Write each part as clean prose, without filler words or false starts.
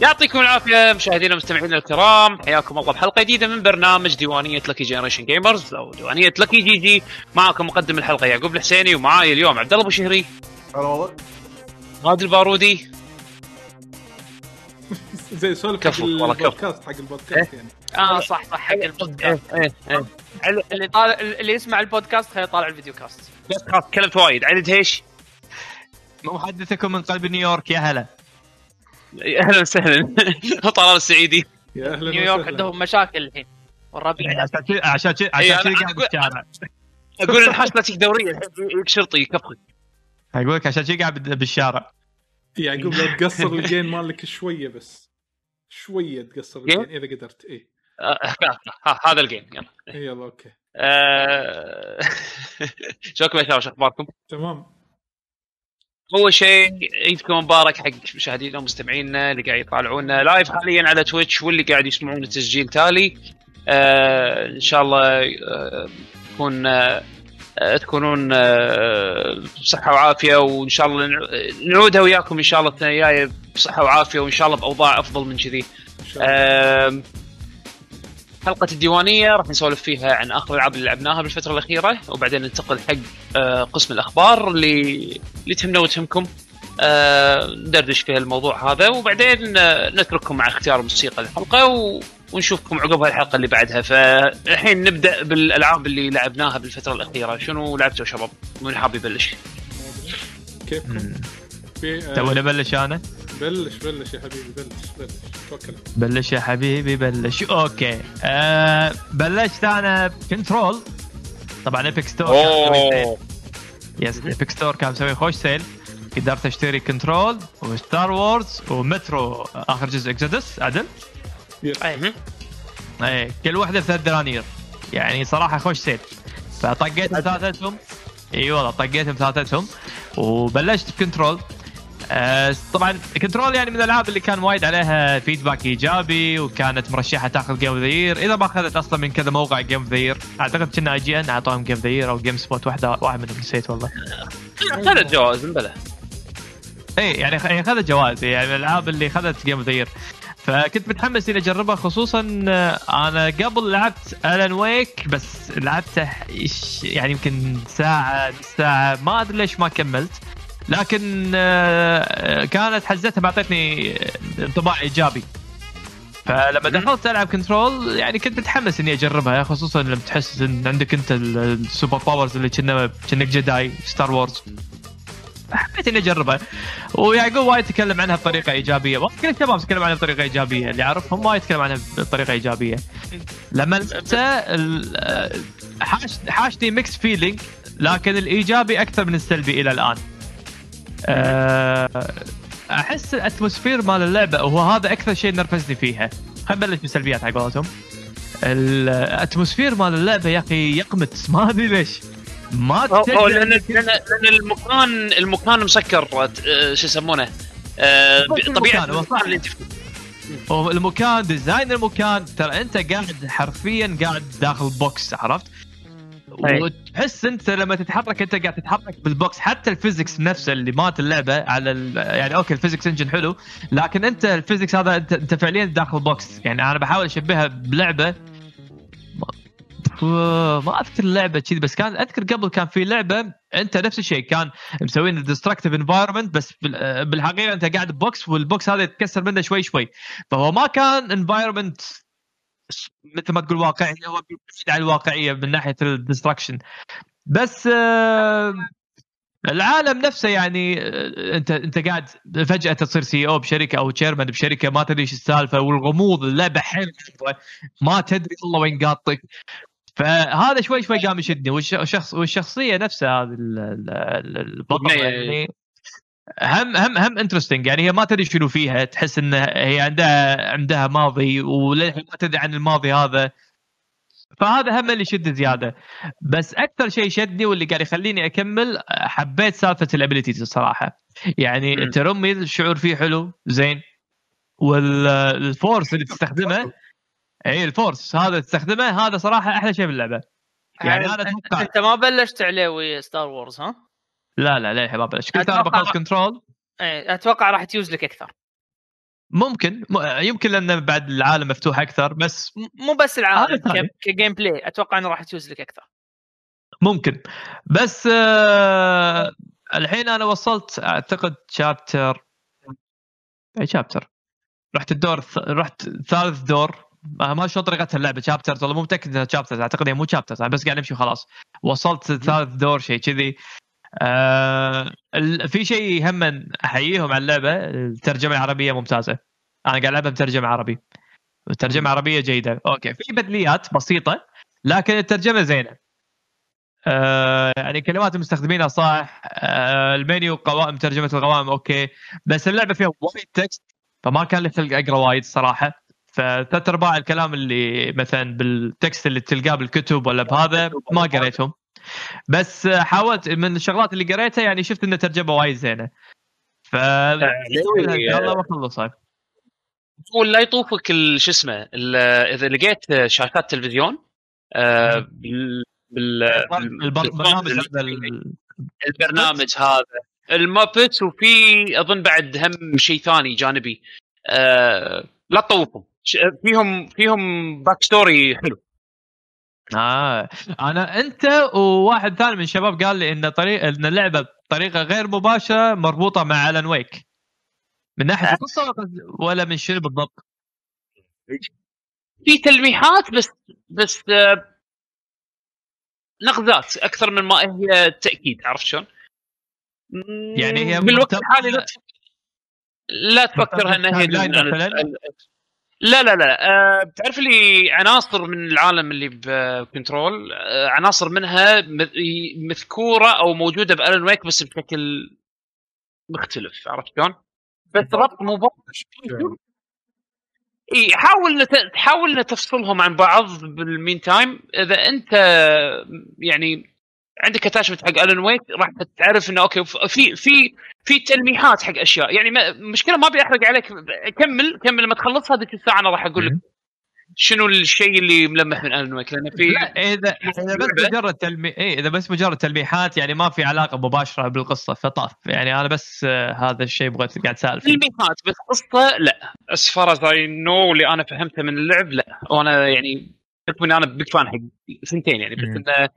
يعطيكم العافيه مشاهدينا ومستمعينا الكرام، حياكم الله بحلقه جديده من برنامج ديوانيه لكي جنريشن جيمرز او ديوانيه لكي جي جي. معكم مقدم الحلقه يعقوب الحسيني، ومعاي اليوم عبد الله ابو شهري، هلا والله، غادي البارودي. زي سولف حق البودكاست يعني. صح حق البودكاست. اللي طالع اللي يسمع البودكاست خليه يطالع الفيديو كاست. تكلمت وايد. علي دهيش، محدثكم من قلب نيويورك. يا هلا، اهلا وسهلا. طلال السعيدي، يا اهلا. نيويورك عندهم مشاكل الحين والربيع، عشان قاعد بالشارع. اقول الحشلتك دوريه شرطي كفخك. اقول لك عشان قاعد بالشارع يعقوب، لا تقصر الجين مالك شويه، بس شويه تقصر الجين اذا قدرت. ايه هذا الجين. يلا يلا اوكي. شكرا يا شباب، شو اخباركم؟ تمام. اول شيء عيدكم مبارك حق مشاهدينا ومستمعينا اللي قاعد يطالعونا لايف حاليا على تويتش، واللي قاعد يسمعون التسجيل تالي. ان شاء الله تكونون بصحه وعافيه، وان شاء الله نعودها وياكم ان شاء الله السنه الجايه بصحه وعافيه، وان شاء الله باوضاع افضل من كذي. حلقه الديوانيه راح نسولف فيها عن اخر العاب اللي لعبناها بالفتره الاخيره، وبعدين ننتقل حق قسم الاخبار اللي تهمنا وتهمكم، ندردش فيها الموضوع هذا، وبعدين نترككم مع اختيار موسيقى الحلقه ونشوفكم عقبها الحلقه اللي بعدها. فالحين نبدا بالالعاب اللي لعبناها بالفتره الاخيره. شنو لعبتوا شباب؟ من حابب يبلش؟ كيفكم؟ تبغى ابلش انا؟ بلش يا حبيبي، بلش توكل. بلش يا حبيبي بلش. اوكي، بلشت انا بكنترول. طبعا ايبك ستور كان مسوي سيل. يس، ايبك ستور كان مسوي خوش سيل، قدرت اشتري كنترول وستار وورز ومترو اخر جزء اكسودس. عدل اي كل واحده $3، يعني صراحه خوش سيل، فطقيت ثلاثتهم. اي والله طقيتهم ثلاثتهم وبلشت بكنترول. طبعا كنترول يعني من الالعاب اللي كان وايد عليها فيدباك ايجابي، وكانت مرشحه تاخذ جيم اوف ذا يير اذا ما اخذت اصلا من كذا موقع جيم اوف ذا يير. اعتقد كنا IGN اعطاهم جيم اوف ذا يير او جيم سبوت، واحد منهم نسيت والله. اخذت جوائز بلا اي، يعني اخذت جوائز، يعني من الالعاب اللي اخذت جيم اوف ذا يير، فكنت متحمس اني اجربها. خصوصا انا قبل لعبت ألان ويك، بس لعبته يعني يمكن ساعه ما ادري ليش ما كملت، لكن كانت حزتها بعطتني انطباع ايجابي. فلما دخلت العب كنترول يعني كنت متحمس اني اجربها، خصوصا لما تحس ان عندك انت السوبر باورز اللي كأنك جداي ستار وورز. حبيت اني اجربها، ويعقوب وايد تكلم عنها بطريقه ايجابيه، وكل الشباب تكلم عنها بطريقه ايجابيه، اللي اعرفهم وايد تكلم عنها بطريقه ايجابيه. لما حاشتني ميكس فيلينج، لكن الايجابي اكثر من السلبي الى الان. احس الاتموسفير مال اللعبه وهو هذا اكثر شيء نرفزني فيها. خلينا نبلش بالسلبيات على قولتهم. الاتموسفير مال اللعبه يا اخي يقمت، ما ادري ليش. ما تدري لان المكان مسكر، شو يسمونه، طبيعه المكان، ديزاين المكان. ترى انت قاعد حرفيا قاعد داخل بوكس، عرفت؟ وتحس انت لما تتحرك انت قاعد تتحرك بالبوكس. حتى الفيزيكس نفسه اللي مات اللعبه على يعني اوكي الفيزيكس انجن حلو، لكن انت الفيزيكس هذا انت فعليا داخل بوكس. يعني انا بحاول اشبهها بلعبه ما اذكر اللعبه كذي، بس كان اذكر قبل كان في لعبه انت نفس الشيء كان مسوين ديستركتيف انفايرمنت، بس بالحقيقه انت قاعد ببوكس، والبوكس هذا يتكسر منه شوي شوي. فهو ما كان انفايرمنت مثل ما تقول واقعي، هو بعيد عن الواقعيه من ناحيه الديستركشن، بس العالم نفسه يعني انت قاعد فجاه تصير CEO بشركه او تشيرمان بشركه، ما تدري ايش السالفه، والغموض اللعبه حيل، ما تدري الله وين قاطك. فهذا شوي شوي قام يشدني، والشخصيه نفسها هذه البطله يعني هم انترستينج، يعني هي ما تدري شنو فيها، تحس ان هي عندها ماضي وللحين ما تدري عن الماضي هذا. فهذا هم اللي شد زياده، بس اكثر شيء شدني واللي قاعد يخليني اكمل حبيت سالفه الابيليتيز الصراحه. يعني الترمي الشعور فيه حلو زين، والفورس اللي تستخدمه، اي الفورس هذا تستخدمه، هذا صراحه احلى شيء باللعبه. يعني انا انت ما بلشت عليه ويا ستار وورز؟ ها لا يا حبايبي، كنت انا بخلص كنترول. اي اتوقع راح تيوز لك اكثر. ممكن يمكن لأن بعد العالم مفتوح أكثر، بس مو بس العالم كجيم بلاي أتوقع أنه راح يتوز لك أكثر ممكن. بس الحين أنا وصلت أعتقد شابتر، أي شابتر رحت الدور رحت ثالث دور، ما شو طريقتها اللعبة شابترز والله مو متأكد إنها شابترز، أعتقد هي مو شابترز بس قاعد نمشي وخلاص. وصلت ثالث دور شيء كذي. في شيء هم أحييهم على اللعبة، الترجمة العربية ممتازة، أنا قاعد ألعبها بترجمة عربي، الترجمة العربية جيدة. أوكي في بدليات بسيطة لكن الترجمة زينة، يعني كلمات المستخدمين صح، المنيو قوائم ترجمة القوائم أوكي، بس اللعبة فيها وايد تكست فما كان لي خلق أقرأ وايد صراحة، فثلاث أرباع الكلام اللي مثلا بالتكست اللي تلقاه بالكتب ولا بهذا ما قريتهم، بس حاولت من الشغلات اللي قريتها يعني شفت إن ترجمة وايد زينة. فالله ما خلصت. تقول لا يطوفك شو اسمه إذا لقيت شاشات تلفزيون البرنامج هذا المابت، وفي أظن بعد هم شيء ثاني جانبي لا تطوفهم، فيهم باك ستوري حلو. انا انت وواحد ثاني من الشباب قال لي ان ان اللعبه بطريقه غير مباشره مربوطه مع ألان ويك من ناحيه القصه ولا من شنو بالضبط؟ في تلميحات بس نقذات اكثر من ما هي تاكيد، عرفت شلون يعني؟ هي بالوقت الحالي لا تفكرها انها هي لا لا لا بتعرف لي عناصر من العالم اللي بكنترول، عناصر منها مذكوره او موجوده بألان ويك بس بشكل مختلف، عرفت شلون؟ بس ربط مباشر. اي حاولنا تفصلهم عن بعض بالمين تايم. اذا انت يعني عندك كتاشفة حق ألان ويك راح تعرف انه اوكي في تلميحات حق اشياء، يعني مشكله ما بيحرق عليك، كمل ما تخلص هذه الساعه انا راح اقول لك شنو الشيء اللي ملمح من ألان ويك، لان في اذا بس مجرد تلميحات يعني ما في علاقه مباشره بالقصه فطاف. يعني انا بس هذا الشيء بغيت قاعد اسال تلميحات بس قصه لا اسفاره زي نو اللي انا فهمته من اللعب لا، وانا يعني انا بيك فان حق سنتين يعني، بس انه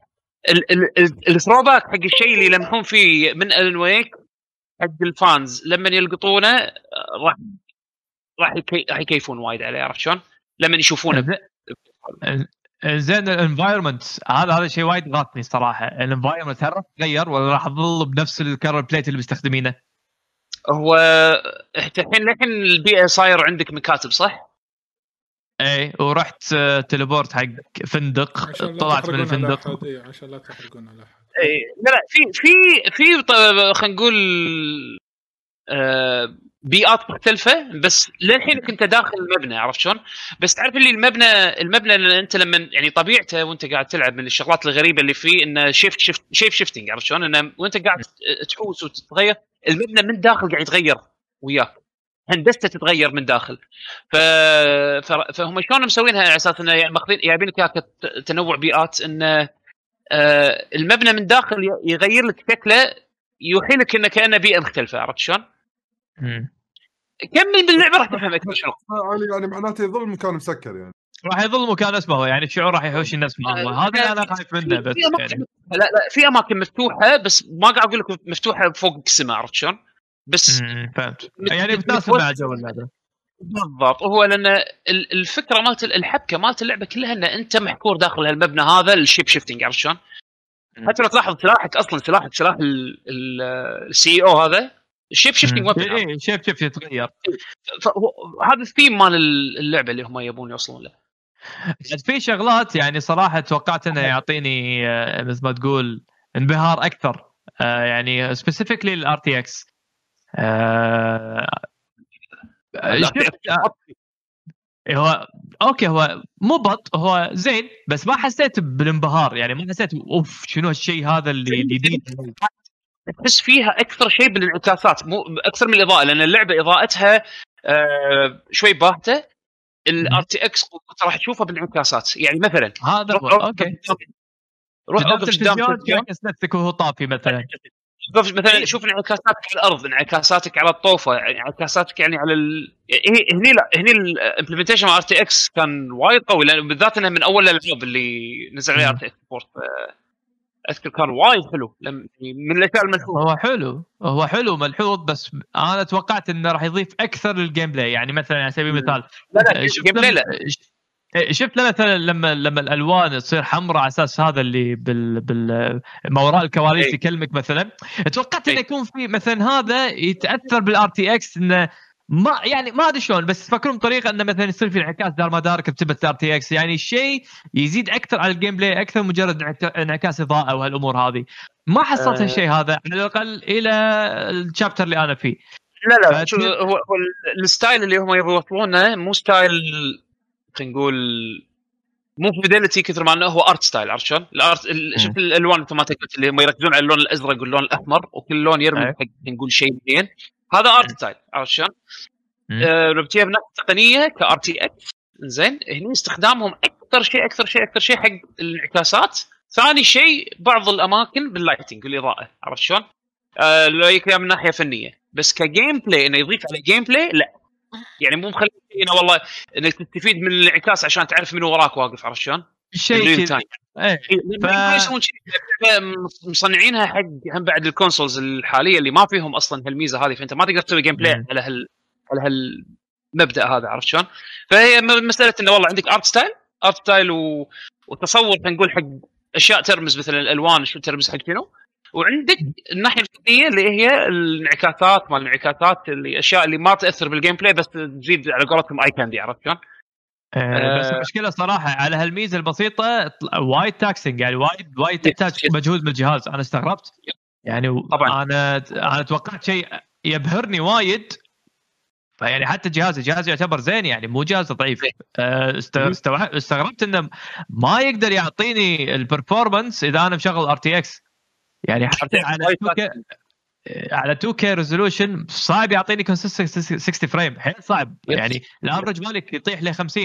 الثروباك حق الشيء اللي يلمحون فيه من ألان ويك حق الفانز لما يلقطونه راح يكيفون وايد عليه، عرفت شلون؟ لما يشوفونه زين الانفايرمنت هذا شيء وايد غاطني صراحه. الانفايرمنت هل راح تغير ولا راح تظل بنفس الكارر بليت اللي مستخدمينه؟ هو الحين لكن البيئه صاير عندك مكاتب صح؟ اي ورحت تليبورت حق فندق، طلعت من الفندق عشان لا تحرقون على احد. اي لا في خلينا نقول بيئات مختلفه، بس للحين كنت داخل المبنى، عرفت شلون؟ بس تعرف اللي المبنى اللي انت لما يعني طبيعته وانت قاعد تلعب من الشغلات الغريبه اللي فيه انه شيفتنج، عرفت شلون؟ انه وانت قاعد تحوس وتتغير المبنى من داخل قاعد يتغير وياك، هندسته تتغير من داخل. فهم شلون مسوينها على اساس انه يعني ماخذين جايبين لك تنوع بيئات، انه المبنى من داخل يغير لك شكله يوحيلك انه كانه بيئه مختلفه، عرفت شلون؟ كمل باللعبه راح تفهم اكثر شنو يعني معناته. يظل المكان مسكر يعني راح يظل مكان اسمه يعني الشعور راح يحوش الناس معه، هذا انا خايف منه. بس يعني لا في اماكن مفتوحه، بس ما قاعد اقول لك مفتوحه فوق السماء، عرفت شلون؟ بس يعني بتناسب مع جو هذا بالضبط. هو لان الفكره مالت الحبكه مالت اللعبه كلها ان انت محكور داخل هالمبنى هذا الشيب شيفتنج، عرفت شلون؟ حتى لو تلاحظ سلاح السي او هذا الشيب شيفتنج ويبن، اي شيب شيفت يتغير. هذا الثيم مال اللعبه اللي هم يبون يوصلون له. في شغلات يعني صراحه توقعت انه يعطيني مثل ما تقول انبهار اكثر، يعني سبيسيفيكلي الار تي اكس. هو اوكي هو مو بط، هو زين بس ما حسيت بالانبهار، يعني ما حسيت اوف شنو هالشيء هذا اللي جديد. تحس فيها اكثر شيء بالانعكاسات مو اكثر من الاضاءه، لان اللعبه اضاءتها شوي باهته. الار تي اكس قوته راح تشوفها بالانعكاسات، يعني مثلا هذا اوكي روح قدام التلفزيون تركز نفسك وهو طافي مثلا شوف مثلا شوف انعكاساتك على الارض، انعكاساتك على الطوفه، انعكاساتك يعني على هني لا هني الامبلمنتيشن مع ار تي اكس كان وايد قوي، لان بالذات انه من اول الالعاب اللي نزل عليها ار تي اكس سبورت اذكر كان وايد حلو، من الاشياء الملحوظه. هو حلو ملحوظ، بس انا توقعت انه راح يضيف اكثر للجيم بلاي. يعني مثلا على سبيل المثال شفت مثلا لما الالوان تصير حمراء على اساس هذا اللي ما وراء الكواليس يكلمك مثلا، توقعت انه يكون في مثلا هذا يتاثر بالار تي اكس، انه ما يعني ما ادري شلون، بس فكروا بطريقه انه مثلا يصير في انعكاس دار مدار كتبه ار تي اكس، يعني شيء يزيد اكثر على الجيم بلاي اكثر مجرد انعكاس اضاءه وهالامور هذه. ما حصلت هالشيء هذا على الاقل الى الشابتر اللي انا فيه. لا هو الستايل اللي هم يبغونه مو ستايل، خلينا نقول مو فيدلتي كثر ما انه هو ارت ستايل، عرفت شلون؟ الارت شفت الالوان التماتيكات اللي هم يركزون على اللون الازرق واللون الاحمر، وكل لون يرمي حق نقول شيء زين، هذا ارت ستايل، عرفت شلون؟ ربطيها بنفس التقنيه كار تي اكس. زين هنا استخدامهم اكثر شيء حق الانعكاسات. ثاني شيء بعض الاماكن باللايتنج والاضاءه، عرفت شلون؟ لو يكيا من ناحيه فنيه، بس كجيم بلاي انه يضيف على جيم بلاي لا، يعني مو مخلينا والله انك تستفيد من الانعكاس عشان تعرف من وراك واقف، عرفت شلون؟ شيء ثاني مصنعينها حق هم بعد الكونسولز الحاليه اللي ما فيهم اصلا هالميزه هذه، فانت ما تقدر تسوي جيم بلاي على هالمبدا هذا، عرفت شلون؟ فهي مساله انه والله عندك ارت ستايل وتصور نقول حق اشياء ترمز مثلا الالوان شو ترمز حق شنو، وعندك الناحيه الفنيه اللي هي الانعكاسات، ما الانعكاسات اللي اشياء اللي ما تاثر بالجيم بلاي بس تزيد على قولتهم اي كاندي، عرفت شلون؟ بس المشكله صراحه على هالميزه البسيطه وايد تاكسنج، يعني وايد تحتاج مجهود من الجهاز. انا استغربت يعني طبعاً. انا توقعت شيء يبهرني وايد، يعني حتى جهاز يعتبر زين، يعني مو جهاز ضعيف. استغربت انه ما يقدر يعطيني البرفورمانس اذا انا مشغل ار تي اكس، يعني حتى على 2K ريزولوشن صعب يعطيني كونسيستنت 60 فريم، حيل صعب، يعني الافرج مالك يطيح ل 50.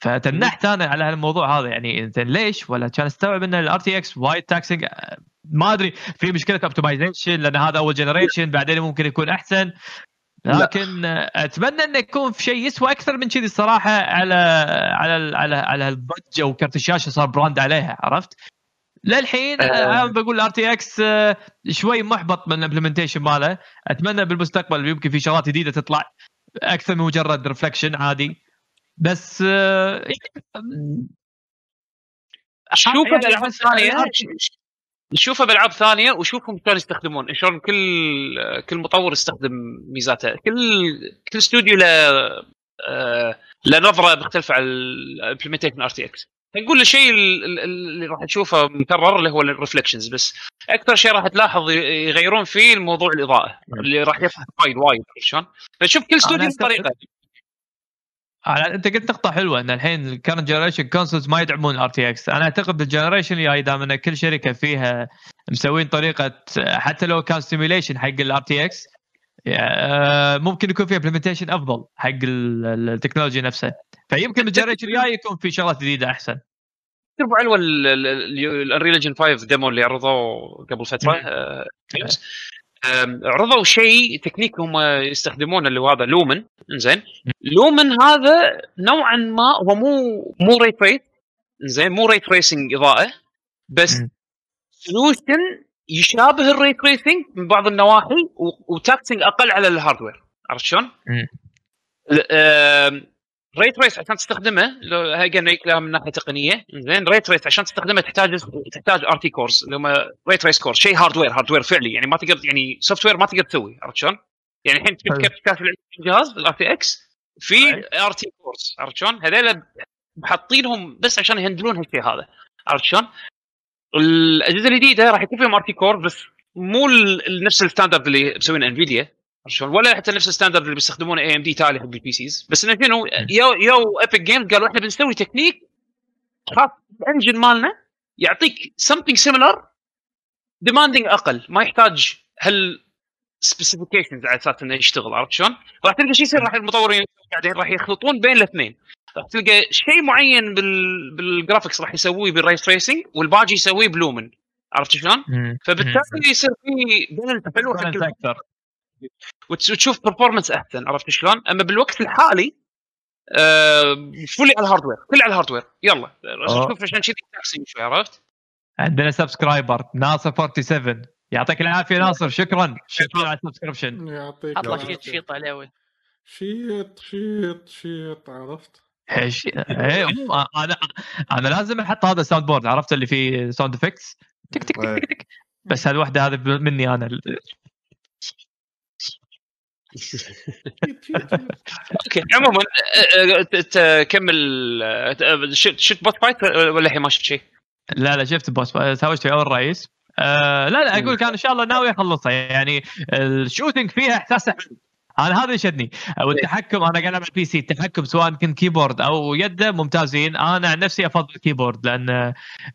فتنحت انا على هالموضوع هذا، يعني انت ليش ولا كان استوعب ان الار تي اكس وايد تاكسنج. ما ادري في مشكله اوبتمايزيشن لان هذا اول جنريشن، بعدين ممكن يكون احسن، لكن اتمنى انه يكون في شيء يسوى اكثر من كذي الصراحه على الضجه، وكرت الشاشه صار براند عليها، عرفت؟ للحين انا بقول ار تي اكس شوي محبط من الامبلمنتيشن ماله. اتمنى بالمستقبل يمكن في شغلات جديده تطلع اكثر من مجرد ريفلكشن عادي، بس نشوفها بالعاب ثانيه وشوفهم شلون يستخدمون، شلون كل مطور يستخدم ميزاته، كل استوديو لنظره مختلفه على الامبلمنتيشن ار تي اكس. نقول الشيء اللي راح نشوفه مكرر اللي هو الريفلكشنز، بس اكثر شيء راح تلاحظ يغيرون فيه الموضوع الاضاءه اللي راح يفهم وايد عشان فشوف كل استوديو بطريقه. على انت قلت نقطه حلوه ان الحين الكرنت جنريشن كونسولز ما يدعمون ار تي اكس. انا اعتقد الجنريشن الجاي دام ان كل شركه فيها مسوين طريقه، حتى لو كان سيميليشن حق الار تي اكس ممكن يكون في امبلمنتيشن افضل حق التكنولوجيا نفسها، فيمكن بالجريج الجاي يكون في شغلات جديده احسن. تربوا على الانريل انجن 5 ديمو اللي عرضوه قبل فتره، عرضوا شيء تكنيك هم يستخدمونه اللي هذا لومن. زين لومن هذا نوعا ما هو مو ريت ريس، زين مو ريت ريسنج اضاءه، بس سولوشن يشابه الريت ريسنج من بعض النواحي وتاكسنج اقل على الهاردوير، عرفت شلون؟ ريت ريس عشان تستخدمه هاي جنريك لها من ناحيه تقنيه. زين ريت ريس عشان تستخدمه تحتاج ار تي كورز اللي هم ريت ريس كورز، شيء هاردوير فعلي، يعني ما تقدر يعني سوفت وير ما تقدر تسوي، عرفت شلون؟ يعني الحين كرت كاش الجهاز الار تي اكس في ار تي كورز، عرفت شلون؟ هذول محطينهم بس عشان يهندلون هالشيء هذا، عرفت شلون؟ الاجهزه الجديده راح يكون فيها ار تي كور، بس مو نفس الستاندرد اللي مسوينه انفيديا، عشان ولا حتى نفس الستاندرد اللي بيستخدمونه اي ام دي تالي حق البي سيز، بس انه شنو يو ابيك جيم قالوا احنا بنسوي تكنيك خاص بالانجن مالنا يعطيك something similar demanding اقل، ما يحتاج هال specifications على اساس انه يشتغل، عرفت شلون؟ راح تلقى شيء يصير، راح المطورين قاعدين راح يخلطون بين الاثنين، راح تلقى شيء معين بالجرافيكس راح يسويه بالريس ريسنج والباقي يسويه بلومن، عرفت شلون؟ فبالتالي يصير في بالانس حلو اكثر وتشوف برفورمانس احسن. عرفت شلون؟ اما بالوقت الحالي فولي على الهاردوير، كل على الهاردوير. يلا شوف عشان كذي تحسين شوي. عرفت؟ عندنا سبسكرايبر ناصر 47 يعطيك العافيه ناصر، شكرا شكرا على السبسكريبشن. يعطيك الله شيط شيط عليوي شيط شيط شيط. عرفت؟ انا لازم احط هذا الساوند بورد، عرفت اللي فيه ساوند افكتس تك تك تك تك، بس هالوحده هذه مني انا. اوكي عموما تكمل. شفت بوس فايت ولا الحين ما شفت شيء؟ لا لا شفت بوس فايت، سويت في اول رئيس. لا لا اقول كان ان شاء الله ناوي اخلصها، يعني الشوتينج فيها احساس حلو، انا هذا شدني. والتحكم انا قاعد على البي سي، التحكم سواء كان كيبورد او يده ممتازين. انا عن نفسي افضل الكيبورد لان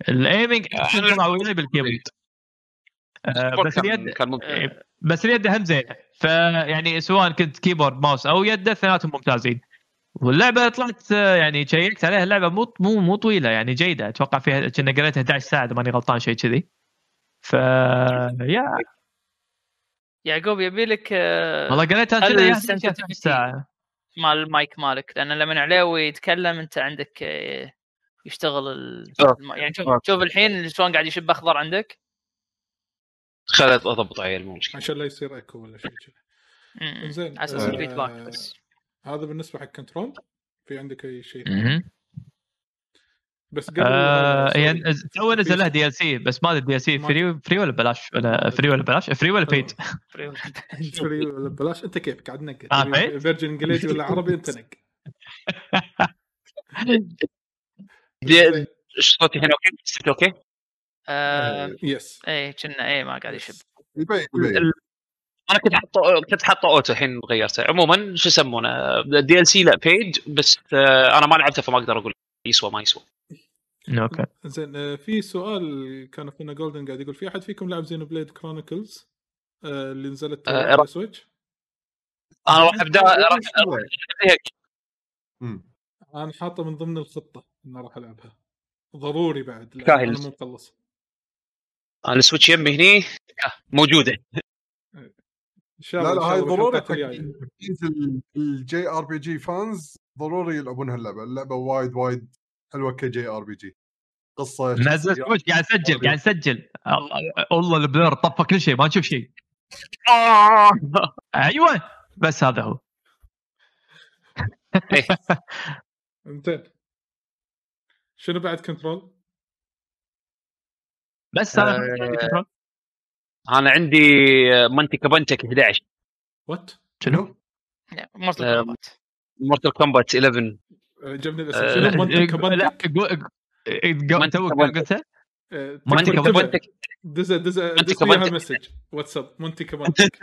الايمنج احسن معويني بالكيبورد، بس اليد كان ممتاز، بس اليد هم زينه. فيعني سواء كنت كيبورد ماوس او يد اثنيناتهم ممتازين. واللعبه طلعت يعني شيكت عليها، اللعبه مو طويله يعني، جيده. اتوقع فيها كنا قريتها 11 ساعه اذا ماني غلطان شيء كذي. ف يا يعقوب يبي لك والله قريتها كذا ساعه مع المايك مالك، لان لما علاوي يتكلم انت عندك يشتغل يعني شوف الحين شلون قاعد يشب اخضر عندك. خلت اضبط عيال مو مشكله عشان لا يصير اكو ولا شيء كذا. زين على اساس الفيدباك بس. هذا بالنسبه حق كنترول، في عندك اي شيء؟ بس قبل يعني تو نزل له دي ال سي، بس ما ادري دي ال سي فري ولا بلاش، ولا فري ولا بلاش، فري ولا بيد فري ولا بلاش. انت كيف قاعد نق فيرجن انجليزي ولا عربي؟ انت نق دي صوتي هنا. اوكي يس اي كنا اي ما قاعد يشب. انا كنت حاطه اوتو، الحين غيرته. عموما شو يسمونه دي ال سي لا بيج، بس انا ما لعبته فما اقدر اقول يسوى ما يسوى. اوكي زين. في سؤال كان اخونا جولدن قاعد يقول، في احد فيكم لعب زينو بليد كرونيكلز اللي نزلت على سويتش؟ انا راح ابدا انا حاطه من ضمن الخطه اني راح العبها ضروري بعد لأن انا مو مخلص. انا السويتش يمي هني موجوده ان شاء الله. لا هاي ضروري الجي ار بي جي فانز ضروري يلعبون هاللعبه. اللعبه وايد حلوه كجي ار بي جي، قصه نزلت وش قاعد اسجل والله البلور طفى كل شيء ما نشوف شيء. ايوه بس هذا هو. ممتاز. شنو بعد كنترول؟ بس انا عندي منطقه بنتك 11 وات شنو مورتال كومبات 11 جبنا بس شنو منطقه بنتك قلتها منطقه بنتك دز فيها مسج واتساب منطقه بنتك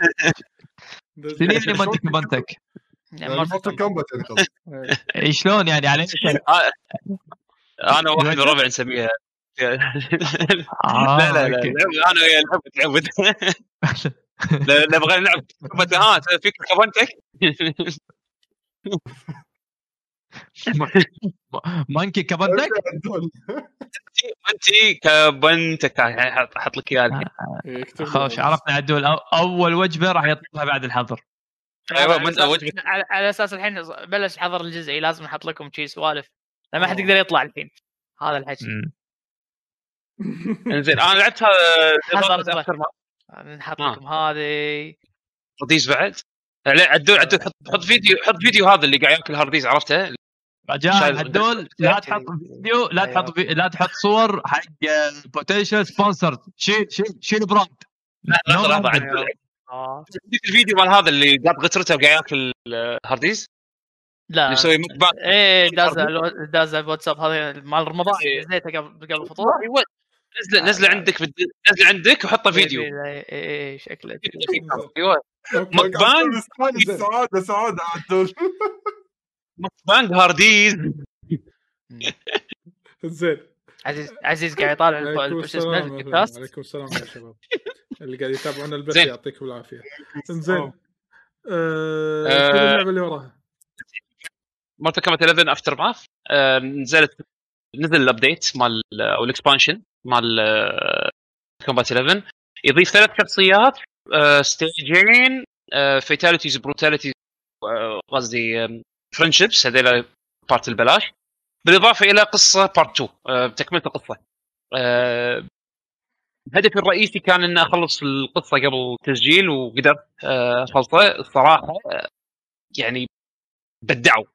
سيني منطقه بنتك مورتال كومبات شلون يعني على انا واحد ربع نسميها لا انا ويا العبد لا نبغى نلعب كبت. فيك كبنتك مانكي كبنتك انتي كبنتك احط لك اياها. خلاص عرفنا عدول اول وجبه راح يطلبها بعد الحظر. على اساس الحين بلش الحظر الجزئي لازم نحط لكم شيء سوالف ما حد يقدر يطلع الحين هذا الحكي. انزين انا لعبت هذا نحط لكم هذه هارديز بعد. عدول حط فيديو هذا اللي قاعد ياكل هارديز. عرفته رجاء عدول لا تحط فيديو، لا تحط صور حق بوتنشال سبونسر. شيل براند. لا عدول شفت الفيديو مال هذا اللي قاعد غترته وقاعد ياكل هارديز؟ لا نسوي مقبع ايه داز الواتساب هذا مال رمضان نزلته قبل الفطور. نزله عندك نزله عندك وحطه فيديو. ايه شكله مقبان سعود عدول مقبان هارديز. زين عزيز قاعد يطالع البودكاست. عليكم السلام يا شباب اللي قاعد يتابعون البث، يعطيكم العافيه. زين اللعبه اللي وراها مرتك كم 11 افتر باث. نزل الابديت مال او الاكسبانشن مال كومبات 11 يضيف 3 شخصيات ستيجين فيتاليتيز بروتاليتيز قصدي فريندشيبس هذيلا بارت البلاش بالاضافه الى قصه بارت 2 تكمله القصه. هدفي الرئيسي كان ان اخلص القصه قبل التسجيل وقدرت اخلصها الصراحه. يعني بدعوا.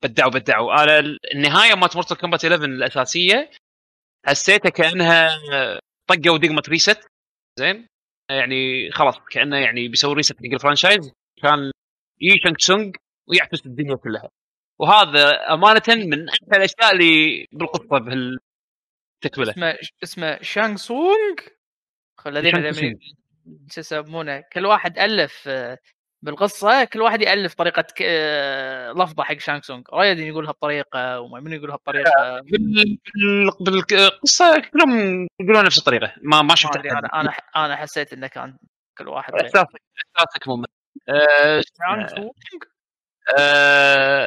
انا النهايه مالت مورتال كومبات 11 الاساسيه حسيتها كانها طقه ودقمه ريست زين، يعني خلاص كانه يعني بيسوي ريست حق الفرانشايز، كان يي شانغ تسونغ ويعفس الدنيا كلها. وهذا امانه من احلى الاشياء اللي بالقصه بهالتكمله. اسمه شانغ سونغ الذين يسمونه كل واحد الف بالقصه، كل واحد يالف طريقه لفظه حق شانغ سونغ، رايد يقولها بطريقه وميمون يقولها بطريقه، بالقصه كلهم يقولون نفس الطريقه. ما شفت انا حسيت انه كان كل واحد احساسك ممتاز. شانغ سونغ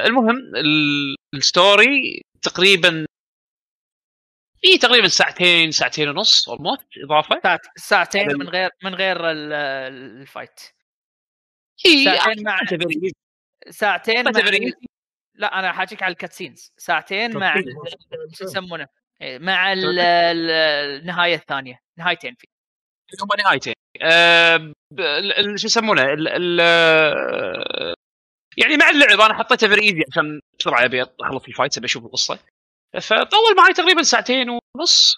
المهم الستوري تقريبا تقريبا ساعتين ونص والموت اضافه ساعتين من غير الفايت. ساعتين مع لا انا حاجيك على الكاتسينز. ساعتين مع يسمونه مع النهايه الثانيه، نهايتين فيه هم نهايتين شو يسمونه يعني مع اللعب. انا حطيتها في ايدي عشان بسرعه ابي اخلص الفايت ابي اشوف القصه، فطول معي تقريبا ساعتين ونص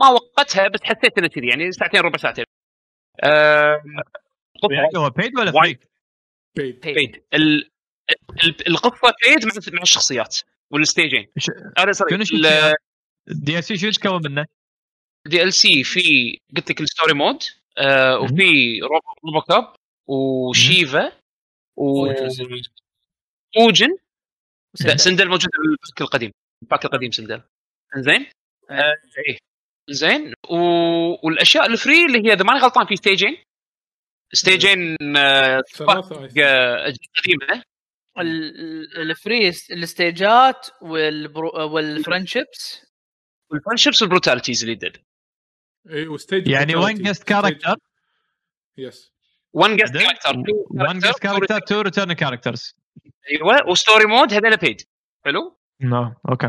ما وقتها، بس حسيت انها كذي يعني ساعتين ربع ساعتين. هو بيد ولا بيد القصه بيد مع الشخصيات والستيجين. انا صار دي ال سي شو يتكون منه؟ دي ال سي في قلت لك الستوري مود وفي روبوت اب وشيفا ووجن سندل موجود بالباك القديم. الباك القديم سندل زين زين والاشياء الفري اللي هي اذا ماني غلطان في ستيجين قديمه الفري الستيجات والفرنشيبس والبروتاليتيز اللي دد يعني وين جست كاركتر يس وان جست كاركتر تو ريتيرن كاركترز. ايوه وستوري مود هذا لبيد حلو نعم اوكي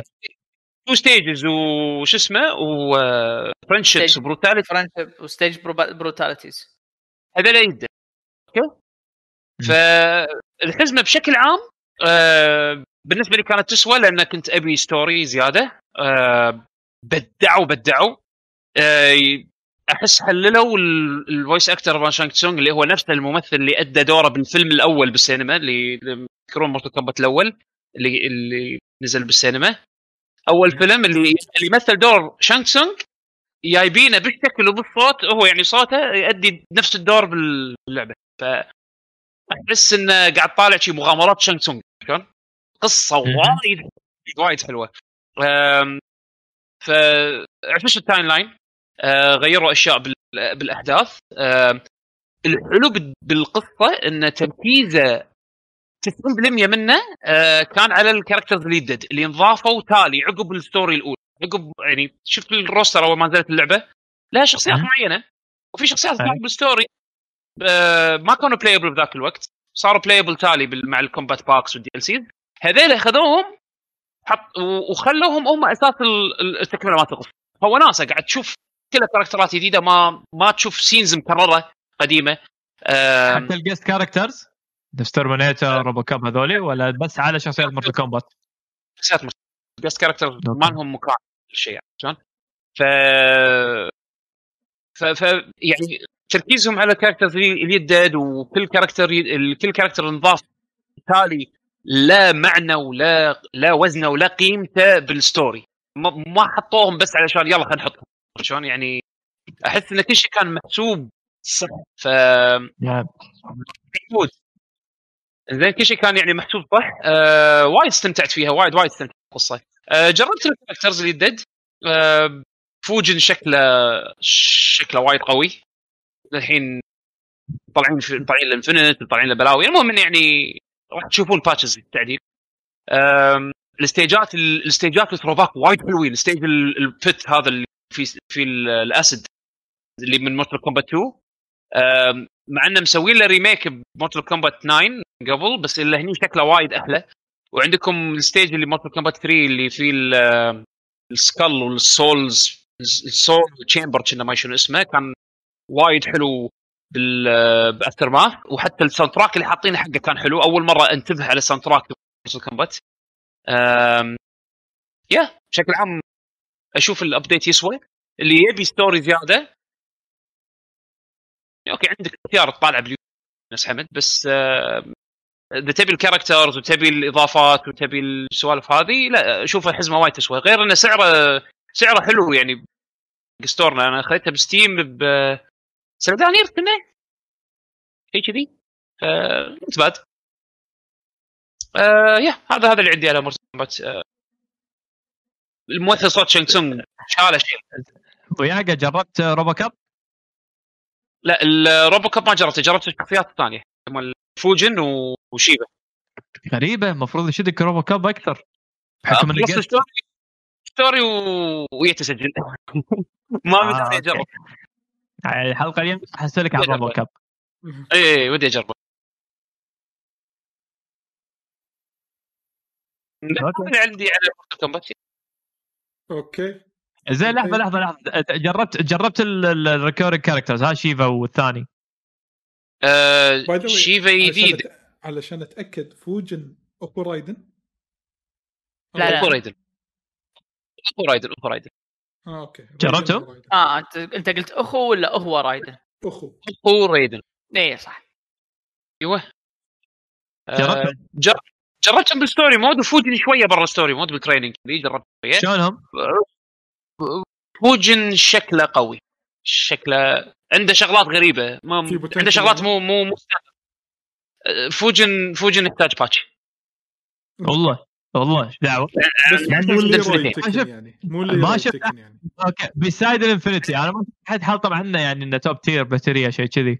تو ستيجز وش اسمه وفرنشيبس وبروتاليتي فرنشيب وستيج بروتاليتيز هذا لا يد اوكي. فالحزمه بشكل عام بالنسبه لي كانت تسوى لان كنت ابي ستوري زياده. بدعوا احس حللوا الفويس اكتر فان شانغ تسونغ اللي هو نفس الممثل اللي ادى دوره بالفيلم الاول بالسينما اللي تذكرون مورتال كومبات الاول اللي نزل بالسينما اول فيلم اللي مثل دور شانغ تسونغ جايبينه بالشكل وبالصوت وهو يعني صوته يؤدي نفس الدور باللعبه. فاحس ان قاعد طالع شي مغامرات شانغ تسونغ كان قصه وايد حلوه. فعفش التايم لاين غيروا اشياء بالاحداث. الحلو بالقصه ان تركيزه 90% منه كان على الكاركترز اللي انضافوا تالي عقب الستوري الاولى عقب يعني شفت الروستر اول ما نزلت اللعبه لها شخصيات معينه وفي شخصيات ثانيه بالستوري ما كانوا بلايبل بذاك الوقت صاروا بلايبل تالي مع الكومبات باكس والدي ال سي هذول اخذوهم وخلوهم هم اساس التكمله مالت القصه. هو ناسه قاعد تشوف كل كاركترات جديده ما تشوف سينز مكرره قديمه. حتى الجست كاركترز دسترمنيتر روبوكاب هذولي ولا بس على شخصيات مورتال كومبات شخصيات بس كاركتر ما لهم مكان الشيء عشان ف يعني تركيزهم على كاركترز اللي يدد وكل كاركتر كل كاركتر انضاف تالي لا معنى ولا وزنه ولا قيمته بالستوري ما حطوهم بس علشان يلا خلينا نحطهم عشان يعني احس ان كل شيء كان محسوب صح. ف زين كل شيء كان يعني محسوب صح. وايد استمتعت فيها وايد استمتعت بالقصه. جربت الكاركترز اللي دد فوجن شكله وايد قوي الحين طالعين للانفينيت طالعين لبلاوي. المهم يعني راح تشوفون باتشز التعديل. الاستيجات الثروباك وايد حلوين. الستيج الفت هذا اللي في الاسد اللي من مورتال كومبات 2، مع انه مسوين له ريميك بمورتال كومبات 9 قبل، بس الا هني شكله وايد احلى. وعندكم الستيج اللي مورتال كومبات 3 اللي فيه السكال والسولز، السول تشامبر كنا ما شنو اسمه، كان وايد حلو بالافتر ماث. وحتى الساوند تراك اللي حاطينه حقه كان حلو، اول مره انتبه على الساوند تراك مورتال كومبات. يا بشكل عام اشوف الابديت يسوى. اللي يبي ستوري زياده اوكي عندك اختيار تطالع باليوتيوب ناس حمد، بس اذا تبي الكاركترز وتبي الاضافات وتبي السوالف هذه، لا شوف الحزمه وايد تسوى. غير انه سعره حلو يعني ستورنا، انا اخذتها بستيم ب سعودانير كنا شيء كذي، مش باد. يا هذا اللي عندي على مرتبط. الممثل صوت شانغ تسونغ شاله شيء ضياقه. جربت روبوكاب؟ لا الروبوكاب ما جربت الشخصيات الثانيه مال فوجن وشيبه. غريبه، المفروض يشدك روبوكاب اكثر بحكم ان ستوري ويتسجل. ما بدي اجرب الحلقه اليوم، حسولك على روبوكاب. اي ودي اجربه. أنا عندي على روبوكاب. اوكي زين. لحظه جربت الريكورد كاركترز، ها شيفا والثاني شيفا جديد، علشان اتاكد فوجن اكو رايدن. لا رايدن. اوكي جربته. انت قلت اخو ولا هو رايدن؟ اخو رايدن. اي صح. ايوه جربتهم بالستوري مود، وفوجن شويه برا الستوري مود بالتريننج اللي جربت شويه. شلونهم؟ فوجن شكله قوي، شكله عنده شغلات غريبه، عنده شغلات مو فوجن يحتاج باتش. والله دعوه يعني ما شفت. اوكي بسايد الانفينيتي انا ما حد حاطه عنه يعني انه توب تير باتريا شيء كذي،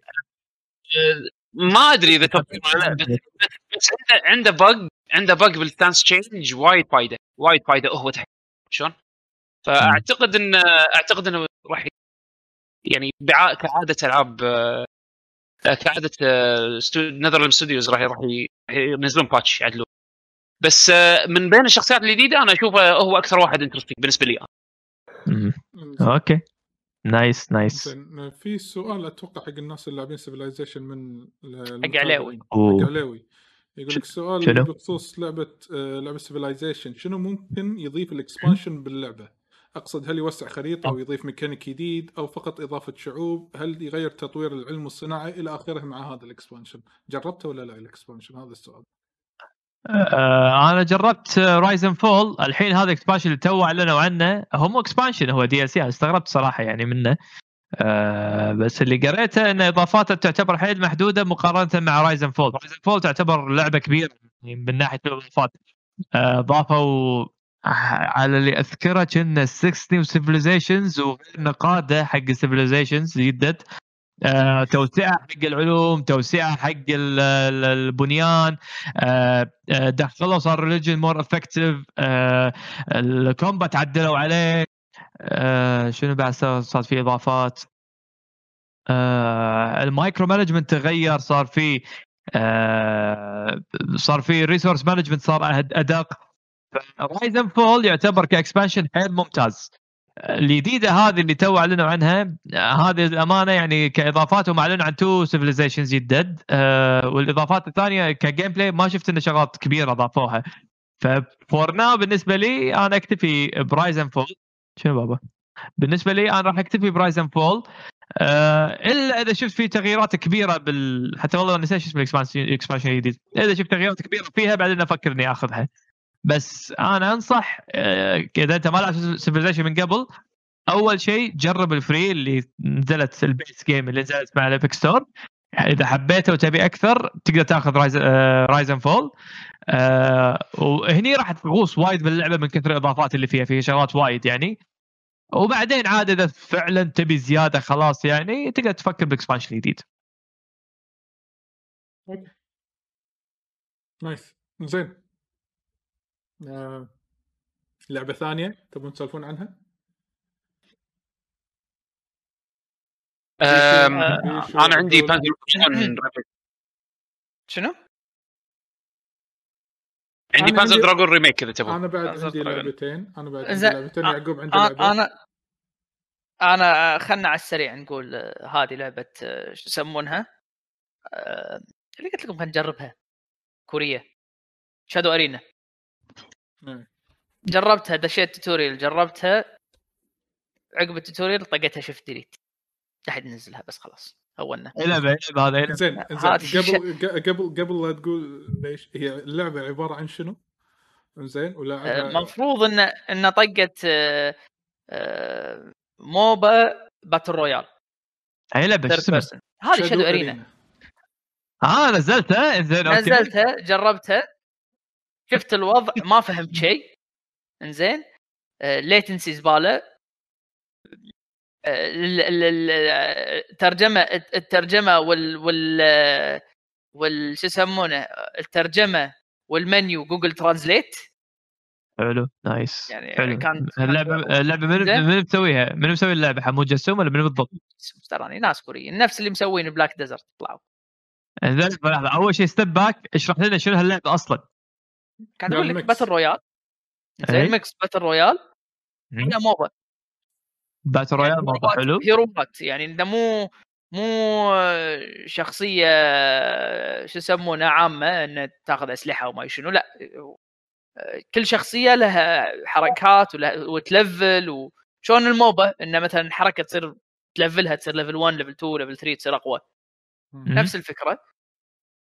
ما ادري اذا تطبيق ولا لا. بس عنده بق بالستانس تشينج وايد فايده هو تحت شلون. فاعتقد ان راح يعني كعاده العاب، كعاده نذرلاند ستوديوز راح ينزلون باتش يعدلون. بس من بين الشخصيات الجديده انا اشوفه هو اكثر واحد انترستنج بالنسبه لي. اوكي نايس. في سؤال اتوقع حق الناس اللي لاعبين سيفلايزيشن من حق علاوي يقول لك سؤال بخصوص لعبه سيفلايزيشن، شنو ممكن يضيف الاكسبانشن باللعبه؟ اقصد هل يوسع خريطه او يضيف ميكانيك جديد او فقط اضافه شعوب؟ هل يغير تطوير العلم والصناعه الى اخره مع هذا الاكسبانشن؟ جربته ولا لا الاكسبانشن؟ هذا السؤال. انا جربت رايزن فول. الحين هذا الاكسبانشن اللي تو اعلنوا عنه هو مو اكسبانشن، هو دي اس اي. استغربت صراحه يعني منه، بس اللي قريته ان اضافاته تعتبر حيل محدوده مقارنه مع رايزن فول تعتبر لعبه كبيره من ناحيه الاضافات. اضافوا على اللي اذكره ان 6 نيو سيفلايزيشنز وغير نقاده حق سيفلايزيشنز جدد، توسيع حق العلوم، توسيع حق البنيان، دخلوا صار ريليجن مور افكتيف، الكومبات عدلوا عليه، شنو بعد صار في اضافات، المايكرو مانجمنت تغير، صار في ريسورس مانجمنت صار ادق. رايزن فول يعتبر كاكسبانشن حيل ممتاز. الجديده هذه اللي تو اعلنوا عنها هذه الامانه يعني كاضافاتهم اعلنوا عن 2 سيفلايزيشنز جدد، والاضافات الثانيه كجيم بلاي ما شفت ان شغلات كبيره اضافوها. ففور ناو بالنسبه لي انا اكتفي برايزن فول. شنو بابا؟ بالنسبه لي انا راح اكتفي برايزن فول، الا اذا شفت في تغييرات كبيره حتى والله نسيت اسم الاكسبانشن الجديد. اذا شفت تغييرات كبيره فيها بعدين افكر اني اخذها. بس انا انصح اذا انت ما لعبت سيفلايزيشن من قبل، اول شيء جرب الفري اللي نزلت، البيس جيم اللي نزلت مع الابيك ستور. اذا حبيته وتبي اكثر تقدر تاخذ رايزن فول، وهني راح تغوص وايد باللعبه من كثر الاضافات اللي فيها، فيها شغلات وايد يعني. وبعدين عاد اذا فعلا تبي زياده خلاص يعني تقدر تفكر بالاكسبانشن الجديد. نايس زين. لعبة ثانية تبون تسولفون عنها؟ انا عندي بانزر دراجون ريميك. شنو؟ عندي بانزر دراجون ريميك اذا تبغى. انا بعد عندي لعبتين، انا بعد عندي لعبتين يعقوب عنده لعبه. انا خلنا على السريع نقول هذه لعبه شو يسمونها اللي قلت لكم خلينا نجربها، كوريا، شادو ارينا. جربتها، دشيت توتوريال جربتها، عقب التوتوريال طقتها شفت ديليت، تحد ننزلها بس خلاص هونا. لعبه هذا قبل لا تقول ليش هي اللعبه عباره عن شنو؟ زين ولا المفروض ان طقت موبا باتل رويال. هي لعبه هذه شادو ارينا. نزلتها زين، نزلتها جربتها، شفت الوضع ما فهمت شيء. انزين ليتنسي زباله، الترجمه وال شو يسمونه الترجمه والمنيو جوجل ترانزليت. حلو نايس يعني حلو. اللعبه من مسويها؟ من مسوي اللعبه؟ حمود جسوم ولا من بالضبط؟ تراني ناس كوريين نفس اللي مسوين بلاك ديزرت طلعوا. لحظه، اول شيء ستيب باك، اشرح لنا شنو هاللعبه اصلا. كان اقول لك باتل رويال زي ميكس باتل رويال هنا موبا باتل رويال موبا. حلو هيروات يعني انت مو شخصيه شو يسمونها عامه ان تاخذ اسلحه وما شنو، لا كل شخصيه لها حركات وتلفل وشون الموبا ان مثلا حركه تصير تلفلها تصير ليفل 1 ليفل 2 ليفل 3 تصير اقوى. نفس الفكره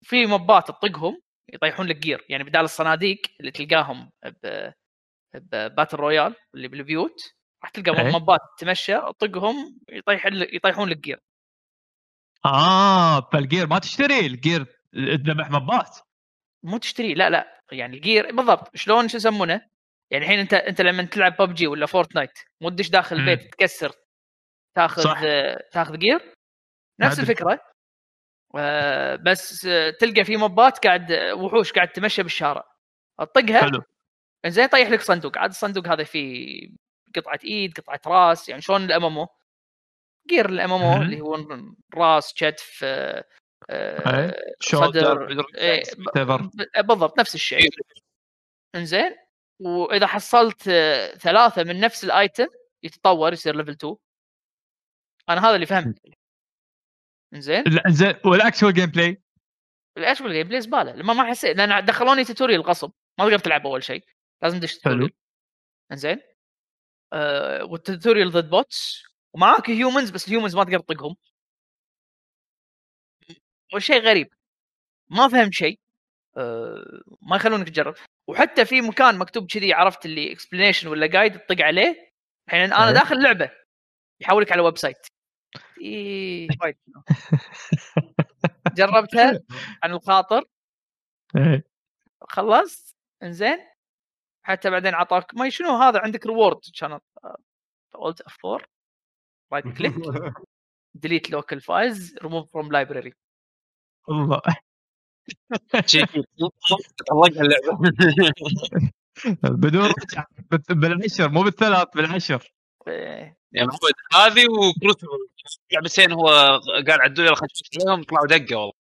في موبات تطقهم يطيحون لك جير، يعني بدال الصناديق اللي تلقاهم باتل رويال اللي بالبيوت راح تلقى موبات تمشى طقهم يطيحون لك جير. فالجير ما تشتري الجير، تذبح موبات مو تشتري، لا يعني الجير بالضبط شلون شو يسمونه. يعني الحين انت لما تلعب ببجي ولا فورتنايت مو تدش داخل البيت تكسر تاخذ جير، نفس الفكره بس تلقى في موبات قاعد وحوش قاعد تمشى بالشارع اطقها زين طيح لك صندوق، عاد الصندوق هذا فيه قطعه ايد قطعه راس، يعني شلون الامامو غير الامامو اللي هو راس كتف صدر بالضبط نفس الشيء. انزين واذا حصلت 3 من نفس الايتم يتطور يصير ليفل 2. انا هذا اللي فهمت. انزين والاكشوال جيم بلاي، الاكشوال جيم بلاي زباله لما ما حسيت، لان دخلوني توتوريال غصب ما تقدر تلعب اول شيء لازم تدش توتوريال. انزين والتوتوريال ضد بوتس ومعاك هيومنز بس الهيومنز ما تقدر تطقهم، وشيء غريب ما فهم شيء. ما يخلونك تجرب، وحتى في مكان مكتوب كذي عرفت اللي اكسبلينيشن ولا جايد تطق عليه. الحين انا داخل اللعبه يحولك على ويب سايت. جربتها عن الخاطر خلصت. انزين حتى بعدين عطاك ما شنو هذا عندك ريورد، كان قلت F4 رايت كليك ديليت لوكال فايلز ريموف فروم لايبراري. الله شيء طلقها اللعبه بدون رجع، بالعشر مو بالثلاث بالعشر يا محمود. هذه وكروسبل لعبتين هو قال عدوا يلا خشيت عليهم طلعوا دقه.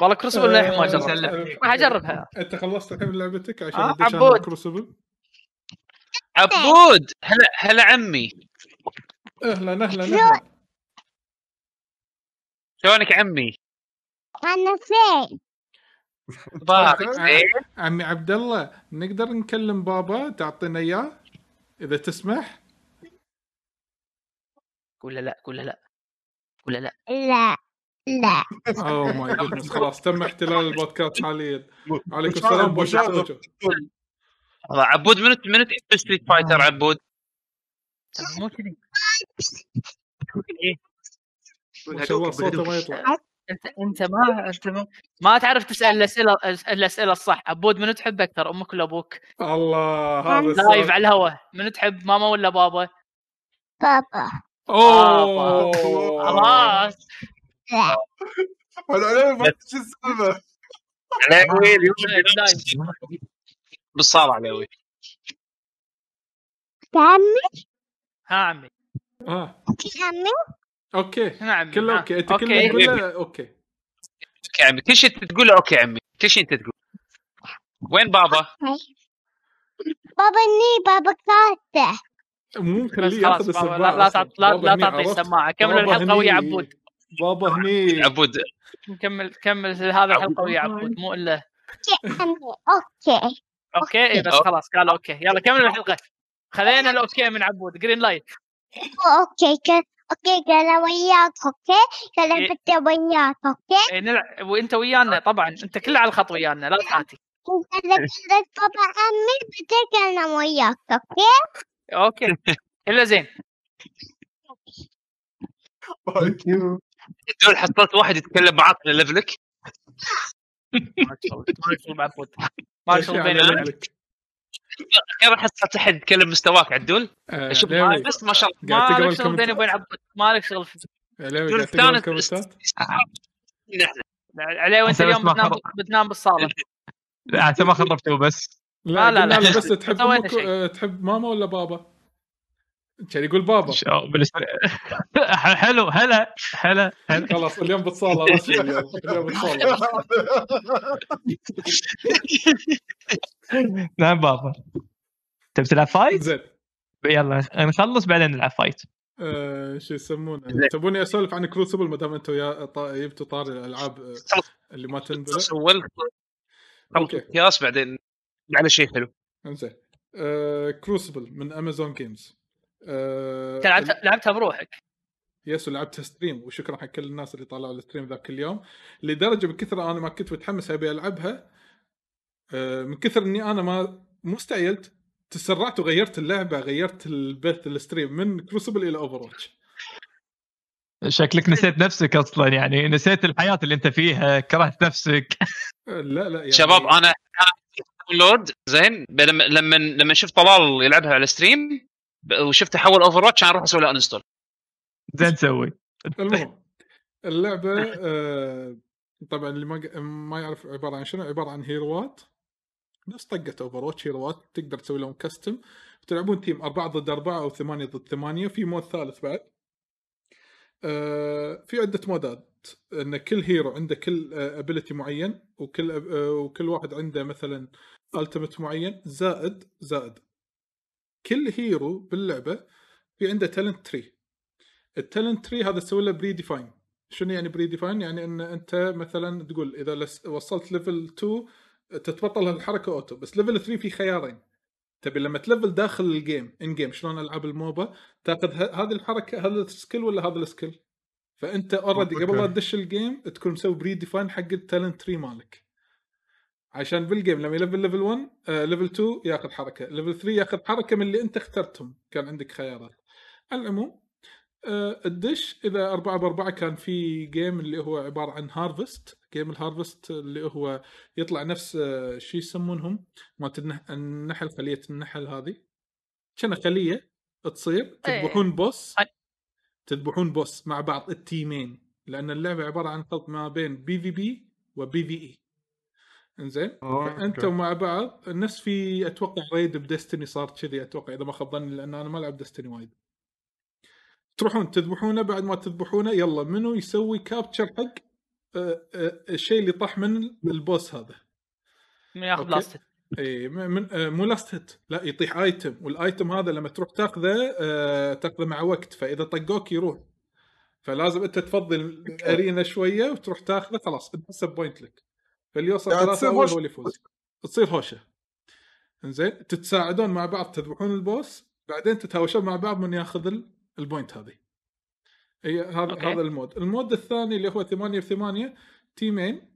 والله كروسبل للحين ما جربتها، راح اجربها. انت خلصت كم لعبتك عشان ادش على كروسبل؟ عبود هلا عمي، اهلا شلونك عمي؟ انا فين عمي عبد الله؟ نقدر نكلم بابا تعطينا اياه اذا تسمح؟ لا اوه ماي جاد خلاص تم احتلال البودكاست حاليا. عليكم السلام بوشارتو. عبود من ستريت فايتر عبود مو كذي صوته ما يطلع. انت ما تعرف تسال الاسئله الصح. عبود من تحب اكثر، امك ولا ابوك؟ الله هذا لايف على الهواء. من تحب ماما ولا بابا؟ بابا. اوه خلاص انا ما ادري ايش السالفه. علاوي اليوم بالصار علاوي عمي. عمي اوكي نعم كله اوكي انت كله تقوله اوكي يا عمي تيش تقوله اوكي عمي تيش انت تقول وين بابا بابا ني بابا قاعد ممكن لي ياخذ السماعه لا تعطي السماعه كمل الحلقه ويا عبود بابا هني عبود كمل هذا الحلقه ويا عبود مو الا اوكي اوكي بس خلاص قال اوكي يلا كمل الحلقه خلينا الاوكي من عبود جرين لايت اوكي اوكي قال وياك اوكي قال بدي وياك اوكي نلعب وانت ويانا طبعا انت كله على الخط ويانا لا تعطي انت بدك بابا عمي بدك انا وياك اوكي اوكي الا زين دول حطيت واحد يتكلم مع عقل ليفلك ما شاء الله ما شاء الله بينك كيف حصلت حد يتكلم مستواك عدول شوف بس ما شاء الله قاعد تقرا الكومنتات مالك شغل دول ثاني الكومنتات عليه وانت اليوم بتنام بالصاله لا انت ما خربته بس لا لا لا بس تحب ماما ولا بابا؟ كان يقول بابا. حلو هلا هلا خلاص اليوم بتصالة رسمي اليوم بتصالة. نعم بابا. تبي تلعب فايت؟ زين. يلا نخلص بعدين نلعب فايت. شو يسمونه؟ تبوني اسولف عن كروسبل ما دام انتم يا جبتوا طار الالعاب اللي ما تنبل. سولف. اوكي ياس بعدين على شيء حلو. إنزين. كروسبل من أمازون جيمز. لعبتها بروحك. يس ولعبتها ستريم وشكرا حق كل الناس اللي طلعوا الستريم ذاك اليوم لدرجة بكثرة أنا ما كنت متحمس أبي ألعبها من كثر إني أنا ما مستعجلت تسرعت وغيرت اللعبة غيرت البث الستريم من كروسبل إلى أوفروتش. شكلك نسيت نفسك أصلا يعني نسيت الحياة اللي أنت فيها كرهت نفسك. لا لا. يعني شباب أنا. لود زين لما شفت طلال يلعبها على ستريم وشفت احول اوفر واتش اروح اسوي له انستول زين تسوي المهم اللعبه طبعا اللي ما يعرف عباره عن شنو عباره عن هيروات نفس طقه اوفر واتش هيروات تقدر تسوي لهم كاستم تلعبون تيم 4 ضد 4 او 8 ضد 8 في مود ثالث بعد في عده مودات ان كل هيرو عنده كل ابيليتي معين وكل واحد عنده مثلا التيميت معين زائد كل هيرو باللعبه في عنده تالنت تري التالنت تري هذا تسوي له بري ديفاين شنو يعني بري ديفاين يعني ان انت مثلا تقول اذا وصلت ليفل 2 تتبطل هالحركه اوتو بس ليفل 3 في خيارين تبي لما تلفل داخل الجيم ان جيم شلون العاب الموبا تاخذ هذه الحركه هذا السكيل ولا هذا السكيل فانت اوريدي قبل لا تدش الجيم تكون مسوي بري ديفاين حق التالنت تري مالك عشان بالجيم لما يلفل ليفل 1 ليفل 2 ياخذ حركه ليفل 3 ياخذ حركه من اللي انت اخترتهم كان عندك خيارات على العموم الدش اذا 4 ب4 كان في جيم اللي هو عباره عن هارفست جيم الهارفست اللي هو يطلع نفس شيء يسمونهم ما النحل خليه النحل هذه كان خليه تصير تذبحون بوس مع بعض التيمين لأن اللعبة عبارة عن خلط ما بين PvP وPvE إنزين فأنت ومع بعض الناس في أتوقع ريد بدستني صار كذي أتوقع إذا ما خاب ظني لأن أنا ما لعب دستني وايد تروحون تذبحونه بعد ما تذبحونه يلا منو يسوي كابتشر حق الشيء اللي طاح من البوس هذا من ياخذ لاست اي مو لاست هيت لا يطيح ايتم والايتم هذا لما تروح تاخذه تاخذه مع وقت فاذا طقوك يروح فلازم انت تفضل ارينا شويه وتروح تاخذه خلاص تحسب بوينت لك فليوصل 3 اول هو اللي يفوز تصير هوشه انزين تتساعدون مع بعض تذبحون البوس بعدين تتهاوشون مع بعض من ياخذ البوينت هذه هي هذا المود الثاني اللي هو 8 ب8 تيمين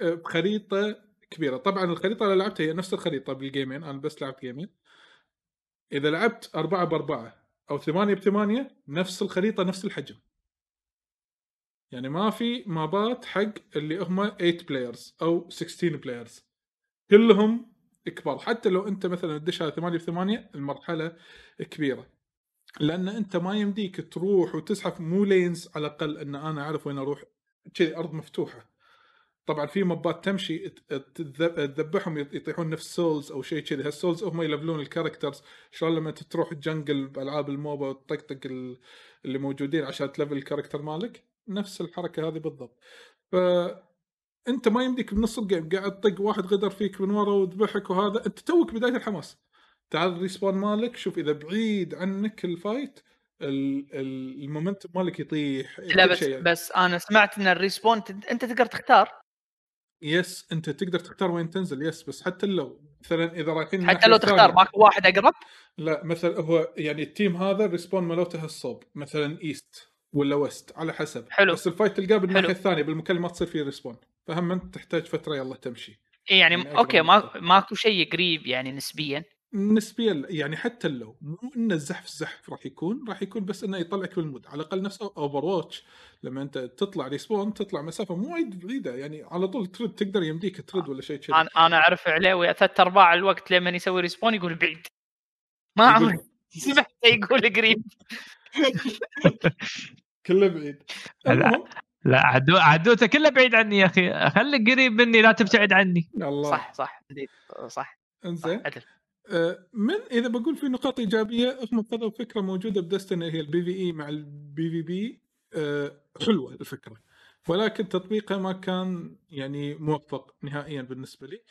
بخريطه كبيرة طبعا الخريطة اللي لعبتها هي نفس الخريطة بالجيمين أنا بس لعبت جيمين إذا لعبت 4 ب4 أو 8 ب8 نفس الخريطة نفس الحجم يعني ما في مابات حق اللي هما 8 بلايرز أو 16 بلايرز كلهم كبار حتى لو أنت مثلا تدش على 8 ب8 المرحلة كبيرة لأن أنت ما يمديك تروح وتسحب مو لينز على الأقل أن أنا أعرف وين أروح كذي أرض مفتوحة طبعا في مبات تمشي تذبحهم يطيحون نفس سولز او شيء كذي. هالسولز هم يلفلون الكاركترز، شلون لما تروح الجنجل بالعاب الموبا وتطقطق اللي موجودين عشان تلفل الكاركتر مالك، نفس الحركه هذه بالضبط. فانت ما يمديك بنص الجيم قاعد طق واحد غدر فيك من ورا وذبحك، وهذا انت توك بدايه الحماس. تعال الريسبون مالك، شوف اذا بعيد عنك الفايت المومنتم مالك يطيح. لا بس يعني. بس انا سمعت ان الريسبون انت تقدر تختار. يس انت تقدر تختار وين تنزل. يس بس حتى لو مثلا اذا رايحين، حتى لو تختار ماكو واحد اقرب، لا مثلا هو يعني التيم هذا الريسبون مالته الصوب مثلا ايست ولا وست على حسب. حلو. بس الفايت تلقاه بالناحيه الثانيه بالمكان ما تصير فيه ريسبون، فهم انت تحتاج فتره يلا تمشي يعني. اوكي ماكو شيء قريب يعني نسبيا يعني. حتى لو مو ان الزحف راح يكون بس انه يطلعك بالمود على الاقل. نفس اوفر واتش لما انت تطلع ريسبون تطلع مسافه مو وايد بعيده يعني، على طول ترد تقدر يمديك ترد ولا شيء. انا اعرف عليه ثلاث ارباع الوقت لما يسوي ريسبون يقول بعيد، ما عمري سمعت يقول قريب كله بعيد. لا عدوته كله بعيد عني يا اخي، خليك قريب مني لا تبتعد عني. الله. صح انزين. من إذا بقول في نقاط إيجابية، هم كذا فكرة موجودة بدستني هي البي في إي مع البي في بي، حلوة الفكرة ولكن تطبيقها ما كان يعني موفق نهائيا بالنسبة لي.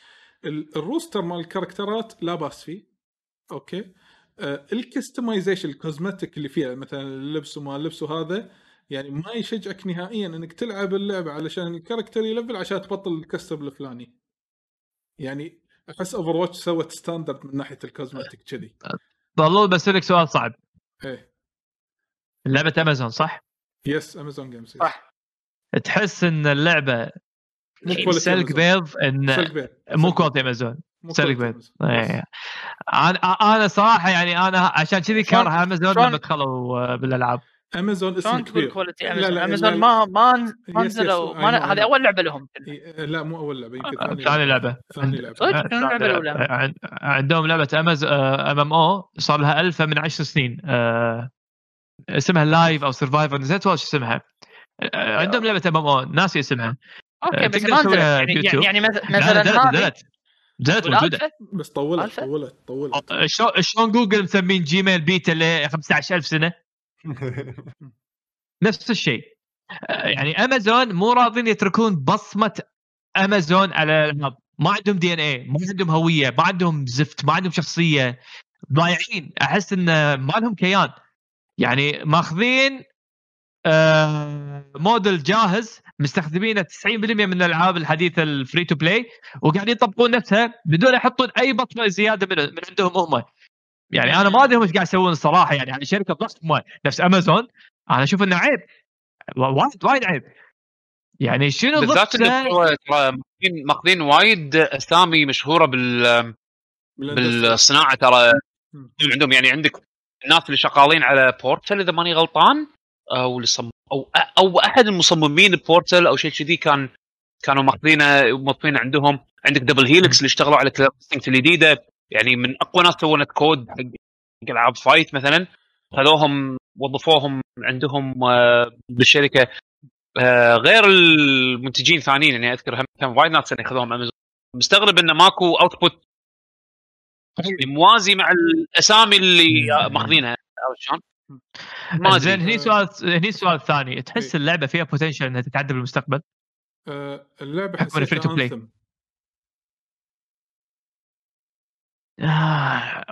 الروستر مال الكاركترات لا باس فيه، أوكي. الكستمايزيشن الكوزماتيك اللي فيها مثلا اللبس وما لبس وهذا يعني ما يشجعك نهائيا إنك تلعب اللعبة علشان الكاركتر يلفل عشان تبطل الكستم الفلاني يعني. أحس أوفرواتش سوت ستاندرد من ناحية الكوزماتيك كذي. والله بسألك سؤال صعب. إيه. اللعبة أمازون صح؟ يس أمازون جيمز. صح. تحس إن اللعبة سلك بيض إن مو كواليتي أمازون. سلك بيض. إيه. أنا صراحة يعني أنا عشان كذي كره أمازون لما دخلوا بالألعاب. أمازون اسم كبير. لا أمازون ما نزلوا هذه أول لعبة لهم. لا مو أول لعبة يمكن ثاني لعبة. عندهم لعبة MMO صار لها 1000 من 10 سنين اسمها لايف أو سيرفايفر، نسيت والله شو اسمها. عندهم لعبة MMO ناسي اسمها. أوكي بس ما يعني مثلا جات موجودة بس طولت. شلون جوجل مسمين جيميل بيتا ل 15000 سنة؟ نفس الشيء يعني. أمازون مو راضين يتركون بصمة أمازون على الهب. ما عندهم DNA، ما عندهم هوية، ما عندهم زفت، ما عندهم شخصية، ضايعين. أحس إن ما لهم كيان يعني. ماخذين موديل جاهز مستخدمينه 90% من الألعاب الحديثة الفري تو بلاي وقاعدين يطبقون نفسها بدون يحطون أي بصمة زيادة من عندهم هم يعني. أنا ما أدري هم إيش قاعد يسوون الصراحة يعني. شركة ضخمة نفس أمازون أنا أشوف إنه عيب، وايد عيب يعني. شنو بالذات ماخذين وايد أسامي مشهورة بالصناعة ترى عندهم يعني. عندك الناس اللي شغالين على بورتل إذا ماني غلطان، أو أحد المصممين بورتل أو شيء كذي كانوا ماخذين عندهم. عندك دبل هيلكس اللي اشتغلوا على كلاستنج الجديدة يعني، من أقوى ناس سووا كود حق ألعاب فايت مثلا، خذوهم وظفوهم عندهم بالشركة. غير المنتجين ثانيين يعني أذكر هم كان وايد ناس يعني خذوهم أمازون. مستغرب إنه ماكو أوتبوت موازي مع الأسامي اللي ماخذينها. زين هني سؤال ثاني. تحس اللعبة فيها بوتنشل إنها تتعدى بالمستقبل؟ اللعبة حسب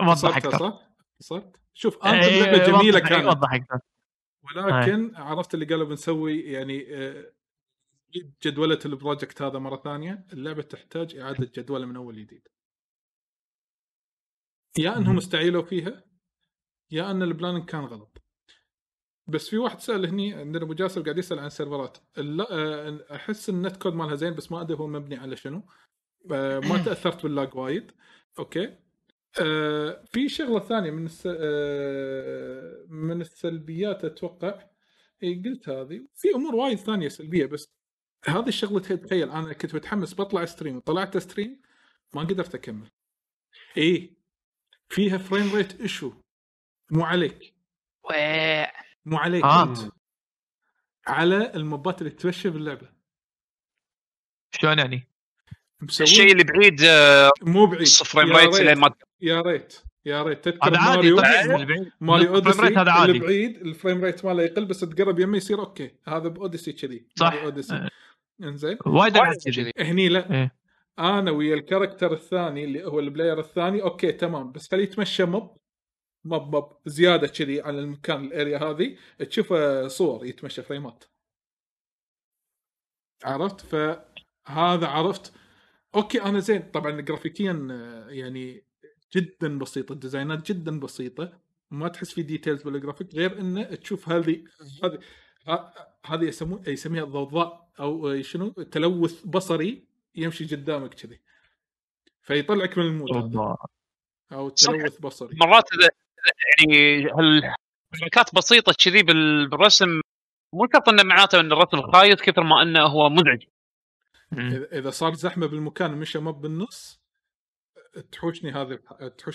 وضح اكثر. صرت شوف انت اللعبه جميله كانت وضح اكثر ولكن عرفت اللي قالوا بنسوي يعني جدوله البروجكت هذا مره ثانيه. اللعبه تحتاج اعاده جدوله من اول جديد، يا انهم استعيلوا فيها يا ان البلان كان غلط. بس في واحد سال هني عندنا ابو جاسر قاعد يسال عن سيرفرات. احس النت كود مالها زين بس ما ادري هو مبني على شنو. ما تاثرت باللاج وايد. اوكي. في شغله ثانيه من السلبيات اتوقع قلت هذه. في امور وايد ثانيه سلبيه بس هذه الشغله تخيل انا كنت متحمس بطلع ستريم وطلعت ستريم ما قدرت اكمل. ايه فيها فريم ريت ايشو مو عليك على المبات اللي تتوشى باللعبه شلون يعني؟ الشيء اللي بعيد مو بعيد الفريم ريت اللي ما يا ريت تذكر ماريو ماريو اوديسي اللي بعيد الفريم ريت ماله يقل بس تقرب يمه يصير اوكي. هذا باوديسي كذي صح اوديسي انزين وايد كذي هني لا إيه. انا ويا الكاركتر الثاني اللي هو البلاير الثاني اوكي تمام بس خليه يتمشى مب زياده كذي على المكان الاريا هذه تشوف صور يتمشى فريمات عرفت. فهذا عرفت اوكي انا زين طبعا جرافيكيا يعني جدا بسيطه الديزاينات جدا بسيطه ما تحس في ديتيلز بالجرافيك غير انه تشوف هذه يسميها الضوضاء او شنو تلوث بصري يمشي قدامك كذي فيطلعك من المود او تلوث بصري مرات يعني الحركات بسيطه كذي بالرسم مو شرط انه معناته ان الرسم خايس كثر ما انه هو مزعج. اذا صار زحمه بالمكان مشى مب بالنص تحوشني هذه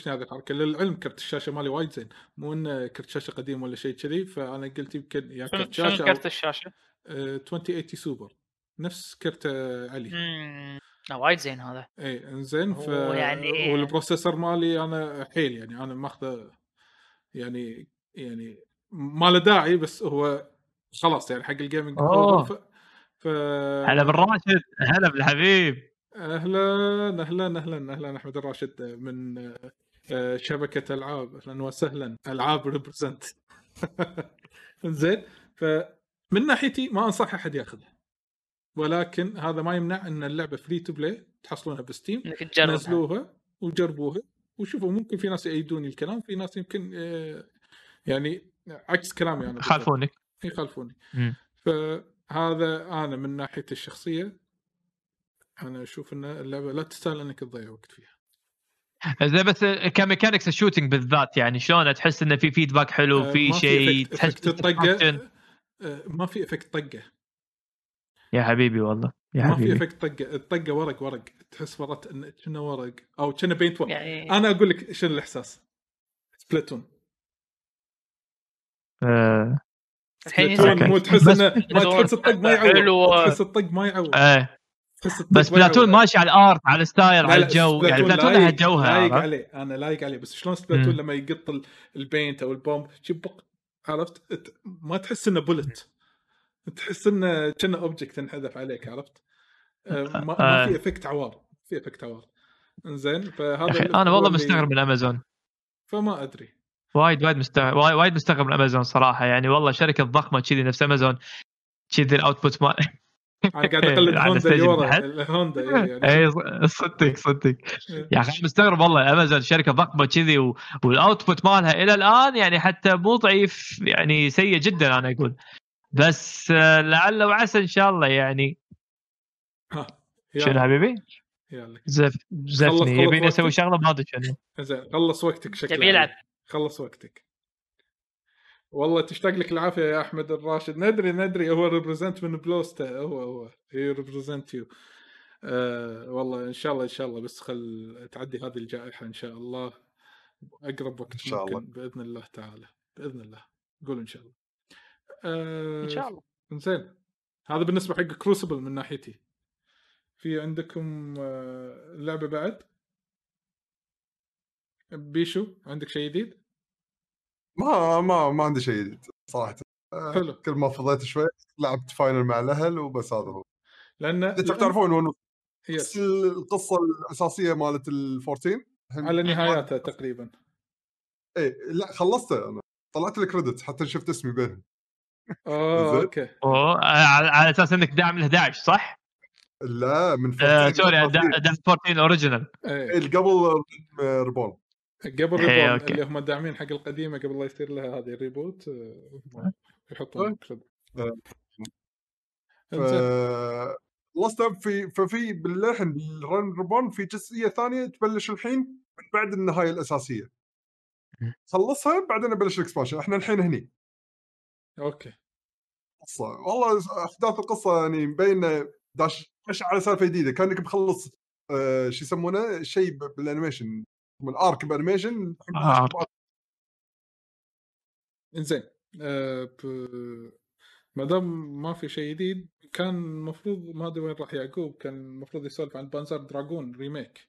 الحركه. للعلم كرت الشاشه مالي وايد زين مو انه كرت شاشه قديم ولا شيء كذي فانا قلت يمكن يا كرت شاشه كرت الشاشه 2080 سوبر نفس كرت علي وايد زين هذا اي انزين يعني والبروسيسور مالي انا حيل يعني انا ماخذه يعني ما له داعي بس هو خلاص يعني حق الجيمنج هلا بالراشد هلا بالحبيب اهلا احمد الراشد من شبكه العاب اهلا وسهلا العاب ريبريزنت انزين فمن ناحيتي ما انصح احد ياخذها ولكن هذا ما يمنع ان اللعبه فري تو بلاي تحصلونها بستيم نزلوها وجربوها وشوفوا ممكن في ناس يأيدوني الكلام في ناس يمكن يعني عكس كلامي انا يخالفوني فهذا انا من ناحيه الشخصيه انا اشوف ان اللعبه لا تستاهل انك تضيع وقت فيها. زي بس كميكانكس الشوتينج بالذات يعني شلون تحس انه في فيدباك حلو في شيء تحس تطقه ما في افكت طقه يا حبيبي والله يا ما حبيبي. في افكت طقه الطقه ورق تحس مرات ان كنا ورق او كنا بينت ورق يعني... انا اقول لك شنو الاحساس سبلاتون الحين مو تحس انه ما تحس الطق ما يعوض بس الطق ما يعوض بس بلاتون ماشي على الارت على الستايل على الجو يعني بلاتون لها جوها لايق عليه انا لايق عليه بس شلون بلاتون لما يقط البينت او البومب يبق عرفت ما تحس انه بولت تحس انه كنا اوبجكت انحذف عليك عرفت ما في افكت عوار في افكت عوار انزين فهذا انا والله مستغرب من امازون فما ادري وايد مستغرب من امازون صراحه يعني والله شركه ضخمه كذي نفس امازون كذي الاوتبوت ما قاعد اقلد هوندا يعني صدق يا اخي مستغرب والله امازون شركه ضخمه كذي والاوتبوت مالها الى الان يعني حتى مو ضعيف يعني سيء جدا انا اقول بس لعل وعسى ان شاء الله يعني شنو حبيبي يلا زفني يبيني اسوي شغله ما ادري شنو زين خلص وقتك شكلك خلص وقتك والله تشتاق لك العافيه يا احمد الراشد ندري هو ريبريزنت من بلوستا هو هي ريبريزنت يو والله ان شاء الله بس خل تعدي هذه الجائحه ان شاء الله اقرب وقت ممكن باذن الله قول ان شاء الله ان شاء الله انزين هذا بالنسبه حق كروسبل من ناحيتي. في عندكم لعبه بعد بيشو عندك شيء جديد؟ ما عندي شيء جديد صراحه. كل ما فضيت شوي لعبت فاينل مع الاهل وبس هذا هو. لان تعرفون انه القصه الاساسيه مالت ال14 على نهايتها تقريبا. اي لا خلصتها انا طلعت الكريدت حتى شفت اسمي بينهم. اوكي. على اساس انك داعم ال11 صح؟ لا من سوري داعم 14 اوريجينال. قبل ريبون اللي هم داعمين حق القديمه قبل لا يصير لها هذه الريبوت يحطون لسه في باللحن ريبون في جزئيه ثانيه تبلش الحين من بعد النهايه الاساسيه خلصها بعدين ابلش الاكسبانشن احنا الحين هني اوكي قصه والله احداث القصه يعني مبينه داش على سالفه جديده كانك مخلص شو يسمونه شيء بالانيميشن من ارك بانيميشن انزين ما دام ما في شيء جديد كان المفروض ما ادري وين راح يعقوب، كان المفروض يسولف عن بانزر دراجون ريميك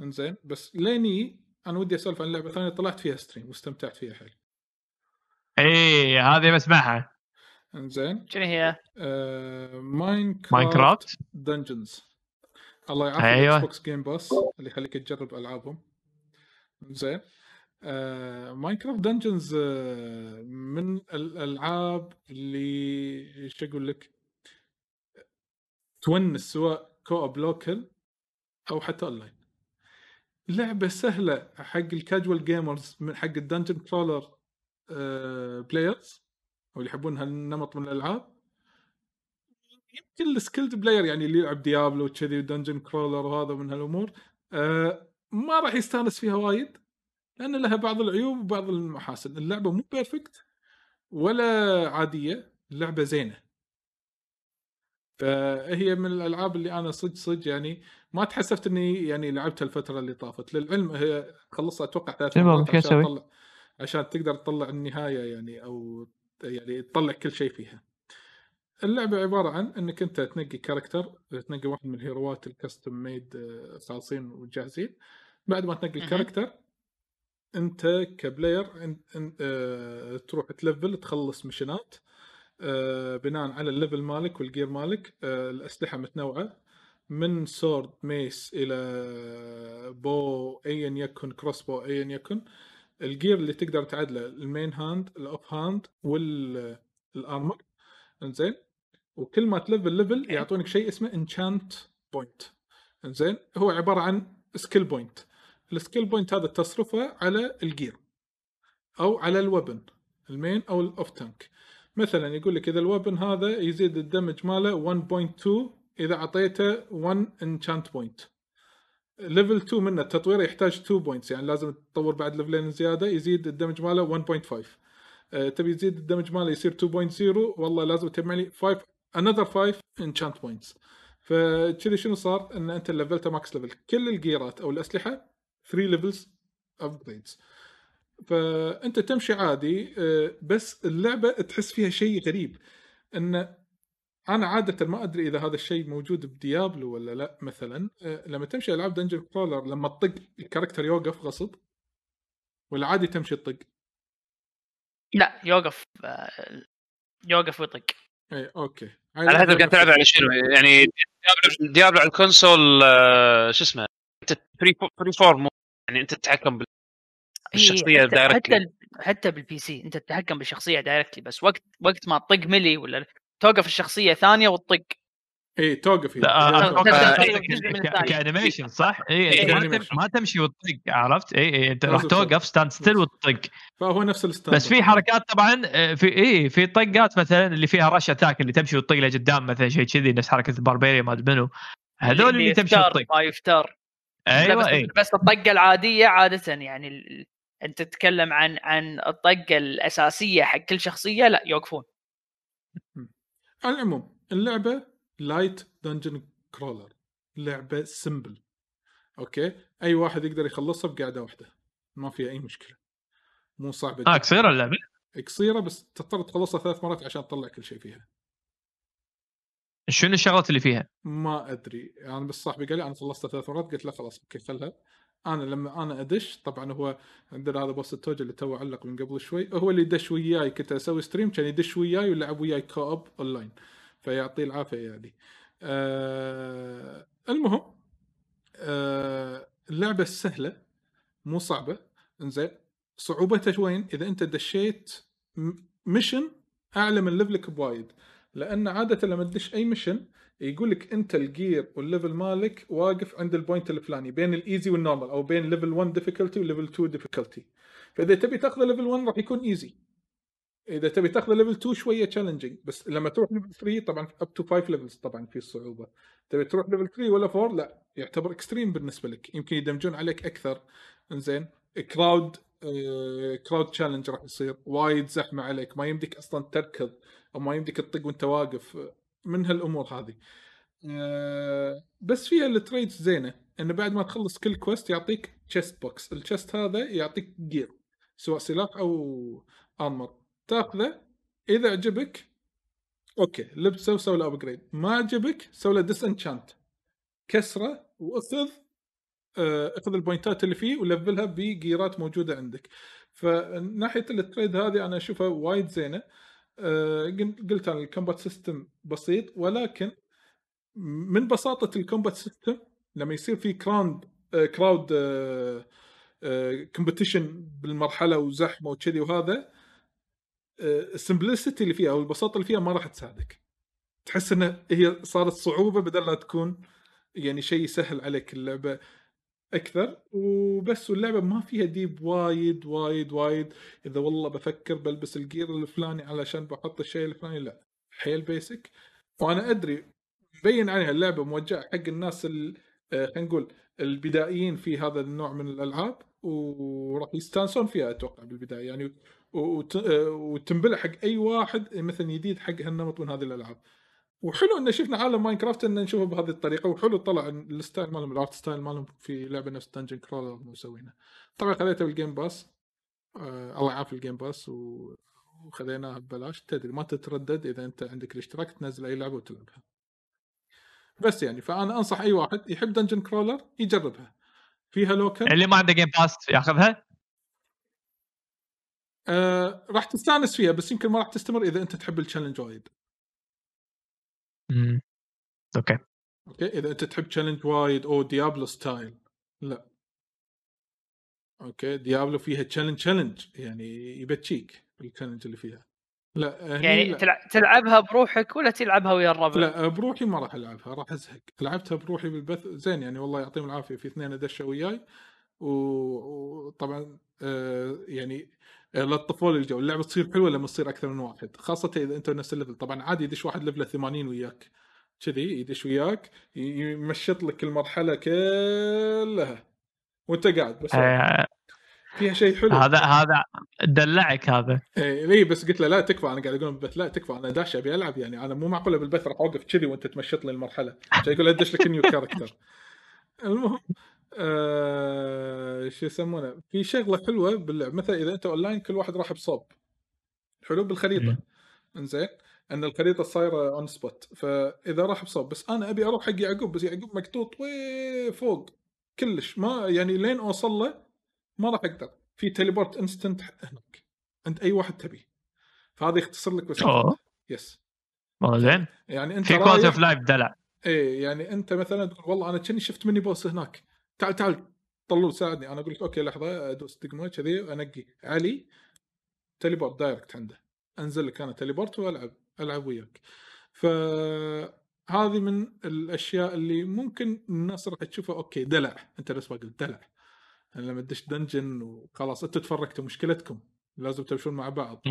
انزين، بس ليني انا ودي اسولف عن لعبه ثانيه طلعت فيها ستريم واستمتعت فيها حيل. اي هذه بسمعها انزين. شنو هي؟ ماينكرافت دنجنز. الله يعافيك. أيوة. بوكس جيم باس اللي يخليك تجرب العابهم انزين. ماينكرافت دنجنز من الالعاب اللي ايش اقول لك، تونس سواء كوب لوكل او حتى اونلاين. لعبه سهله حق الكاجوال جيمرز، من حق الدنجن كرولر بلايرز او اللي يحبون هالنمط من الالعاب، يمكن السكيلد بلاير يعني اللي يلعب ديابلو وكذي ودنجن كرولر وهذا من هالامور ما راح يستانس فيها وايد، لأن لها بعض العيوب وبعض المحاسن. اللعبة مو بيرفكت ولا عادية، اللعبة زينة، فهي من الألعاب اللي أنا صدق يعني ما تحسفت إني يعني لعبتها الفترة اللي طافت. للعلم هي خلصت أتوقع 3 مرات عشان تقدر تطلع النهاية يعني، أو يعني تطلع كل شيء فيها. اللعبة عبارة عن إنك أنت تنقي كاركتر، تنقي واحد من الهيروات الكاستم ميد خالصين وجاهزين. بعد ما تنقي الكاركتر انت كبلاير تروح تلفل، تخلص مشينات بناء على الليفل مالك والجير مالك. الاسلحه متنوعه من سورد ميس الى بو ايا يكن، كروس بو ايا يكن. الجير اللي تقدر تعدله المين هاند، الاوف هاند، والارمر انزين. وكل ما تلفل ليفل يعطونك شيء اسمه انشانت بوينت انزين، هو عباره عن سكيل بوينت. السكيل بوينت هذا تصرفه على الجير او على الوبن المين او الاوف تانك. مثلا يقول لك اذا الوبن هذا يزيد الدمج ماله 1.2 اذا اعطيته 1 انشانت بوينت. ليفل 2 منه التطوير يحتاج 2 بوينتس، يعني لازم تطور بعد ليفلين زياده، يزيد الدمج ماله 1.5. تبي يزيد الدمج ماله يصير 2.0، والله لازم تجمع لي 5 انذر 5 انشانت بوينتس. فكذي شنو صار؟ ان انت ليفلته ماكس ليفل. كل الجيرات او الاسلحه 3 ليفلز ابجريدز، فانت تمشي عادي. بس اللعبه تحس فيها شيء غريب، ان انا عاده ما ادري اذا هذا الشيء موجود بديابلو ولا لا. مثلا لما تمشي العاب دنجن كرولر، لما تطق الكاركتر يوقف غصب ولا عادي تمشي تطق؟ لا يوقف ويطق. اي اوكي، على حسب كنت تلعب على شنو يعني. ديابلو على الكونسول شو اسمه، انت فري فورم، يعني انت تتحكم بالشخصيه دايركتلي. حتى بالبي سي انت تتحكم بالشخصيه دايركتلي، بس وقت ما تطق ملي ولا توقف الشخصيه ثانيه وتطق. اي توقف كانيميشن صح. اي ما تمشي وتطق، عرفت؟ اي انت راح توقف ستاند ستيل وتطق، فهو نفس الستاند. بس في حركات طبعا، في طقات مثلا اللي فيها رش اتاك، اللي تمشي وتطق لقدام مثلا شيء كذي، نفس حركه الباربيري ما ادمنوا هذول اللي تمشي وتطق. أيوة. بس الطقة العادية عادة يعني أنت تتكلم عن الطقة الأساسية حق كل شخصية، لا يوقفون. على العموم اللعبة لايت دنجن كرولر، لعبة سمبل أوكي، أي واحد يقدر يخلصها بقعدة واحدة، ما فيها أي مشكلة، مو صعبة. قصيرة اللعبة، قصيرة بس تضطر تخلصها 3 مرات عشان تطلع كل شيء فيها. شنو الشغلات اللي فيها؟ ما أدري أنا يعني، بس صاحبي قال لي أنا خلصت 3 مرات، قلت له خلاص أوكي خلها. أنا لما أنا أدش، طبعًا هو عندنا هذا بوس التوج اللي تو علق من قبل شوي، هو اللي دش وياي، كنت أسوي ستريم كان يدش وياي ويلعب وياي كوب أونلاين، فيعطيه العافية يعني. المهم اللعبة سهلة مو صعبة إنزين. صعوبتها وين؟ إذا أنت دشيت ميشن أعلى من ليفلك بوايد، لأن عادة لما تدش أي ميشن يقولك أنت الجير والليفل مالك واقف عند البوينت الفلاني بين الإيزي والنورمال، أو بين ليفل 1 ديفيكولتي وليفل 2 ديفيكولتي. فإذا تبي تأخذ ليفل 1 راح يكون إيزي، إذا تبي تأخذ ليفل 2 شوية تشالنجينج، بس لما تروح ليفل 3 طبعًا up to 5 levels طبعًا في الصعوبة. تبي تروح ليفل 3 ولا 4 لا، يعتبر إكستريم بالنسبة لك، يمكن يدمجون عليك أكثر إنزين. كراود تشالنج راح يصير وايد زحمة عليك، ما يمديك أصلاً تركض أو ما يمديك تطق وانت واقف، من هالأمور هذه. بس فيها التريد زينة، إنه بعد ما تخلص كل كويست يعطيك تشست بوكس. التشست هذا يعطيك جير سواء سلاح أو أرمر، تأخذه إذا عجبك اوكي لبسه وسوي له ابجريد، ما عجبك سوي له ديس انشانت، كسره واخذ اخذ البوينتات اللي فيه ولفلها بجيرات موجوده عندك. فناحيه التريد هذه انا اشوفها وايد زينه. قلت انا الكومبات سيستم بسيط، ولكن من بساطه الكومبات سيستم لما يصير في كراود كومبيتيشن بالمرحله وزحمه وكذي، وهذا السمبلسيتي اللي فيها او البساطه اللي فيها ما راح تساعدك، تحس ان هي صارت صعوبه بدل لا تكون يعني شيء سهل عليك اللعبه اكثر وبس. واللعبه ما فيها ديب وايد وايد وايد، اذا والله بفكر بلبس الجير الفلاني علشان بحط الشيء الفلاني، لا حيل بيسك. وانا ادري مبين عليها اللعبه موجهه حق الناس نقول البدائيين في هذا النوع من الالعاب، وراح يستانسون فيها اتوقع بالبدايه يعني، وتنبلع حق اي واحد مثلا جديد حق هالنمط من هذه الالعاب. وحلو ان شفنا عالم ماينكرافت ان نشوفه بهذه الطريقه، وحلو طلع الستايل مالهم الارت ستايل مالهم في لعبه نفس دنجن كرولر مسوينها. طبعا خذيتها بالجيم باس، الله يعافي الجيم باس، وخذيناها ببلاش. تدري ما تتردد اذا انت عندك الاشتراك تنزل اي لعبه وتلعبها بس يعني. فانا انصح اي واحد يحب دنجن كرولر يجربها، فيها لوكال. اللي ما عنده جيم باس ياخذها، راح تستانس فيها، بس يمكن ما راح تستمر اذا انت تحب التشالنج وايد. اوكي اذا انت تحب تشالنج وايد او ديابلو ستايل، لا اوكي ديابلو فيها تشالنج يعني يبتشيك التشالنج اللي فيها، لا يعني لا. تلعبها بروحك ولا تلعبها ويا الربع؟ لا بروحي ما راح العبها، راح ازهق. لعبتها بروحي بالبث زين يعني، والله يعطيهم العافيه في اثنين دشوا وياي، وطبعا يعني للطفولة الجو. اللعبة تصير حلوة لما تصير أكثر من واحد، خاصة إذا أنت نفس الليفل. طبعًا عادي يدش واحد ليفله 80 وياك كذي، يدش وياك يمشط لك المرحلة كلها وأنت قاعد بس فيها شيء حلو. هذا دلعك هذا. إيه ليه بس قلت له لا تكفى، أنا قاعد أقول بالبث لا تكفى، أنا داش أبي ألعب يعني، أنا مو معقولة بالبث راح أوقف كذي وأنت تمشط لي المرحلة. يقول أدش لك نيو كاركتر. المهم شو يسمونه، في شغله حلوه باللعب مثلا اذا انت اونلاين كل واحد راح بصوب حلو بالخريطه، انزين ان الخريطه صايره اون سبوت، فاذا راح بصوب بس انا ابي اروح حق يعقوب، بس يعقوب مكتوط وي فوق كلش، ما يعني لين اوصل له ما راح اقدر. في تيليبورت انستنت هناك عند اي واحد تبي، فهذا يختصر لك بس يس ما زين يعني. انت في كواليتي اوف لايف دلع اي يعني، انت مثلا تقول والله انا كني شفت مني بوس هناك، تعال طلوا ساعدني، انا اقول لك اوكي لحظه ادوس دقمه كذي وانقي علي تيليبورت دايركت عنده، انزل لك انا تيليبورت والعب وياك. فهذه من الاشياء اللي ممكن الناس راح تشوفها اوكي دلع، انت بس ما قلت دلع يعني لما تدش دنجن وخلاص انت تفرقتوا مشكلتكم لازم تمشون مع بعض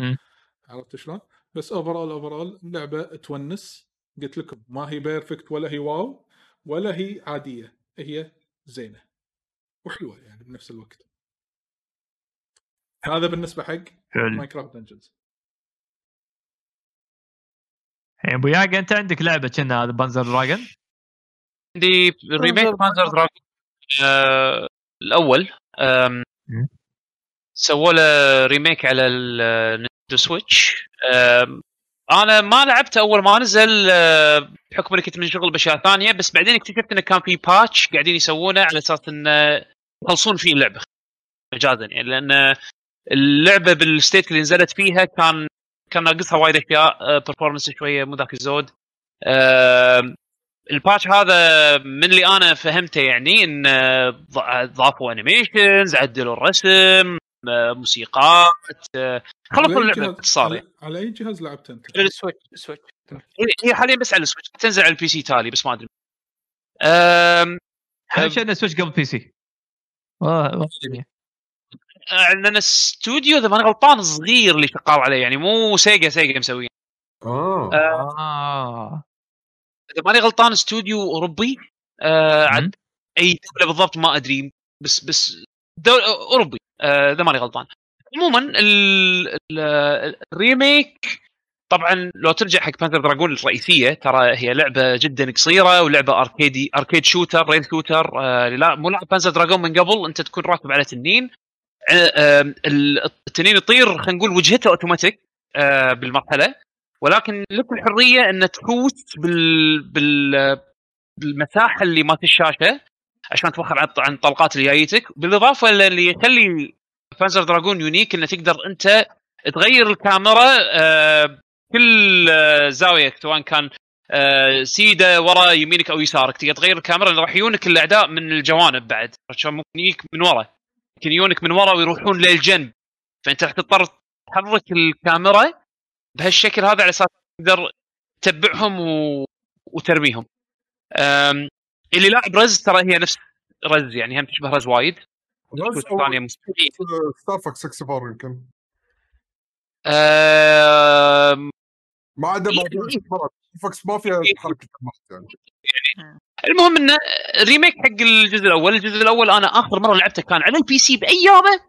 عرفت شلون. بس اوفرال لعبه تونس، قلت لكم ما هي بيرفكت ولا هي واو ولا هي عاديه، هي زينه وحلوه يعني بنفس الوقت. هذا بالنسبه حق ماينكرافت دنجنز. يا ابو ياقا انت عندك لعبه كنا هذا بانزر دراجون، عندي ريميك بانزر دراجون الاول، سووا له ريميك على النينتندو سويتش. انا ما لعبت اول ما نزل بحكم اني كنت منشغل باشياء ثانيه، بس بعدين اكتشفت انه كان في باتش قاعدين يسوونه على اساس انه يخلصون فيه اللعبه مجازا يعني، لان اللعبه بالستيت اللي نزلت فيها كان ناقصها وايد اشياء، برفورمانس شويه مو ذاك الزود. الباتش هذا من اللي انا فهمته يعني ان ضافوا انيميشنز، عدلوا الرسم، موسيقات، خلصوا اللعبه باختصار. على اي جهاز لعبت انت؟ السويتش. هي حاليا بس على السويتش، تنزل على البي سي تالي بس ما ادري. عشان السويتش قبل بي سي عندنا استوديو اذا ما انا غلطان صغير اللي شغال عليه يعني، مو سيجا مسويه. اذا ما انا غلطان استوديو اوروبي، عند اي دوله بالضبط ما ادري، بس دولة اوروبي اذا ماني غلطان. عموما الريميك طبعا لو ترجع حق بانثر دراجون الرئيسيه، ترى هي لعبه جدا قصيره ولعبه اركيد شوتر، رين شوتر. لا مو لعب بانثر دراجون من قبل، انت تكون راكب على تنين، التنين يطير خلينا نقول وجهته اوتوماتيك بالمرحله، ولكن لك الحريه ان تفوت بالمساحه اللي مات الشاشه عشان تبخر عن طلقات اللي جايتك. بالاضافه اللي يخلي فانزر دراجون يونيك انه تقدر انت تغير الكاميرا كل زاويه، سواء كان سيده ورا يمينك او يسارك تقدر تغير الكاميرا، لأن راح يونك الاعداء من الجوانب بعد، عشان ممكن يجيك من ورا، ممكن يونك من ورا ويروحون للجنب، فانت راح تضطر تحرك الكاميرا بهالشكل هذا على اساس تقدر تتبعهم وترميهم. اللي لاعب رز ترى هي نفس رز، يعني هم تشبه رز وايد. رز الثانيه مستحيل ستار فوكس 64 يمكن ما عدا فوكس ما فيها حركه يعني. المهم ان الريميك حق الجزء الاول، الجزء الاول انا اخر مره لعبته كان على البي سي بايامه،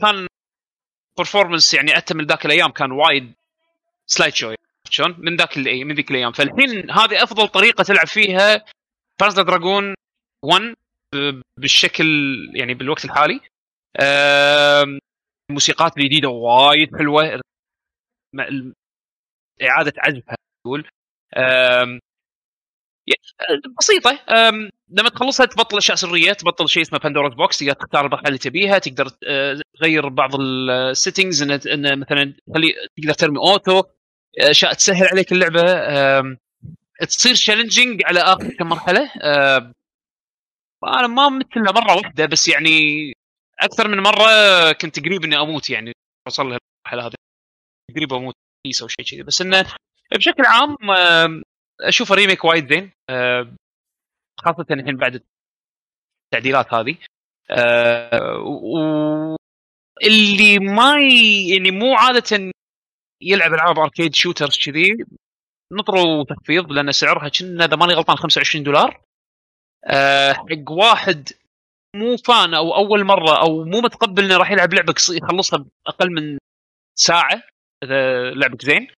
كان برفورمانس يعني اتم من ذاك الايام، كان وايد سلايد شو شلون من ذاك من ذيك الايام. فالحين هذه افضل طريقه تلعب فيها فانزر دراجون 1 بالشكل يعني بالوقت الحالي. الموسيقات الجديده وايد حلوه، اعاده عزفها نقول بسيطه، لما تخلصها تبطل اشياء سريه، تبطل شيء اسمه باندوراز بوكس، تقدر تختار البقعه اللي تبيها، تقدر تغير بعض السيتنجز ان مثلا تخلي تقدر ترمي اوتو، اشياء تسهل عليك اللعبه. تصير تشالنجينج على اخر كم مرحله. انا ما مثلها مره واحده بس، يعني اكثر من مره كنت قريب اني اموت، يعني وصل لهالمرحله هذه قريب اموت كيس او شيء كذي. بس انه بشكل عام اشوف ريميك وايد زين، خاصه الحين بعد التعديلات هذه. واللي ما يعني مو عاده يلعب العاب اركيد شوترز كذي نطروا تخفيض، لان سعرها كنا اذا ماني غلطان $25 حق واحد مو فان او اول مره او مو متقبل انه راح يلعب لعبه يخلصها باقل من ساعه اذا لعبك زين.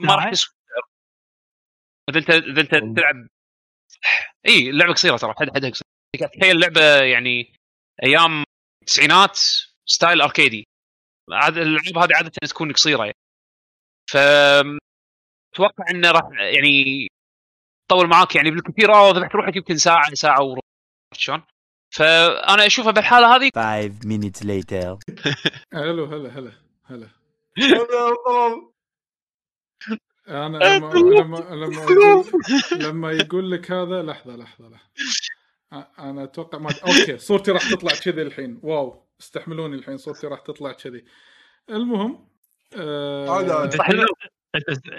ما راح يسوى اذا انت تلعب اي لعبه قصيره، ترى حدها قصير. تخيل لعبه يعني ايام التسعينات ستايل اركيدي، اللعبه هذه عاده تكون قصيره يعني. فتوقع انه راح يعني تطول معاك يعني بالكثير، ذبحت روحك يمكن ساعه وربع شلون. فانا اشوفها بالحاله هذه 5 minutes later. الو هلا هلا هلا والله. انا لما يقول لك هذا لحظه انا اتوقع ما اوكي صورتي راح تطلع كذي الحين، واو استحملوني الحين صورتي راح تطلع كذي. المهم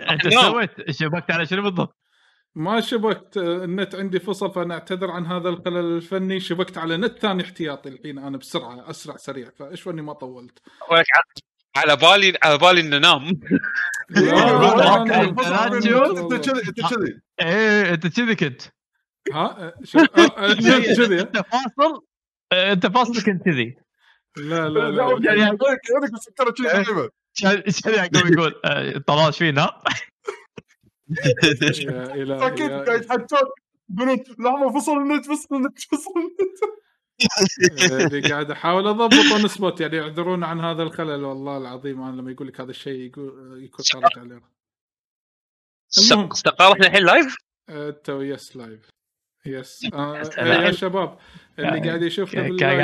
انت سويت شبكت على شنو بالضبط؟ ما شبكت، النت عندي فصل، فانا اعتذر عن هذا الخلل الفني. شبكت على نت ثاني احتياطي الحين انا بسرعه اسرع سريع، فايش فني ما طولت. على بالي انه نام. انت كذي كنت ها كذي انت فاصل كنت كذي. لا يعني انا سكرت كذي شريعه يقول طلال فينا فكيت قاعد حتى بنت لحظه فصل النت قاعد احاول اضبط نسبه، يعني يعذرون عن هذا الخلل والله العظيم. انا لما يقول لك هذا الشيء يكون صارت عليه. استقرنا الحين لايف تو يس لايف يس يا شباب اللي قاعد يشوفنا قاعد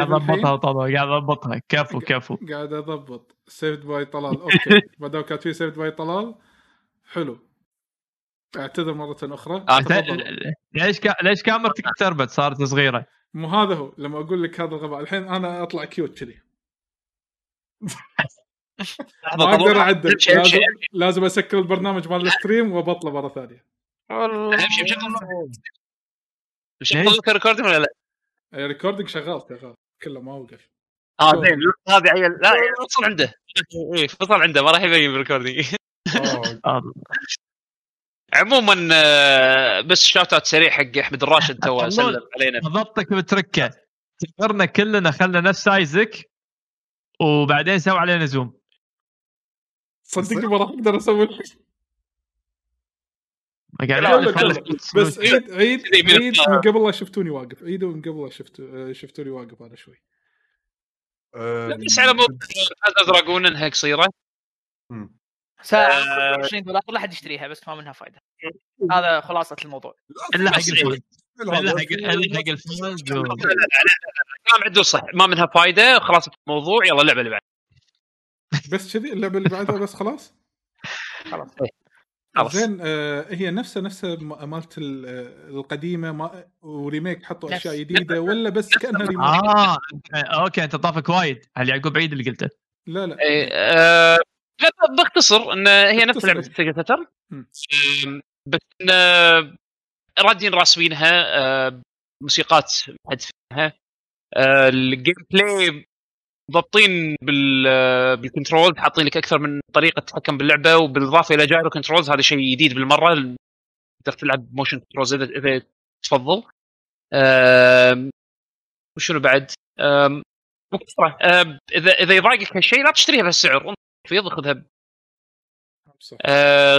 اضبطها كفو قاعد اضبط سيفد باي طلال. اوكي بداو كانت في سيفد باي طلال، حلو. اعتذر مرة أخرى. ليش كاميرتك تربت صارت صغيرة؟ مو هذا هو لما أقول لك هذا الغباء. الحين أنا أطلع كيوت كذي. أقدر أعدل. لازم أسكر البرنامج مال الستريم وبطلع مرة ثانية. والله. شغال ريكوردينج ولا لا؟ ريكوردينج شغال كله ما وقف. زين هذا عيل لا فصل عنده. إيه فصل عنده ما راح يبين بالريكوردينج. عموما بس شاتات سريع حق احمد الراشد تو سلم علينا ضبطك بتركه تفرنا كلنا خلنا نفس سايزك وبعدين سوي علينا زوم. صدقني ما راح اقدر اسوي بس عيد من قبل لا شفتوني واقف، عيد من قبل لا شفتوني واقف انا شوي. لا بس على موضوع هذا دراجون انها قصيره ساعة $20 كل أحد يشتريها بس ما منها فائدة. هذا خلاصة الموضوع. إلا حق الفوز. كلام عدو صح، ما منها فائدة خلاص الموضوع، يلا اللعبة اللي بعد. بس كذي اللعبة اللي بعدها بس خلاص. خلاص. زين هي نفسها مالت القديمة ما وريميك حطوا أشياء جديدة ولا بس كأنها ريميك؟ أوكي أنت طافك وايد. هل يعقوب بعيد اللي قلته؟ لا لا. باختصر إن هي نفس لعبة سيجاتر بس إن رادين راسبينها موسيقات محذفينها، الجيم بلاي ضبطين بالكنترول، حاطين لك أكثر من طريقة تتحكم باللعبة، وبالإضافة إلى جايرو كنترولز، هذا شيء جديد بالمرة، تقدر تلعب موشن كنترولز إذا تفضل. وشنو بعد؟ مكسرة إذا يضايقك هالشيء لا تشتريها بهالسعر، تفيض خذها.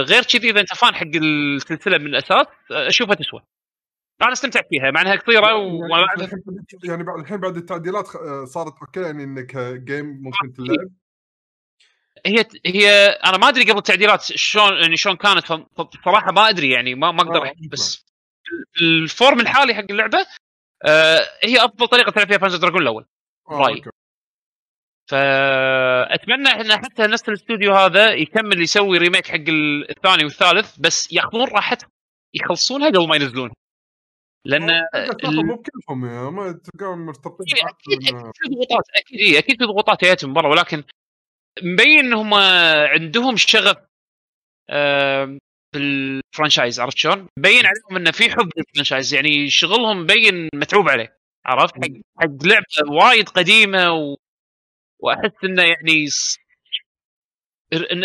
غير كذي إذا أنت فان حق السلسلة من الأساس أشوفها تسوى. أنا استمتعت فيها مع أنها كثيرة يعني الحين بعد التعديلات صارت أوكي، يعني إنك جيم ممكن تلعب. هي أنا ما أدري قبل التعديلات شلون كانت صراحة، ما أدري يعني ما أقدر أحكي، بس الفورم الحالي حق اللعبة هي أفضل طريقة تلعب فيها فانز دراجون الأول رأيي. فأتمنى إحنا حتى نفس الاستوديو هذا يكمل يسوي ريميك حق الثاني والثالث، بس يأخذون راحتهم يخلصونها قبل ما ينزلونها، لأن مو بكلهم يا ما تلقاهم مرتبطين. أكيد في ضغوطات جاية من برا، ولكن مبين إنهم عندهم شغف بالفرانشايز، عرفت شلون؟ مبين عليهم إنه في حب للفرانشايز، يعني شغلهم مبين متعوب عليه، عرفت؟ حق لعبة وايد قديمة وأحس إنه يعني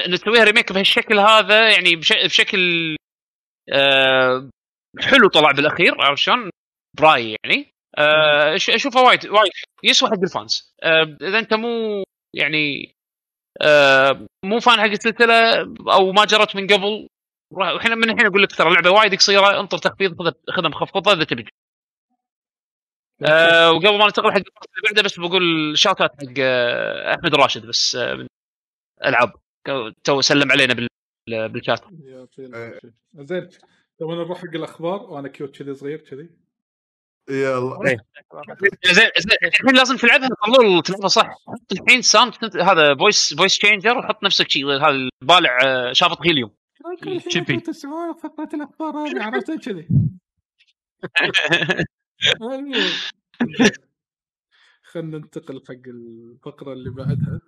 إن تسويها ريميك بهالشكل هذا، يعني بشكل حلو طلع بالأخير، عرفت شلون؟ براي يعني أشوفه وايد يسوى حق الفانز. إذا أنت مو يعني مو فان حق السلسلة أو ما جرت من قبل، وإحنا من الحين أقول لك ترى اللعبة وايد قصيرة، انطر تخفيض، خذها مخفضة إذا تبي. وقبل ما ننتقل حق اللي بعده بس بقول شاطات حق أحمد راشد بس ألعاب تو سلم علينا بالشات. زين طبعا نروح حق الأخبار وأنا كيوت كذي صغير كذي. يلا زين الحين لازم تلعبها، خلوا تلعبها صح، حط الحين ساوند هذا فويس تشينجر وحط نفسك شيء هذا البالع شافط هيليوم تشيبي تسوي فقرة الأخبار هذه، عرفتها كذي. خلنا ننتقل حق الفقرة اللي بعدها.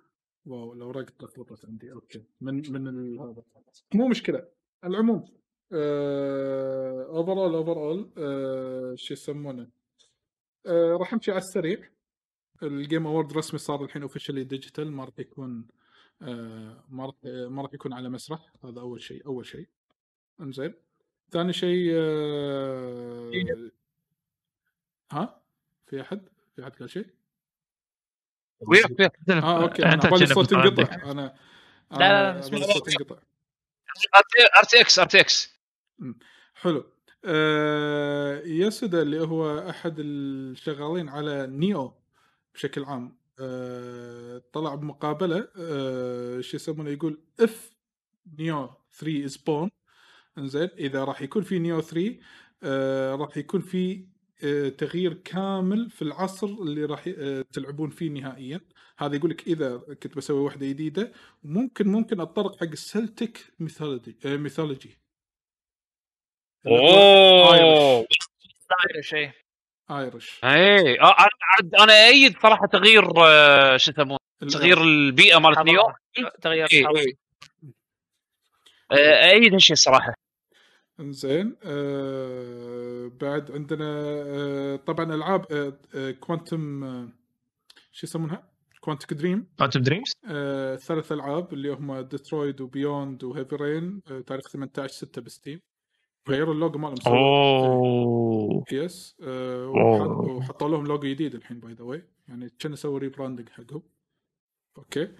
واو الأوراق تلخبطت عندي. أوكي من هذا مو مشكلة. العموم اوفرول شو يسمونه، راح نمشي على السريع. الجيم اوورد رسمي صار الحين اوفيشلي ديجيتال، ما راح يكون ما راح يكون على مسرح، هذا اول شيء. انزين ثاني شيء في احد قال شيء اوكي الصوت انقطع. انا الصوت انقطع. RTX حلو. ياسد اللي هو أحد الشغالين على نيو بشكل عام طلع بمقابلة شو يسمونه، يقول if نيو 3 is born، إنزين إذا راح يكون في نيو 3 راح يكون في تغيير كامل في العصر اللي راح تلعبون فيه نهائيا. هذا يقولك إذا كنت بسوي واحدة جديدة ممكن أتطرق حق السلتيك ميثولوجي. آيرش. إيه أنا أيد صراحة تغيير شو يسمونه، تغيير البيئة مالت نيويورك، تغيير أيد هالشيء صراحة. انزين بعد عندنا طبعا العاب كوانتم شو يسمونها، كوانتم دريمز، ثلاث العاب اللي هم ديترويد وبيوند وهيفي رين، تاريخ 18/6 بستيم، غيروا اللوجو مالهم اوه يس، وحطوا لهم لوجو جديد الحين باي ذا واي، يعني كان سووا ريبراندنج حقهم. اوكي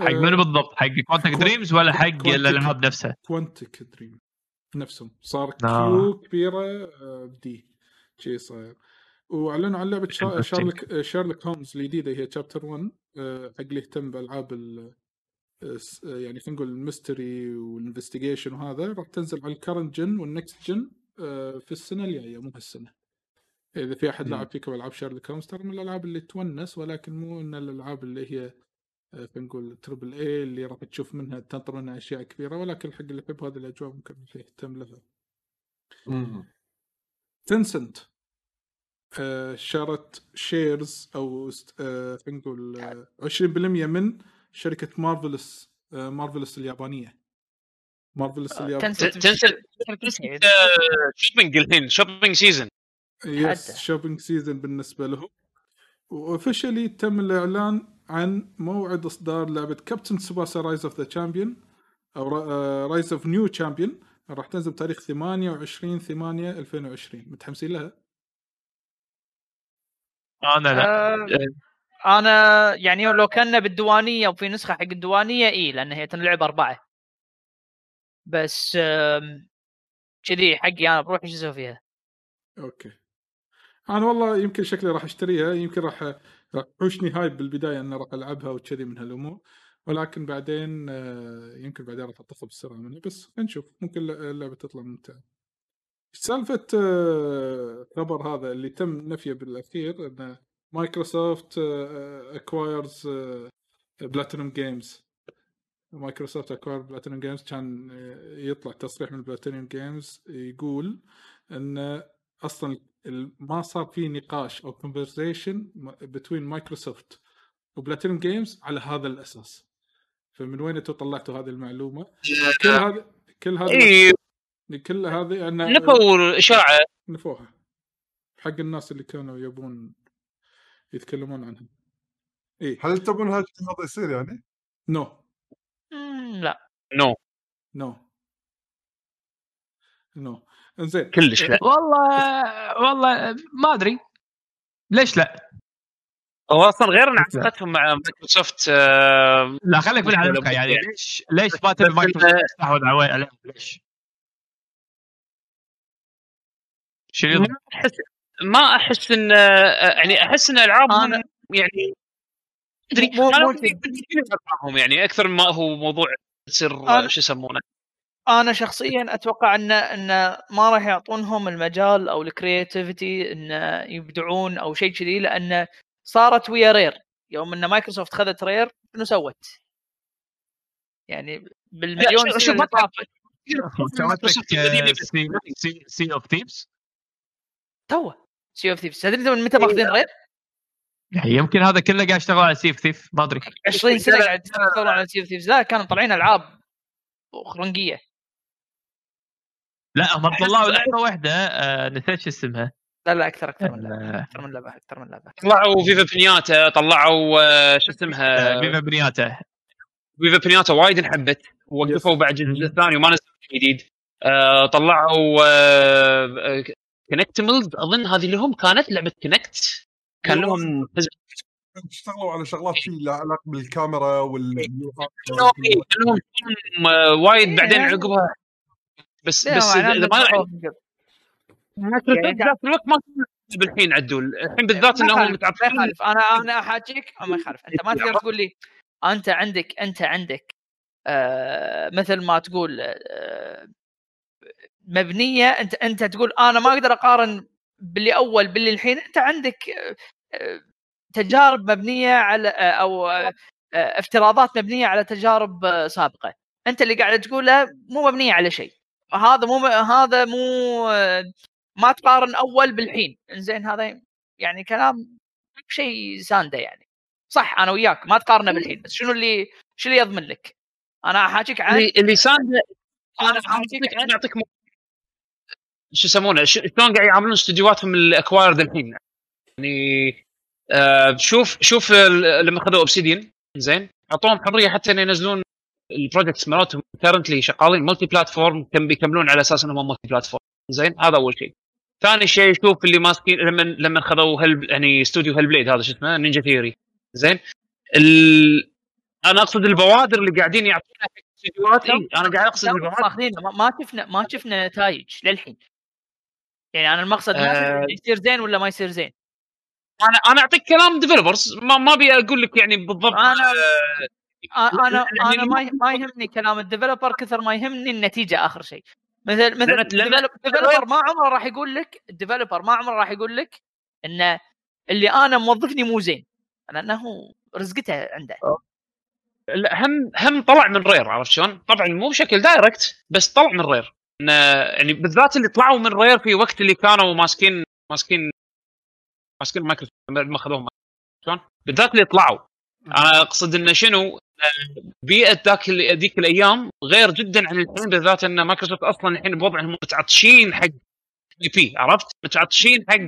حق منو بالضبط، حق كوانتم دريمز ولا حق الالعاب نفسها؟ كوانتم دريم نفسهم صار كيو كبيرة بدي شيء صاير. وأعلنوا عن لعبة شارلوك هومز الجديدة، هي تشابتر 1 حق اللي يهتم بالألعاب يعني خلينا نقول الميستري والانفستيجيشن وهذا، راح تنزل على الكرنت جن والنكست جن في السنه الجايه مو هالسنه. اذا في احد لعب فيكم العاب شارلوك هومز ترى من الالعاب اللي تونس، ولكن مو ان الالعاب اللي هي خلينا نقول تربل اي اللي راح تشوف منها تنطر منها اشياء كبيره، ولكن الحق اللي يحب هذه الاجواء ممكن يهتم لها. تنسنت شارت شيرز او خلينا نقول 20% من شركة مارفلس اليابانية. مارفلس اليابانية تنسل شوبينج الحين، شوبينج سيزن، يس شوبينج سيزن بالنسبة لهم. وأوفيشلي تم الإعلان عن موعد إصدار لعبة كابتن سباسا رايز أوف ذا تشامبيون أو رايز أوف نيو تشامبيون، راح تنزل بتاريخ 28/8/2020. متحمسين لها؟ أنا لا انا يعني لو كنا بالديوانيه وفي نسخه حق الديوانيه اي، لان هي تنلعب 4 بس كذي حقي انا بروح ايش اسوي فيها. اوكي انا والله يمكن شكلي راح اشتريها، يمكن راح يحوشني هايب بالبدايه ان راح العبها وكذي من هالامور، ولكن بعدين يمكن بعدين راح اطفي بسرعه منها، بس نشوف ممكن اللعبه تطلع ممتعه. سالفه خبر هذا اللي تم نفيه بالاخير ان مايكروسوفت اكوايرز بلاتينوم جيمز. مايكروسوفت اكواير بلاتينوم جيمز، كان يطلع تصريح من بلاتينوم جيمز يقول ان اصلا ما صار في نقاش او conversation between مايكروسوفت وبلاتينوم جيمز على هذا الاساس. فمن وين انتوا طلعتوا هذه المعلومه؟ كل هذه ان نفوا اشاعه نفوها حق الناس اللي كانوا يبون يتكلمون عنها. إيه؟ هل تبون هذا يصير يعني؟ نو. لا. نو. إنزين. كلش لا. والله ما أدري. ليش لا؟ هو أصلاً غير عن علاقتهم مع مايكروسوفت. لا خليك من على يعني ليش باتل مايكروسوفت استحوذ عليهم ليش؟ شنو؟ ما احس ان يعني احس ان العابهم يعني ادري معهم يعني اكثر ما هو موضوع سر شو يسمونه. انا شخصيا اتوقع ان ما راح يعطونهم المجال او الكرياتيفيتي ان يبدعون او شيء كذي، لان صارت ويا رير يوم ان مايكروسوفت خذت رير شنو سوت يعني بالمليون شو بطافه سي اوف تيبس تو سي اف ثيف. تدري من متى ماخذين غير؟ يعني يمكن هذا كله قاعد يشتغل على سي اف ثيف ما ادري 20 سنه قاعد يشتغل على سي اف ثيف. لا كانوا طالعين العاب خرنقيه، لا هم طلعوا لعبه واحده نسيت اسمها. لا اكثر من لعبه طلعوا فيفا بنياتا، طلعوا شو اسمها فيفا بنياتا وايد انحبت ووقفوا بعد الجزء الثاني وما نزلوا جديد. طلعوا كونكتملز اظن هذه لهم كانت لعبه كونكت، كان لهم اشتغلوا على شغلات في علاقه بالكاميرا واليوهات لهم وايد بعدين عقبها بس اذا ما ذات الوقت ما بالحين عدول الحين بالذات انهم متعاطفين. انا احاكيك ما يخالف، انت ما تقدر تقول لي انت عندك مثل ما تقول مبنيه، انت تقول انا ما اقدر اقارن باللي اول باللي الحين. انت عندك تجارب مبنيه على او افتراضات مبنيه على تجارب سابقه، انت اللي قاعد تقوله مو مبنيه على شيء. هذا مو ما تقارن اول بالحين. زين هذا يعني كلام شيء سانده يعني صح، انا وياك ما تقارنه بالحين، بس شنو اللي يضمن لك؟ انا حاجيك عن اللي سانده، انا اعطيك شو يسمونه شلون قاعد يعاملون استديوهاتهم الاكوارد الحين يعني. شوف لما اخذوا اوبسيديان زين اعطوهم حريه حتى ان ينزلون البروجكتس مالتهم كارنتلي شغالين ملتي بلاتفورم، كم بيكملون على اساس انهم ملتي بلاتفورم. زين هذا اول شيء. ثاني شيء شوف اللي ماسكين لما اخذوا يعني استوديو هالبليد هذا شو اسمه نينجا ثيري. زين انا اقصد البوادر اللي قاعدين يعطونها استديوهاتهم، انا قاعد اقصد البوادر ما شفنا نتائج للحين يعني. انا المقصد ما يصير زين ولا ما يصير زين. انا اعطيك كلام ديفلوبرز ما بي اقول لك يعني بالضبط. انا انا ما يهمني كلام الديفلوبر كثر ما يهمني النتيجه اخر شيء. مثل الديفلوبر ما عمره راح يقول لك ان اللي انا موظفني مو زين، لانه رزقته عنده. هم طلع من رير، عرفت شلون؟ طبعا مو بشكل دايركت بس طلع من رير، يعني بالذات اللي طلعوا من رير في وقت اللي كانوا ماسكين مايكروسوفت ما اخذوهم، شلون بالذات اللي طلعوا. انا اقصد انه شنو بيئه ذيك الايام غير جدا عن الحين، بالذات ان مايكروسوفت اصلا الحين بوضعهم متعطشين حق بي، عرفت؟ متعطشين حق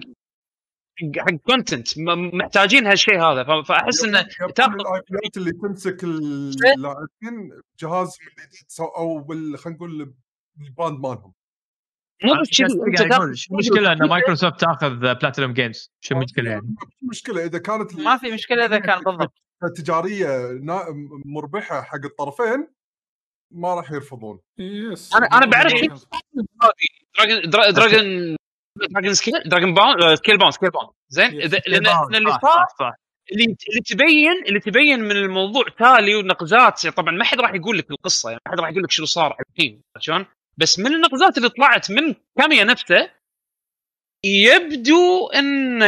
كونتنت، محتاجين هالشيء هذا. فاحس انه تاخذ الايبيات اللي تمسك اللاعبين جهاز من اليد او خلينا نقول الباند مالهم. مشكلة ان مايكروسوفت تاخذ بلاتينوم جيمز، شو المشكله يعني؟ مشكله اذا كانت ما في مشكله، اذا كان بالضبط تجاريه مربحه حق الطرفين ما راح يرفضون. انا بعرف دراجون سكيل باوند زين. لان اللي صار اللي تبين من الموضوع تالي ونقزات. طبعا ما حد راح يقول لك القصه، يعني ما حد راح يقول لك شنو صار الحين شلون، بس من النقزات اللي طلعت من كاميا نفسه يبدو ان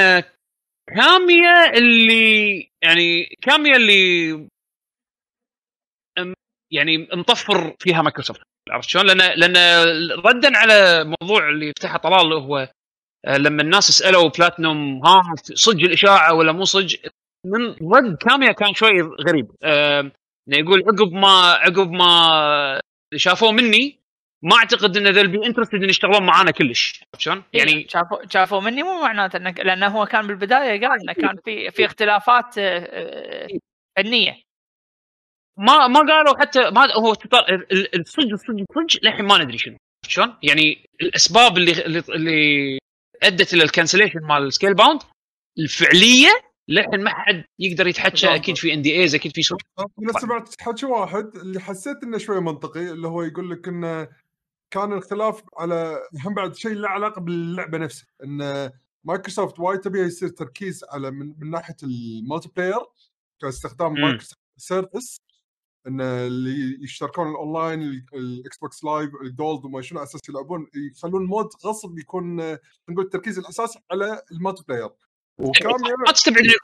كاميا اللي مطفر فيها مايكروسوفت، عرفت شلون؟ لان ردا على موضوع اللي فتحه طلال، هو لما الناس سالوا بلاتينوم ها صج الاشاعه ولا مو صج، من رد كاميا كان شوي غريب. انه يقول عقب ما شافوه مني ما اعتقد ان ذل بي انترستد ان يشتغلون معانا كلش، عرفت شلون؟ يعني شافوا مني مو معناته انك، لانه هو كان بالبدايه قال انه كان في اختلافات فنيه، ما قالوا حتى ما هو الصج للحين ما ندري شنو شلون. يعني الاسباب اللي ادت الى الكانسليشن مال سكيل باوند الفعليه للحين ما حد يقدر يتحكى. اكيد في ان دي ايز، اكيد في شغل. انا سمعت حكي واحد اللي حسيت انه شويه منطقي، اللي هو يقول لك انه كان الخلاف على هم بعد شيء له علاقه باللعبه نفسها، ان مايكروسوفت وايد تبي يصير تركيز على من ناحيه المالتي بلاير كاستخدام مايكروسوفت سيرفيس، ان اللي يشتركون الاونلاين الاكس بوكس لايف الجولد وما شنو، اساس يلعبون يخلون المود غصب يكون نقول التركيز الاساسي على المالتي بلاير. وكاميا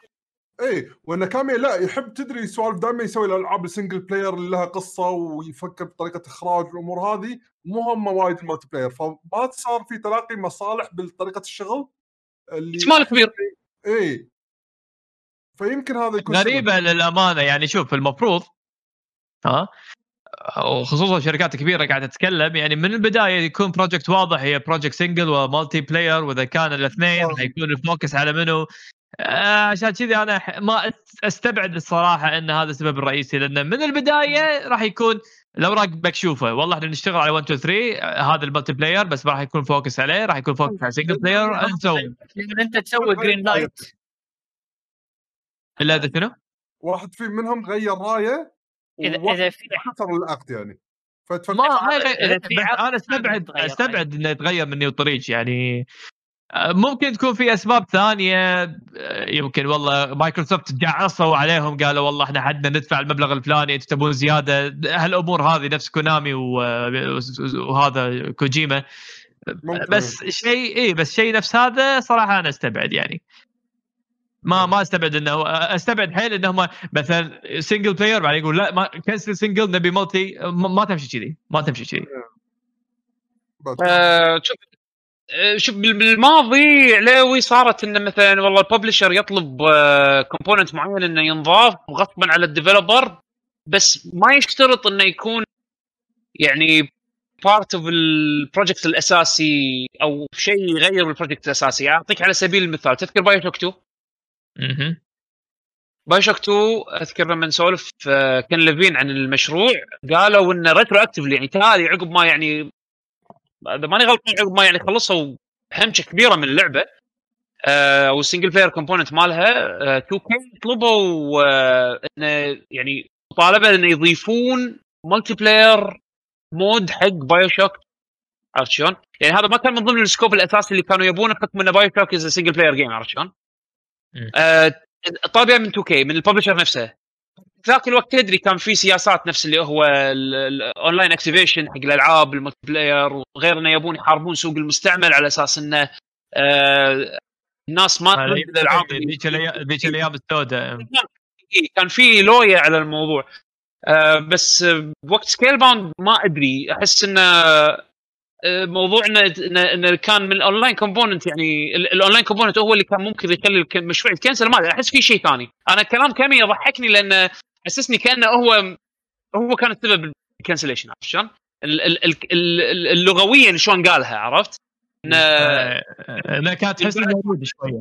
وان كاميا لا يحب تدري سوالف، دائما يسوي الالعاب السنجل بلاير اللي لها قصه ويفكر بطريقه اخراج الامور هذه، مو هم وايد المالتي بلاير. فما صار في تلاقي مصالح بالطريقه الشغل اللي شمال كبير. فيمكن هذا يكون غريبه للامانه. يعني شوف المفروض وخصوصا شركات كبيره قاعده تتكلم، يعني من البدايه يكون بروجكت واضح، هي بروجكت سنجل ومالتي بلاير، واذا كان الاثنين حيكون الفوكس على منو. عشان كذي انا ما استبعد الصراحه ان هذا السبب الرئيسي، لان من البدايه راح يكون الاوراق مكشوفه، والله احنا نشتغل على 1 2 3 هذا المالتي بلاير بس، راح يكون فوكس عليه، راح يكون فوكس على سنجل بلاير. انت تسوي جرين لايت الا اذا شنو واحد في منهم غير رايه إذا في حصر العقد، يعني أنا استبعد إنه يتغير مني وطريق. يعني ممكن تكون في أسباب ثانية، يمكن والله مايكروسوفت جعصوا عليهم، قالوا والله إحنا حدنا ندفع المبلغ الفلاني، أنتوا تبون زيادة. هالأمور هذه نفس كونامي وهذا كوجيما ممكن. بس شيء نفس هذا صراحة أنا استبعد، يعني ما استبعد حيل انهم مثلا سنجل بلاير بعد يقول لا ما كنسل سنجل نبي مالتي، ما تمشي كذي. شوف بالماضي لوي صارت ان مثلا والله الببلشر يطلب كومبوننت معين انه ينضاف غصبا على الديفلوبر، بس ما يشترط انه يكون يعني بارت اوف البروجكت الاساسي او شيء يغير البروجكت الاساسي. اعطيك على سبيل المثال، تذكر بايوشوك 2؟ بايوشوك 2 اذكر لما نسولف كان لفين عن المشروع قالوا انه ريتروأكتيفلي، يعني تالي عقب ما، يعني اذا ماني غلطان عقب ما يعني خلصوا همشه كبيره من اللعبه او السنجل بلاير كومبوننت مالها، 2K طلبوا انه يعني مطالبه انه يضيفون ملتي بلاير مود حق بايوشوك، عرفت شلون؟ يعني هذا ما كان من ضمن السكوب الاساسي اللي كانوا يبونه، بحكم انه بايوشوك از سنجل بلاير جيم، عرفت شلون؟ طابعه من 2K من الببلشر نفسه، ذاك الوقت تدري كان في سياسات نفس اللي هو الاونلاين اكتيفيشن حق الالعاب الملتي بلاير وغيرنا، يبون يحاربون سوق المستعمل على اساس انه الناس ما تلعب الالعاب ذيك الايام السوداء. كان في لويا على الموضوع بس بوقت سكيل باوند ما ادري، احس ان موضوعنا ان كان من الاونلاين كومبوننت، يعني الاونلاين كومبوننت هو اللي كان ممكن يخلي المشروع يتكنسل. ما احس في شيء ثاني. انا كلام كامي يضحكني لان حسسني كانه هو كان السبب بالكنسليشن. عرفت شلون اللغويا شلون قالها؟ عرفت انا كانت تحس موجود شويه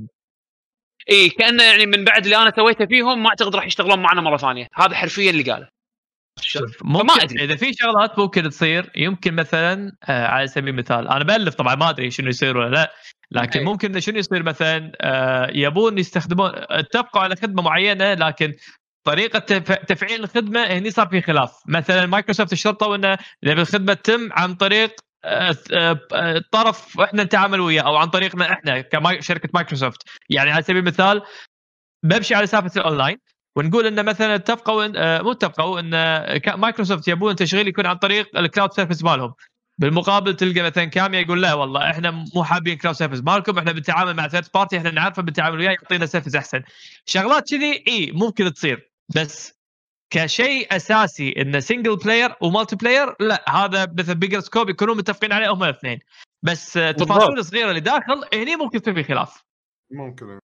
اي كانه يعني من بعد اللي انا سويته فيهم ما اعتقد راح يشتغلون معنا مره ثانيه. هذا حرفيا اللي قاله. ما ادري اذا في شغلات ممكن تصير، يمكن مثلا على سبيل المثال انا بالف طبعا ما ادري شنو يصير ولا لا، لكن أي. ممكن شنو يصير مثلا يبون يستخدمون اتفقوا على خدمه معينه لكن طريقه تفعيل الخدمه هنا صار في خلاف. مثلا مايكروسوفت اشترطوا ان الخدمه تتم عن طريق الطرف احنا نتعامل وياه او عن طريقنا احنا كشركه مايكروسوفت. يعني على سبيل المثال بمشي على سالفه الاونلاين ونقول ان مثلا اتفقوا مو اتفقوا ان مايكروسوفت يبون تشغيل يكون عن طريق الكلاود سيرفيس مالهم، بالمقابل تلقى مثلا كاميا يقول لا والله احنا مو حابين كلاود سيرفيس مالكم، احنا بنتعامل مع ثيرد بارتي احنا نعرفه بنتعامل وياه يعطينا سيرفيس احسن. شغلات كذي اي ممكن تصير، بس كشيء اساسي انه سنجل بلاير ومالتي بلاير لا، هذا مثل بيجر سكوب يكونوا متفقين عليه هم الاثنين، بس تفاصيل صغيره اللي داخل هنا ممكن يصير في خلاف. ممكن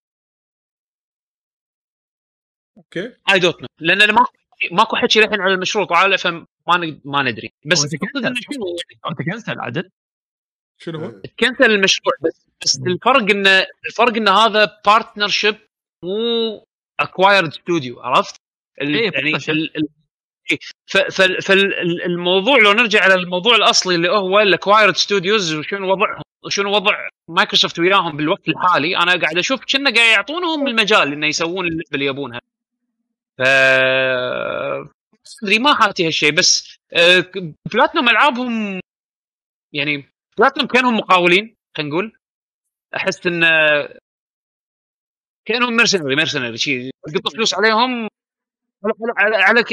اوكي اي دوت نو لان ماكو حكي الحين على المشروع طالع فما ندري. بس تكنسل العدد شنو هو تكنسل المشروع بس الفرق ان هذا بارتنرشيب مو اكوايرد ستوديو. عرفت يعني فالموضوع لو نرجع على الموضوع الاصلي اللي هو الاكوايرد ستوديوز وشنو وضعهم وشنو وضع مايكروسوفت وياهم بالوقت الحالي. انا قاعد اشوف كنا قاعد يعطونهم المجال انه يسوون اللي يبونها، فدري ما حاتي هالشيء. بس بلاتنوم العابهم يعني بلاتنوم كانهم مقاولين، خلينا نقول احس ان كانهم مرسنري شيء تقط فلوس عليهم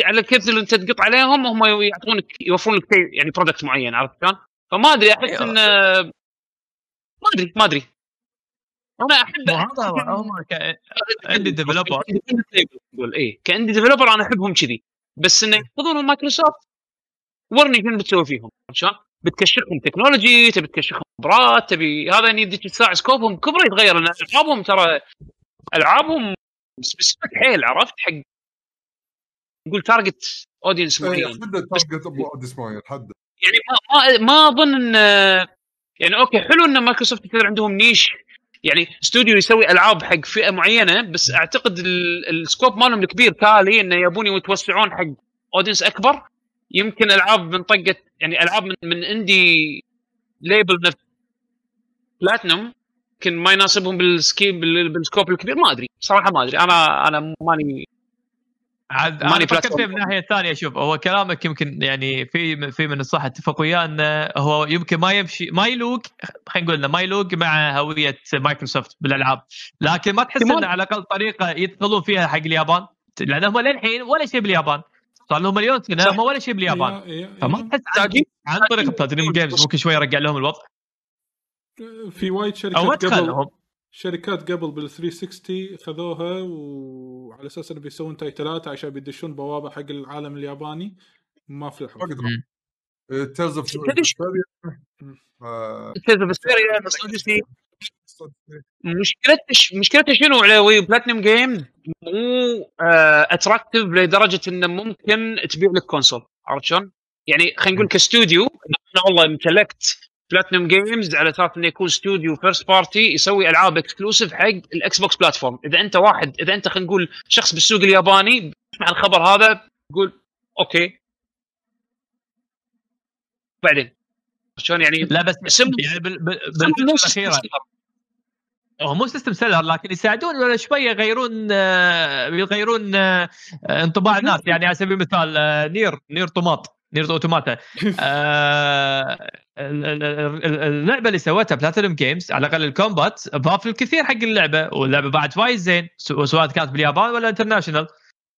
على كيف اللي انت تقط عليهم وهم يعطونك يوفرون لك شيء يعني برودكت معين. عرفت شلون؟ فما ادري احس ان ما ادري انا احب هذا هم كاندي ديفلوبر يقول ايه كاندي ديفلوبر انا احبهم كذي، بس انه ياخذون مايكروسوفت ورني شنو بتسوي فيهم عشان بتكشخهم تكنولوجي، تبي تكشخهم برات، تبي هذا يعني يديك الساعه سكوبهم كبره يتغير لان العابهم ترى العابهم سبيسيفيك حيل. عرفت حق نقول تارجت اودينس معين، تارجت اودينس معين حد يعني ما اظن ان يعني اوكي حلو ان مايكروسوفت يصير عندهم نيش يعني استوديو يسوي العاب حق فئه معينه، بس اعتقد السكوب مالهم الكبير تالي انه يبون يتوسعون حق اودينس اكبر. يمكن العاب من طقه يعني العاب من اندي ليبل نفس بلاتنوم يمكن ما يناسبهم بالسكيب بالسكوب الكبير. ما ادري صراحه ما ادري انا ماني فكرت فيه من ناحية ثانية. شوف هو كلامك يمكن يعني في من الصح اتفق وياه انه هو يمكن ما يمشي ما يلوق، خلينا نقول ما يلوق مع هوية مايكروسوفت بالالعاب، لكن ما تحس انه على الاقل طريقة يدخلون فيها حق اليابان لان هم للحين ولا شيء باليابان صار لهم مليون سنة هم ولا شيء باليابان. فما تحس عن طريقة بلاتينيوم جيمز ممكن شوي يرجع لهم الوضع. في وايد شركات قبل بال 360 خذوها وعلى اساس انه بيسوون تايتلات عشان بيدشون بوابه حق العالم الياباني ما فلحوا. تيرز اوف سيريا مستوديو مشكلته شنو على بلاتنم جيم مو اتراكتيف لدرجه انه ممكن تبيع لك كونسول. عرفت شلون يعني خلينا نقول كاستوديو انا والله امتلكت بلاتنوم جيمز على اساس انه يكون استوديو فيرست بارتي يسوي العاب اكسكلوسيف حق الاكس بوكس بلاتفورم. اذا انت خلينا نقول شخص بالسوق الياباني مع الخبر هذا تقول اوكي بعدين شلون يعني لا بس يعني بالفتره الاخيره هو مو سيستم سيلر لكن يساعدون ولا شويه يغيرون انطباع الناس. يعني على سبيل المثال نير اوتوماتا اللعبه اللي سوتها بلاتينيوم جيمز على الاقل الكومبات اضاف الكثير حق اللعبه واللعبه بعد وايد زين سواء كانت باليابان ولا انترناشنال.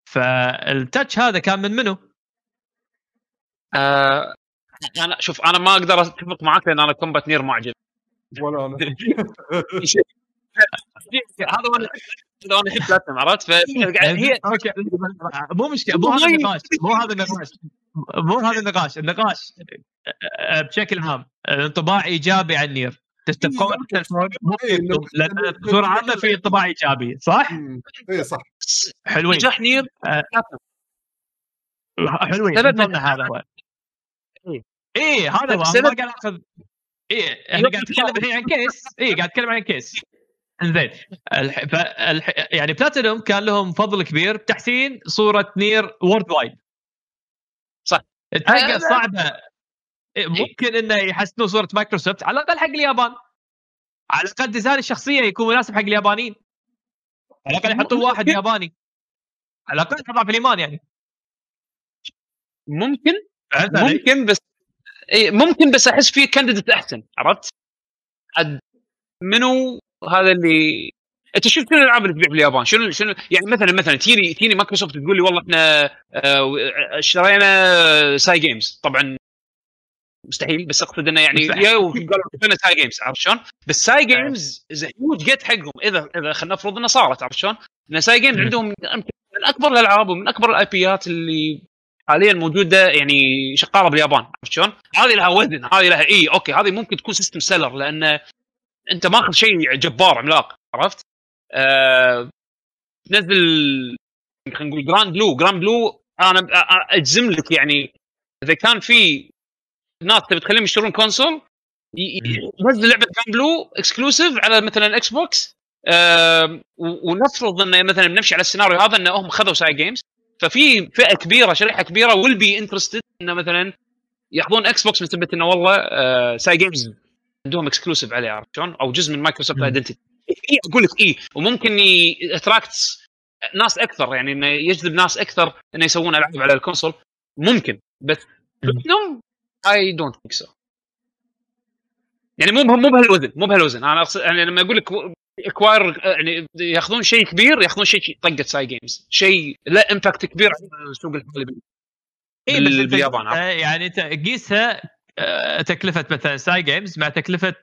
فالتاتش هذا كان من منو؟ انا شوف انا ما اقدر اتفق معك لان انا كومبات نير معجب ولا انا هذا وانا احب بلاتنم عرفت هي اوكي مو مشكله مو هذا النقاش النقاش بشكل عام انطباع ايجابي عن نير تستفقون التلفون بسرعه في انطباع ايجابي صح؟ اي صح حلوين نجاح نير حلوين هذا ايه هذا ما قاعد اخذ ايه احنا قاعد نتكلم الحين عن كيس ايه قاعد نتكلم عن كيس زين يعني بلاتينوم كان لهم فضل كبير بتحسين صوره نير وورد وايد صح الحاجه صعبه ممكن انه يحسنوا صوره مايكروسوفت على الاقل حق اليابان على الاقل ديزاين الشخصيه يكون مناسب حق اليابانيين على الاقل يحطوا واحد ياباني على الاقل يطلع في اليمان يعني ممكن بس اي ممكن بس احس فيه كانديديت احسن عرفت منو هذا اللي انت شفت الالعاب اللي تبيع باليابان شنو يعني مثلا تيني مايكروسوفت تقول لي والله احنا اشترينا ساي جيمز طبعا مستحيل بس اقصد انه يعني قالوا اشترينا ساي جيمز عرفت شلون بس ساي جيمز اذا هيوج جت حقهم اذا خلينا نفرض انها صارت عرفت شلون ان ساي جيمز عندهم من اكبر الالعاب ومن اكبر الاي بيات اللي حاليا موجوده يعني شقاره باليابان عرفت شلون هذه لها وزن هذه لها اي اوكي هذه ممكن تكون سيستم سيلر لان انت ماخذ شيء جبار عملاق عرفت تنزل خلينا نقول جراند بلو انا اجزم لك يعني اذا كان في ناس تبي تخليهم يشترون كونسول ينزل لعبه جراند بلو اكسكلوسيف على مثلا اكس بوكس ونفرض ان مثلا بنمشي على السيناريو هذا انهم خذوا ساي جيمز ففي فئه كبيره شريحه كبيره will be interested انه مثلا ياخذون اكس بوكس بسبب انه والله ساي جيمز عندهم اكسكلوسيف عليه عرفت شلون او جزء من مايكروسوفت ايدنتيتي اي اقول لك اي وممكن يتراكت ناس اكثر يعني انه يجذب ناس اكثر انه يسوون العاب على الكونسول ممكن بس نو اي دونت ثينك سو يعني مو بهالوزن انا اقصد يعني لما اقول لك اكوار يعني ياخذون شيء كبير ياخذون شيء طقه ساي جيمز شيء لا امباكت كبير على السوق الحالي اي بس باليابان يعني تقيسها تكلفه مثلا ساي جيمز مع تكلفه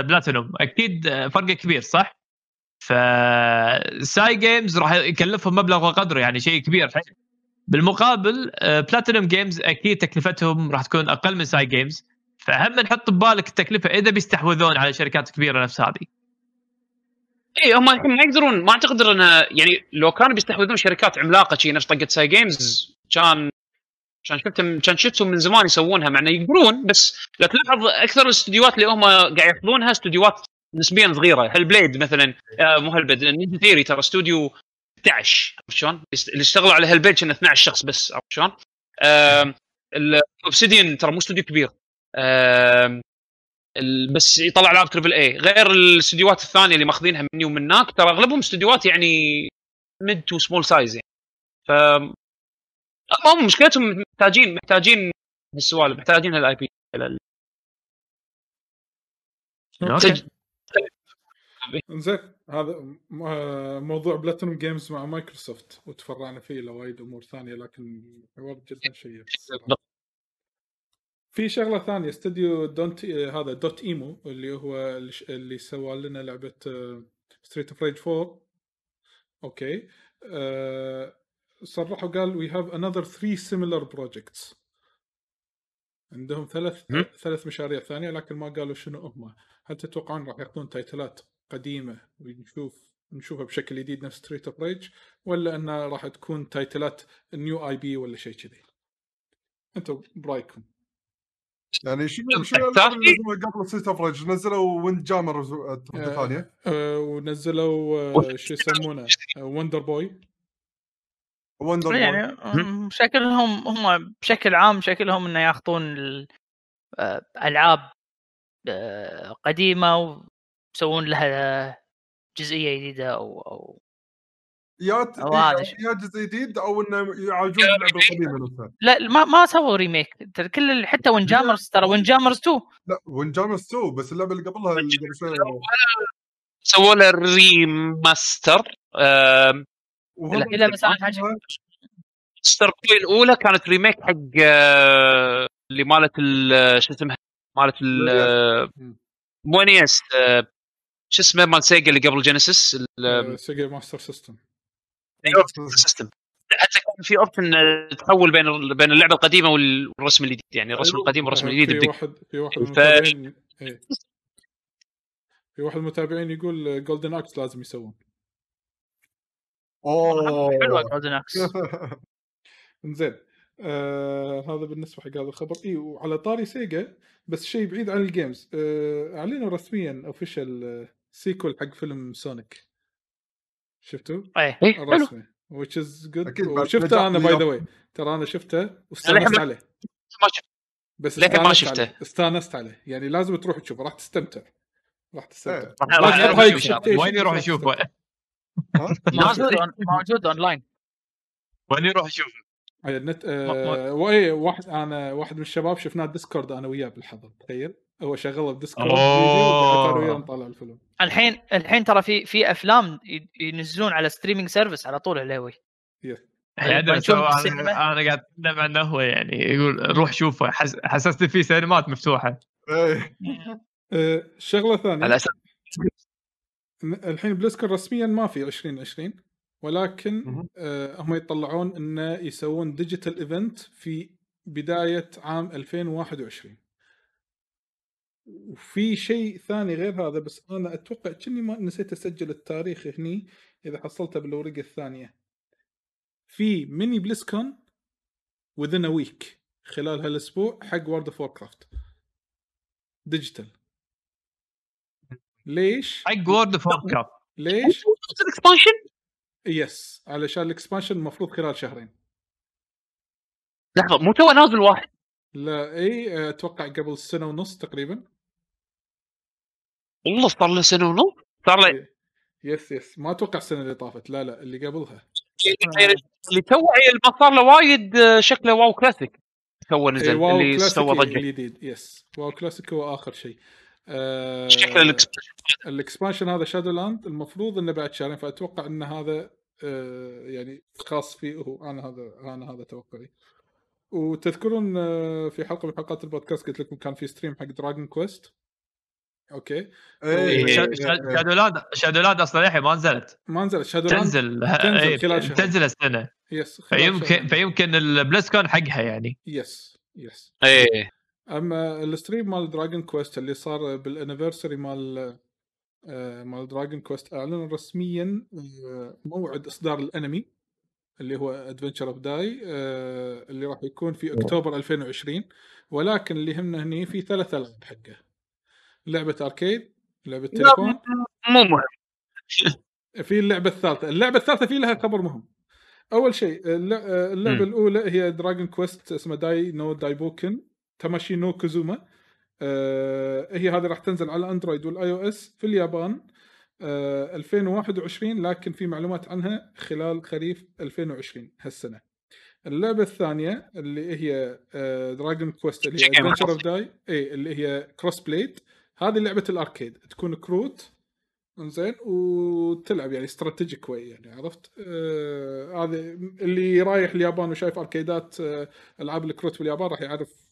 بلاتينوم اكيد فرق كبير صح فساي جيمز راح يكلفهم مبلغ وقدره يعني شيء كبير حين. بالمقابل بلاتينوم جيمز اكيد تكلفتهم راح تكون اقل من ساي جيمز فهم نحط ببالك التكلفه اذا بيستحوذون على شركات كبيره نفس هذه ايه هم ما يقدرون ما اعتقد ان يعني لو كانوا بيستحوذون شركات عملاقه شيء نفس طقه ساي جيمز كان شفتهم من زمان يسوونها معناه يقدرون بس لو تلاحظ اكثر الاستديوهات اللي هم قاعد ياخذونها استديوهات نسبيا صغيره هل بليد مثلا مو هل بليد نينجا ثيري ترى استوديو 12 عرفت شلون اللي اشتغلوا على هل بليد كان 12 شخص بس عرفت شلون الاوبسيديان ترى مو استوديو كبير بس يطلع لعب تريبل اي غير الاستديوهات الثانيه اللي ماخذينها مني ومنك ترى اغلبهم استديوهات يعني ميد تو سمول سايز يعني ف هم مشكلتهم محتاجين هالسوالف محتاجين هالاي بي انزين هذا موضوع بلاتينوم جيمز مع مايكروسوفت وتفرعنا فيه لوايد امور ثانيه لكن عوض جدا شيء في شغله ثانيه استوديو دونت هذا دوت ايمو اللي هو اللي سوى لنا لعبه ستريت اوف ريج 4 اوكي صرحوا قال وي هاف انذر 3 سيميلر بروجكتس عندهم ثلاث مشاريع ثانيه لكن ما قالوا شنو هم هل تتوقعون راح ياخذون تايتلات قديمه ونشوفها بشكل جديد نفس ستريت اوف ريج ولا انها راح تكون تايتلات نيو اي بي ولا شيء كذي انتم برايكم يعني شو قبل ستريت اوف ريج نزلوا ويند جامر الثانيه ونزلوا شو يسمونه وندر بوي يعني شكلهم هم بشكل عام شكلهم انه ياخذون الالعاب قديمه ويسوون لها جزئيه جديده او يا جزء جديد او انه يعالجون اللعبه القديمه لا ما سووا ريميك كل حتى وين جامرز 2 لا وين جامرز 2 بس اللعبه اللي قبلها سووا لها ريماستر ولا بس انا حاجه ستاربوي الاولى كانت ريميك حق اللي مالت شو اسمها مالت مونيس شو اسمه مال سيجا اللي قبل جينيسيس سيجا ماستر سيستم حتى كان في اوبشن تحول بين اللعبه القديمه والرسم الجديد يعني الرسم القديم والرسم الجديد في واحد متابعين يقول جولدن اكس لازم يسوون حلوه جولدن اكس انزين هذا بالنسبه حق هذا الخبر اي وعلى طاري سيجا بس شيء بعيد عن الجيمز اعلنوا رسميا اوفيشال سيكول حق فيلم سونيك شفتوا الرسمي which is good وشفته انا باي ذا واي ترى انا شفته واستانست عليه بس ما شفته استانست عليه يعني لازم تروح تشوف راح تستمتع راح تستمتع وين يروح يشوفه موجود اونلاين وين يروح يشوفه على النت واي واحد انا واحد من الشباب شفناه ديسكورد انا وياه بالحضر تخيل هو شغله بديسكورد وقعدوا وياه نطلع الفيلم الحين ترى في افلام ينزلون على ستريمينج سيرفيس على طول الهوي انا قاعد اتكلم عنه هو يعني يقول روح شوفه حسست فيه سينمات مفتوحه شغله ثانيه الحين بليزكون رسميا ما في 2020 ولكن هم يطلعون انه يسوون ديجيتال ايفنت في بدايه عام 2021 وفي شيء ثاني غير هذا بس انا اتوقع كني ما نسيت اسجل التاريخ هني اذا حصلته بالورقه الثانيه في ميني بليزكون within a week خلال هالاسبوع حق وورد اوف ووركرافت ديجيتال ليش حق وورد اوف ووركرافت ليش الاكسبانشن يس علشان الاكسبانشن المفروض خلال شهرين لحظه مو تو نازل واحد لا اي اتوقع قبل سنه ونص تقريبا والله صار له سنه ونص صار له يس ما اتوقع السنه اللي طافت لا اللي قبلها اللي توعي البصار له وايد شكله واو كلاسيك سوى نزل اللي سوى ضجه الجديد يس واو كلاسيك هو اخر شيء شكل الاكسبانشن هذا شادو لاند المفروض انه بعد شهرين فاتوقع ان هذا يعني خاص فيه انا هذا توقعي وتذكرون في حلقه من حلقات البودكاست قلت لكم كان في ستريم حق دراجون كويست اوكي شادو لاند اصلا ما نزلت شادو لاند تنزل السنه يس فيمكن البليزكون حقها يعني يس اي اما الستريم مال دراجون كويست اللي صار بالانيفرساري مال دراجون كويست اعلن رسميا موعد اصدار الانمي اللي هو ادفنتشر اوف داي اللي راح يكون في اكتوبر 2020 ولكن اللي يهمنا هنا في 3 العاب حقه لعبه اركيد لعبه تليفون مو مهم في اللعبه الثالثه في لها خبر مهم اول شيء اللعبه الاولى هي دراجون كويست اسمها داي نو دايبوكن تاماشي نو كوزوما هي هذه راح تنزل على اندرويد والاي او اس في اليابان 2021 لكن في معلومات عنها خلال خريف 2020 هالسنه. اللعبه الثانيه اللي هي دراجون كويست اللي هي ادفنتشر اوف داي اي اللي هي كروس بليد هذه لعبه الاركيد تكون كروت انزين وتلعب يعني استراتيجيك واي يعني عرفت هذا اللي رايح اليابان وشايف اركيدات العاب الكروت في اليابان راح يعرف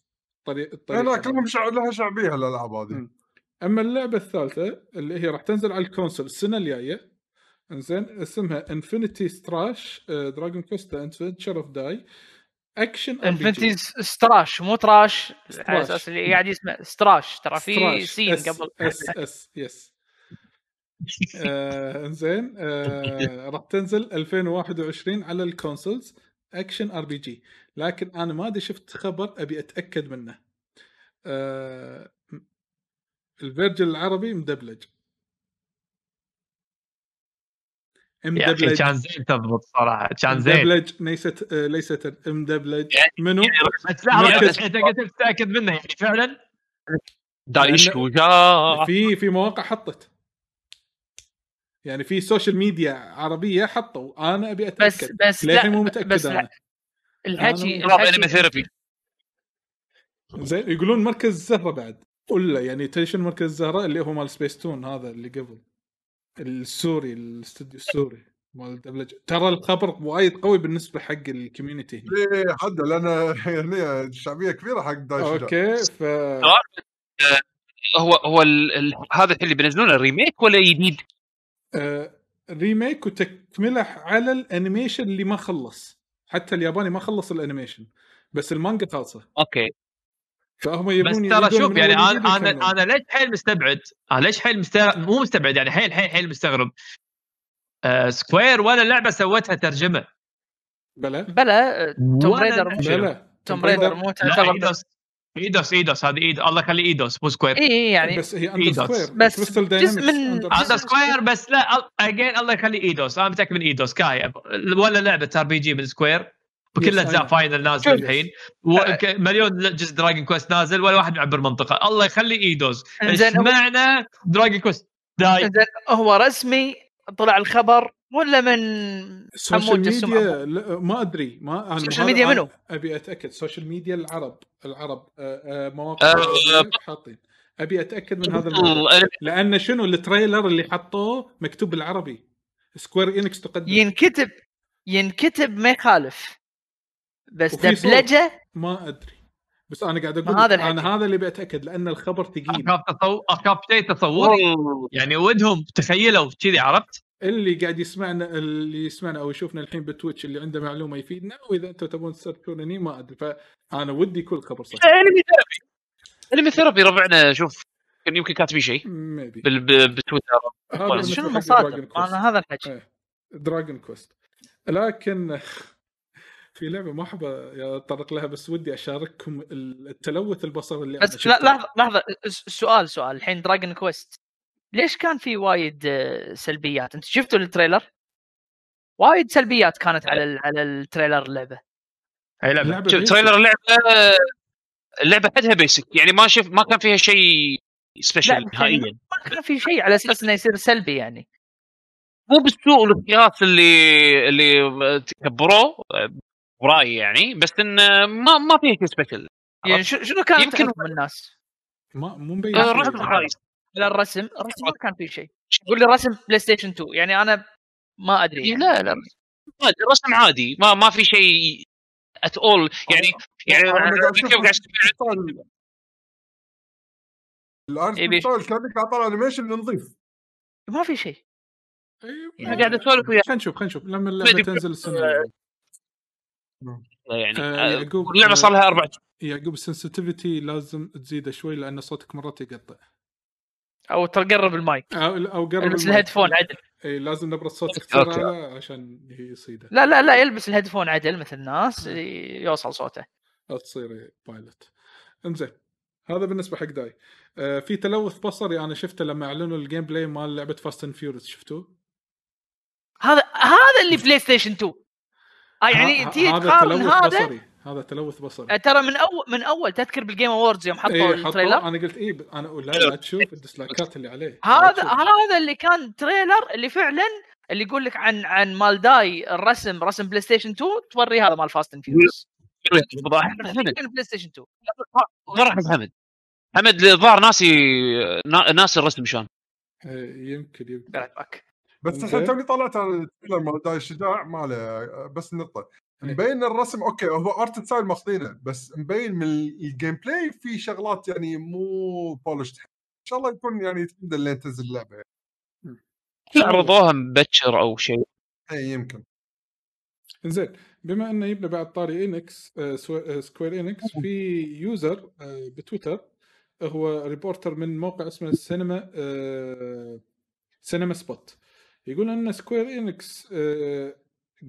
الطريق لا كلهم لها شعبيه الالعاب هذه اما اللعبه الثالثه اللي هي راح تنزل على الكونسول السنه الجايه انزين اسمها انفينيتي ستراش دراجون كويست ادفنتشر اوف داي اكشن انفينيتي ستراش مو تراش على اساس اللي قاعد يسمع ستراش ترى في سين قبل اس يس انزين راح تنزل 2021 على الكونسولز اكشن ار بي جي لكن انا ما ادري شفت خبر ابي اتاكد منه الفيرجن العربي مدبلج كان زين تضبط صراحه كان زين مدبلج ليست مدبلج منو بس انت قلت تتاكد منه يعني فعلا دايش وجا في مواقع حطت يعني في سوشيال ميديا عربيه حطوا انا ابي اتاكد بس لكن مو متاكد انا الحكي ثيرابي زين يقولون مركز الزهره بعد ولا يعني تيشن مركز الزهره اللي هو مال سبيستون هذا اللي قبل السوري الاستوديو السوري مال الدبلجه. ترى الخبر وايد قوي بالنسبه حق الكوميونتي ايه حد لان يعني شعبيه كبيره حق دايش. اوكي ف هو هذا اللي بينزلونه ريميك ولا جديد؟ ريميك وتكمله على الانيميشن اللي ما خلص، حتى الياباني ما خلص الانيميشن بس المانجا خالصه. اوكي فهم يبون. بس ترى شوف يعني انا ليش حيل مستبعد، ليش حيل مو مستبعد يعني حيل مستغرب. سكوير ولا لعبه سوتها ترجمه بلا توم ريدر مو تعتبر ايدوس هذه ايد الله خلي ايدوس مو سكوير اي يعني بس هي اندرسكوير بس اندرسكوير بس لا اجين الله يخلي ايدوس انا متاكد من ايدوس كاي ولا لعبه ار بي جي من سكوير بكل اجزاء فاينل نازل الحين مليون جزء دراجون كويست نازل ولا واحد معبر منطقه الله يخلي ايدوس اشمعنى دراجون كويست داي هو رسمي طلع الخبر ولا من السوشيال ميديا؟ ما أدري ما السوشيال ميديا منه أبي أتأكد. سوشيال ميديا العرب مواقع حاطين أبي أتأكد من هذا الموضوع لأن شنو التريلر اللي حطوه مكتوب بالعربي سكوير إنكس تقدم ينكتب ما يخالف بس دبلجة ما أدري بس أنا قاعد أقول هذا اللي بأتأكد لأن الخبر ثقيل. أخاف شيء تصور يعني ودهم تخيلوا كذي عرفت. اللي يسمعنا أو يشوفنا الحين بتويتش اللي عنده معلومة يفيدنا وإذا أنتوا تبون تسركونني ما أدري فأنا ودي كل خبر صحيح. علمي ثيرابي ربعنا شوف يمكن كاتبي شيء بالتويتر شنو المصادر أنا هذا الحكي دراجون كويست لكن في لعبة ما أحب أطرق لها بس ودي أشارككم التلوث البصري اللي بس لحظة سؤال الحين دراجون كويست ليش كان في وايد سلبيات؟ أنت شفتوا التريلر وايد سلبيات كانت على التريلر اللعبة. اللعبة تريلر اللعبة حدها بيسك يعني ما كان فيها شيء سبيشال نهائيا ما كان في شيء على أساس إنه يصير سلبي يعني مو بالسوء والقياس اللي تكبروه وراي يعني بس إن ما فيه شيء سبيشال يعني شنو كان يمكن الناس مو مبين الرسم ما كان فيه شيء يقول لي رسم بلاي ستيشن 2 يعني أنا ما أدري يعني. لا الرسم عادي ما في شيء at all يعني الأرسم طول كان يقطع أنيميشن نظيف ما في شيء أنا قاعد أسولف وياك خلينا نشوف لما تنزل السنة يعني اللعبة صار لها 4 يعقوب السنسيتيفيتي لازم تزيد شوي لأن صوتك مرات يقطع او تقرب المايك او قرب الهيدفون عدل اي لازم نبره صوتك ترى عشان يصيده لا يلبس الهيدفون عدل مثل الناس يوصل صوته تصير بايلوت. انزين هذا بالنسبه حق داي. في تلوث بصري انا شفته لما اعلنوا الجيم بلاي مال لعبه فاست اند فيوريوس شفتوه هذا اللي بلاي ستيشن 2 يعني هذا تلوث بصري ترى من اول تذكر بالجيم اووردز يوم حطوا التريلر انا قلت انا اقول لا تشوف الدسلايكات اللي عليه هذا اللي كان تريلر اللي فعلا اللي يقول لك عن مال داي الرسم بلاي ستيشن 2 توري هذا مال فاست اند فيوريوس بلاي ستيشن 2 غير احمد حمد الظاهر ناسي الرسم مشان يمكن بس عشان توني طلعت التريلر مال داي الشجاع ماله بس نقطه مبين الرسم اوكي هو ارت ستايل ماخذينه بس مبين من الجيم بلاي في شغلات يعني مو بولشت ان شاء الله يكون يعني تبدا اللي تنزل اللعبه يعني عرضوها مبكر او شيء اي يمكن. انزين بما انه يبنى بعد طاري انكس سكوير انكس في يوزر بتويتر هو ريبورتر من موقع اسمه سينما سبوت يقول ان سكوير انكس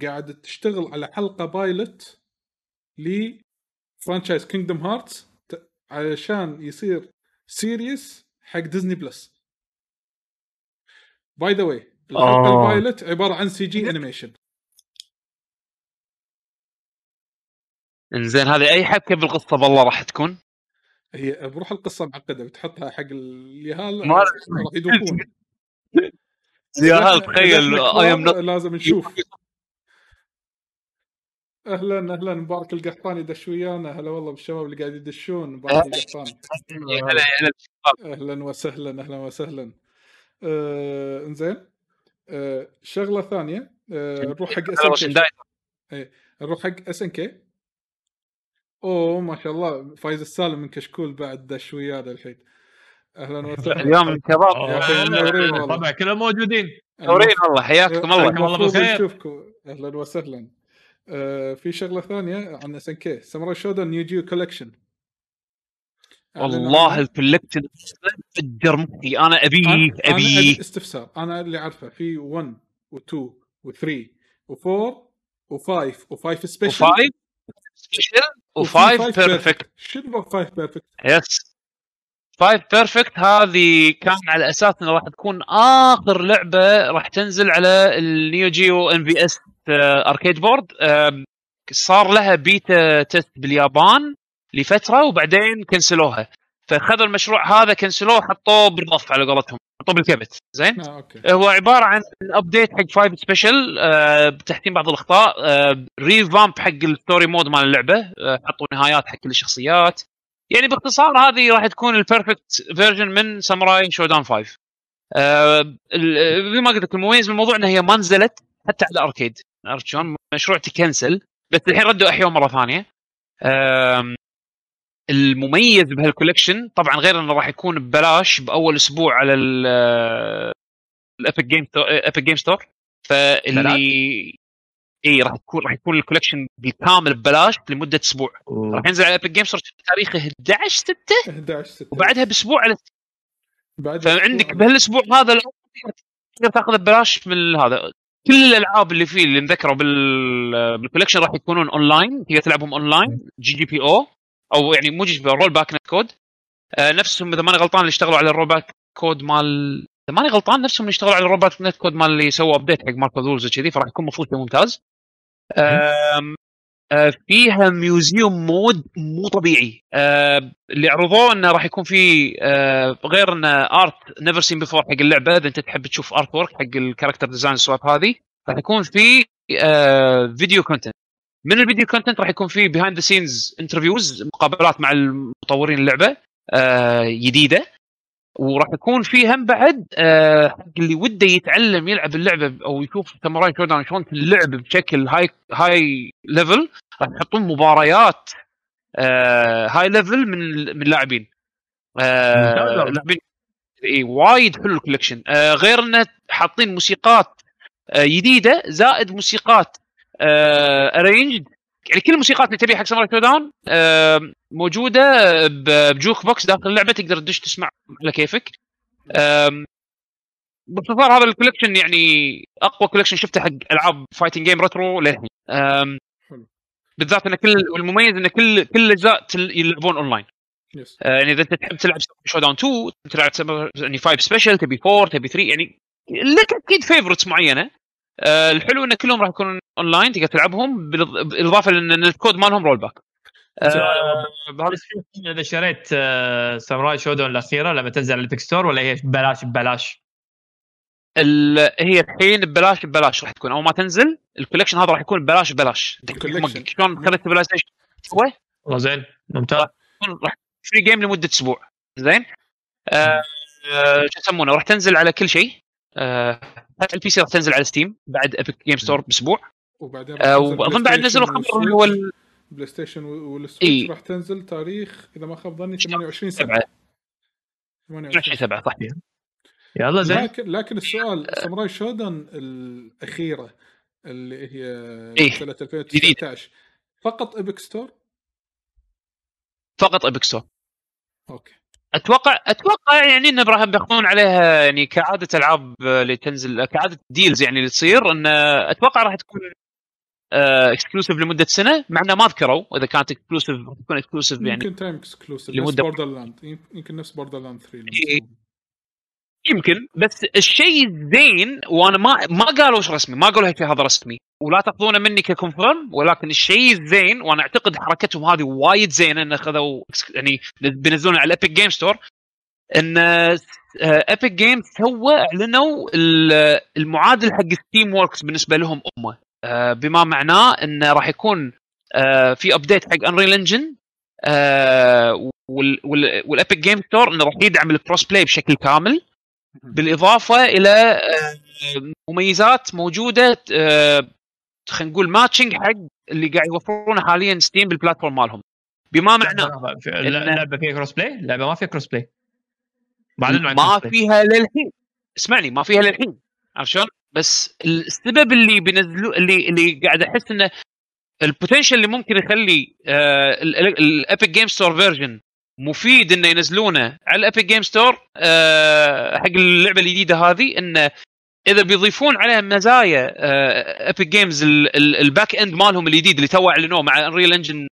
قاعدة تشتغل على حلقة بايلوت لفرانشايز كينغدم هارتس علشان يصير سيريس حق ديزني بلس. باي ذا واي الحلقة البايلوت عبارة عن سي جي انيميشن. انزين هذه اي حبكة بالقصة بالله راح تكون هي بروح القصة معقدة بتحطها حق اليهال راح يدوقون اليهال تخيل لازم نشوف. اهلا مبارك القحطاني دشويانا هلا والله بالشباب اللي قاعد يدشون مبارك القحطاني اهلا وسهلا انزين شغله ثانيه نروح حق اس ان كي. نروح حق اس ان كي. اوه ما شاء الله فايز السالم من كشكول بعد دش ويانا الحين. اهلا وسهلا اليوم الشباب طبعا كلهم موجودين نورين والله حياكم الله والله بخير نشوفكم اهلا وسهلا. في شغله ثانيه عن اس ان كي ساموراي شودن نيو جيو كولكشن. والله الكولكشن فجر مخي انا ابي استفسار. انا اللي عارفه في 1 و2 و3 و4 و5 و5 سبيشل و5 بيرفكت. شنو 5 بيرفكت؟ يس 5 بيرفكت هذه كان على اساس انها راح تكون اخر لعبه راح تنزل على النيو جيو ان في اس اركيد بورد. صار لها بيتا تست باليابان لفتره وبعدين كنسلوها، فاخذوا المشروع هذا كنسلوه حطوه بالضف على قولتهم، حطوه بالكبت. زين هو عباره عن ابديت حق 5 سبيشل بتحسين بعض الاخطاء، ريفامب حق الستوري مود مال اللعبه، حطوا نهايات حق كل الشخصيات. يعني باختصار هذه راح تكون البيرفكت فيرجن من ساموراي شودان 5. بما قلت لك المميز بالموضوع انها هي ما نزلت حتى على الاركيد، عرفت شلون؟ مشروع تكنسل بس الحين ردوا احيوه مره ثانيه. المميز بهالكولكشن طبعا غير انه راح يكون ببلاش باول اسبوع على الابيك جيم ستور، فاللي اي راح يكون الكولكشن بالكامل ببلاش لمده اسبوع. راح ينزل على الابيك جيم ستور تاريخ 11/6 وبعدها باسبوع على فعندك بهالاسبوع هذا تقدر تاخذ ببلاش من هذا. كل الالعاب اللي فيه اللي نذكره بالكولكشن راح يكونون اونلاين، تقدر تلعبهم اونلاين GGPO او يعني مو جي رول باك نت كود. نفسهم اذا ماني غلطان اللي اشتغلوا على الرول باك كود مال، اذا ماني غلطان نفسهم اللي اشتغلوا على الرول باك نت كود مال اللي سووا ابديت حق ماركو رولز وكذي، فراح يكون مفروض ممتاز. فيها ميوزيوم مود مو طبيعي. اللي عرضوه انه راح يكون في غير ان ارت نيفر سين بيفور حق اللعبه، اذا انت تحب تشوف ارت وورك حق الكاركتر ديزاين السواب هذه، راح يكون في فيديو كونتنت. من الفيديو كونتنت راح يكون فيه بيهايند ذا سينز انترفيوز، مقابلات مع المطورين اللعبه جديده، وراح يكون فيه هم بعد حق اللي وده يتعلم يلعب اللعبه او يشوف ساموراي شودان شلون اللعب بشكل هاي ليفل. راح يحطون مباريات هاي ليفل من اللاعبين لاعبين وايد حلو الكولكشن. غير انه حاطين موسيقات جديده زائد موسيقات ارينج، يعني كل الموسيقات اللي تبيها حق ساموراي شودان موجوده بجوك بوكس داخل اللعبه، تقدر تدش تسمع على كيفك. باختصار هذا الكولكشن يعني اقوى كولكشن شفته حق العاب فايتنج جيم ريترو للحين، بالذات ان كل والمميز ان كل اجزاء يلعبون اونلاين. يعني اذا انت تحب تلعب شودان 2، تلعب يعني 5 سبيشل، تبي 4، تبي 3، يعني لك اكيد فيفورتس معينه. الحلو ان كلهم راح يكونون اونلاين تقدر تلعبهم، بالاضافه لان الكود مالهم رول باك. بهذا اذا شريت ساموراي شودون الاخيره لما تنزل على البيك ستور، ولا هي ببلاش؟ هي الحين ببلاش راح تكون اول ما تنزل الكولكشن هذا، راح يكون ببلاش. شلون خليت ببلاش شوي؟ والله زين ممتاز. راح فري جيم لمده اسبوع. زين شو يسمونه، راح تنزل على كل شيء. حتى البي سي راح تنزل على ستيم بعد ابيك جيم ستور باسبوع، وبعدين واظن بعد نزلوا خبر اللي هو البلاي ستيشن والسويتش راح تنزل تاريخ اذا ما خاب ظني 28/7 صح. يلا زين. لكن السؤال ساموراي شودن الاخيره اللي هي سنه 2019 فقط ابيك ستور؟ فقط ابيك ستور. اوكي. اتوقع يعني انه راح ياخذون عليها يعني كعاده العاب اللي تنزل، كعاده ديلز يعني اللي تصير، ان اتوقع راح تكون اكسكلوسيف لمده سنه، مع انه ما ذكروا اذا كانت اكسكلوسيف راح تكون اكسكلوسيف يعني يمكن تايم اكسكلوسيف لمده بوردرلاند، يمكن نفس بوردرلاند 3 يمكن. بس الشيء الزين وانا ما قالوا ايش رسمي، ما قالوا هذا رسمي ولا تاخذونه مني ككونفيرم، ولكن الشيء الزين وانا اعتقد حركتهم هذه وايد زينه ان اخذوا يعني بينزلون على الابيك جيم ستور، ان ابيك جيم سوى اعلنوا المعادل حق ستيم ووركس بالنسبه لهم بما معناه ان راح يكون في ابديت حق انريل انجن والابيك جيم ستور انه راح يدعم الكروس بلاي بشكل كامل، بالاضافه الى مميزات موجوده خلينا نقول ماتشنج حق اللي قاعد يوفرونه حاليا ستيم بالبلاتفورم مالهم. بما معناه اللعبه فيها كروس بلاي؟ اللعبه ما فيها كروس بلاي، ما فيها للحين. اسمعني، ما فيها للحين عشان بس السبب اللي بينزلوا اللي قاعد احس انه البوتنشل اللي ممكن يخلي الابيك جيم ستور فيرجن مفيد انه ينزلونه على الابيك جيم ستور حق اللعبه الجديده هذه، انه اذا بيضيفون عليها مزايا ابيك جيمز الباك اند مالهم الجديد اللي تو اعلنوه مع انريل انجن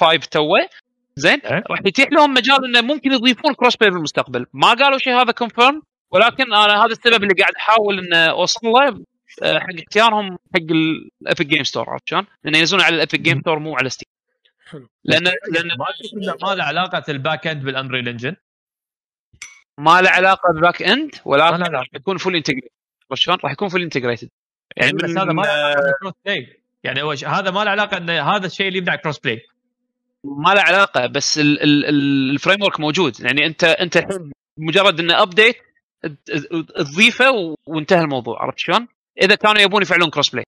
5 توه، زين راح يتيح لهم مجال انه ممكن يضيفون كروس بلاي بالمستقبل. ما قالوا شيء هذا كونفيرم، ولكن انا هذا السبب اللي قاعد احاول ان اوصله حق اختيارهم حق الابيك جيم ستور، عرفت شلون؟ لانه ينزلون على الابيك جيم ستور مو على ستيم. حلو. لان ما له علاقه الباك اند بالانريل انجن، ما له علاقه بالباك اند، ولكن راح يكون فول انتجريتد، عرفت شلون؟ راح يكون فول انتجريتد يعني بس هذا ما له علاقه بالكروس بلاي، يعني هذا ما له علاقه ان هذا الشيء اللي يمنع كروس بلاي، ما له علاقه. بس الفريم ورك موجود، يعني انت الحين مجرد انه ابديت تضيفه وانتهى الموضوع، عرفت شلون؟ اذا كانوا يبون يفعلون كروس بلاي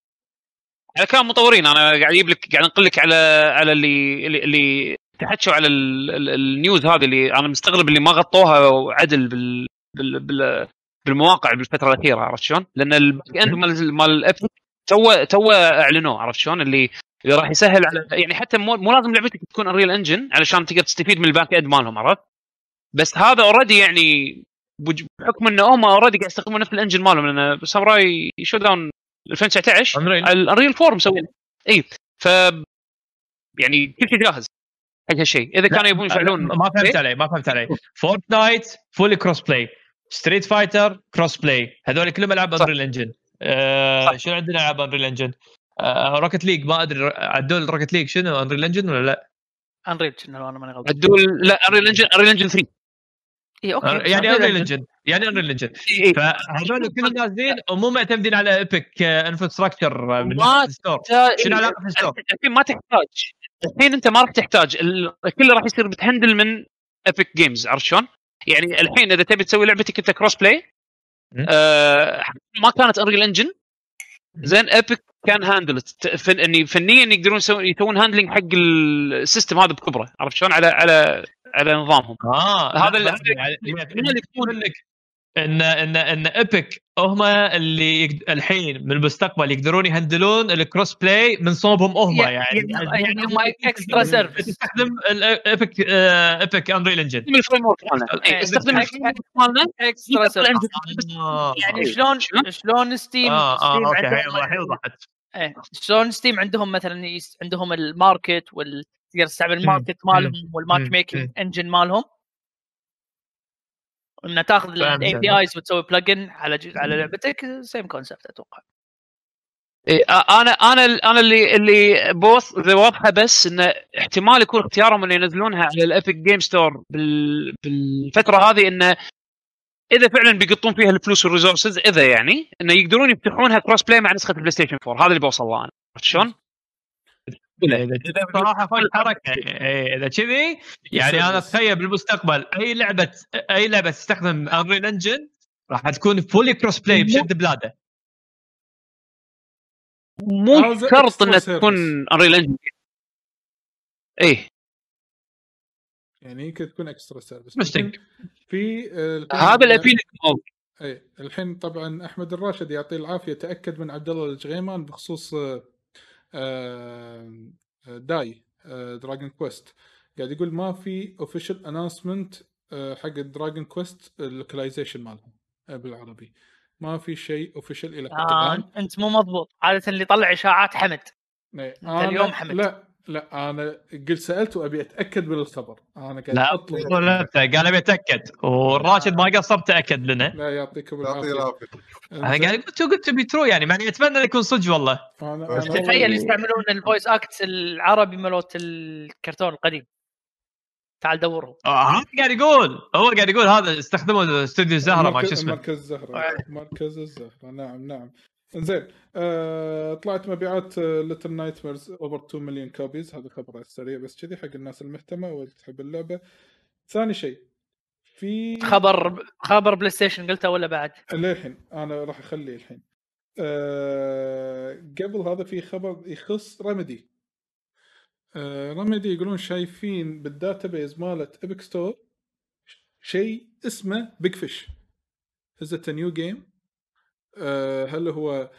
على كان مطورين، انا قاعد اجيب لك، قاعد انقل لك على اللي تحكوا على النيوز هذه اللي انا مستغرب اللي ما غطوها عدل بالمواقع بالفتره الاخيره، عرفت شلون؟ لان الباك اند مال الابليك تو اعلنوه، عرفت شلون؟ اللي راح يسهل على، يعني حتى مو لازم لعبتك تكون انريل انجن علشان تقدر تستفيد من الباك اند مالهم، عرفت؟ بس هذا اوريدي يعني بحكم انه هم اوريدي قاعد يستخدمون نفس الانجن مالهم، لان ساموراي شو داون 2019 الانريل 4 مسوين، اي ف يعني كل شيء جاهز حق هالشيء اذا كانوا يبون يفعلون. ما فهمت علي فورتنايت فول كروس بلاي، ستريت فايتر كروس بلاي، هذول كلهم العاب انريل انجن. شنو عندنا العاب انريل انجن؟ روكت ليج، ما ادري عدول روكت ليج شنو انريل انجن ولا لا؟ انريل شنو، انا ماني غلط. عدول لا انريل انجن 3 أوكي. يعني انريل انجن فهذول كل نازلين ومو معتمدين على ايبك انفراستراكشر من الستور. شنو علاقه بالستور؟ الحين ما تحتاج، الحين انت ما راح تحتاج، كله راح يصير بتهندل من ايبك جيمز، عرفت شلون؟ يعني الحين اذا تبي تسوي لعبتك انت كروس بلاي ما كانت انريل انجن، زين ايبك كان هاندلت فنيا يقدرون يسوون هاندلنج حق السيستم هذا بكبره، عرفت شلون؟ على نظامهم. هذا اللي يقول لك ان ايبك هم اللي الحين من المستقبل يقدرون يهندلون الكروس بلاي من صوبهم هم، يعني هم اكسترا سيرفيس. استخدم ايبك انريل انجن، الفريم ورك مالنا، استخدم اكسترا سيرفيس. يعني شلون ستيم عندهم مثلا عندهم الماركت وال تقدر تستعمل الماركت مالهم والماتش ميكينج انجن مالهم، انك تاخذ الاي بي ايز وتسوي بلجن على لعبتك. سيم كونسبت اتوقع. انا اللي بوث ذي واضحه، بس ان احتمال يكون اختيارهم انه ينزلونها على الابيك جيم ستور بالفتره هذه، انه اذا فعلا بيقطون فيها الفلوس والريسورسز، اذا يعني انه يقدرون يفتحونها كروس بلاي مع نسخه البلاي ستيشن 4. هذا اللي بوصل له انا، شلون؟ إذا صراحة فايت حركة إذا كذي، يعني أنا أتخيل بالمستقبل أي لعبة تستخدم أنريل إنجن راح تكون فولي كروس بلاي بشد بلاده. مو شرط إن تكون أنريل إنجن، إيه يعني يمكن تكون إكسترا سيرفيس. مستنك في هذا الأبيل موجود. إيه الحين طبعًا أحمد الراشد يعطيه العافية تأكد من عبد الله الجغيمان بخصوص داي دراجون كويست. قاعد يقول ما في اوفيشال اناونسمنت حق دراجون كويست اللوكاليزيشن مالهم بالعربي، ما في شيء اوفيشال الى الان. انت مو مضبوط، عاده اللي يطلع اشاعات حمد. اليوم حمد لا انا قلت سالته وابي اتاكد من الخبر، انا قاعد اطلب قال ابي اتاكد، والراشد ما قصر تاكد لنا. لا يعطيكم العافيه. انا قاعد قلت بيترو، يعني اتمنى يكون صدق والله. انا تخيل يستعملون الفويس اكت العربي مالوت الكرتون القديم، تعال دوره. هو قاعد يقول هذا استخدموا استوديو زهره، ما شو اسمه، مركز الزهره. نعم زين. طلعت مبيعات Little Nightmares over 2 مليون كوبيز، هذا خبر على السريع بس كذي حق الناس المهتمة وتحب اللعبة. ثاني شيء في خبر بلاي ستيشن قلته ولا بعد؟ الحين انا راح اخليه الحين. قبل هذا في خبر يخص ريميدي. ريميدي يقولون شايفين بالداتابيز مالت ايبك ستور شيء اسمه بيج فيش. هذا نيو جيم. هل هو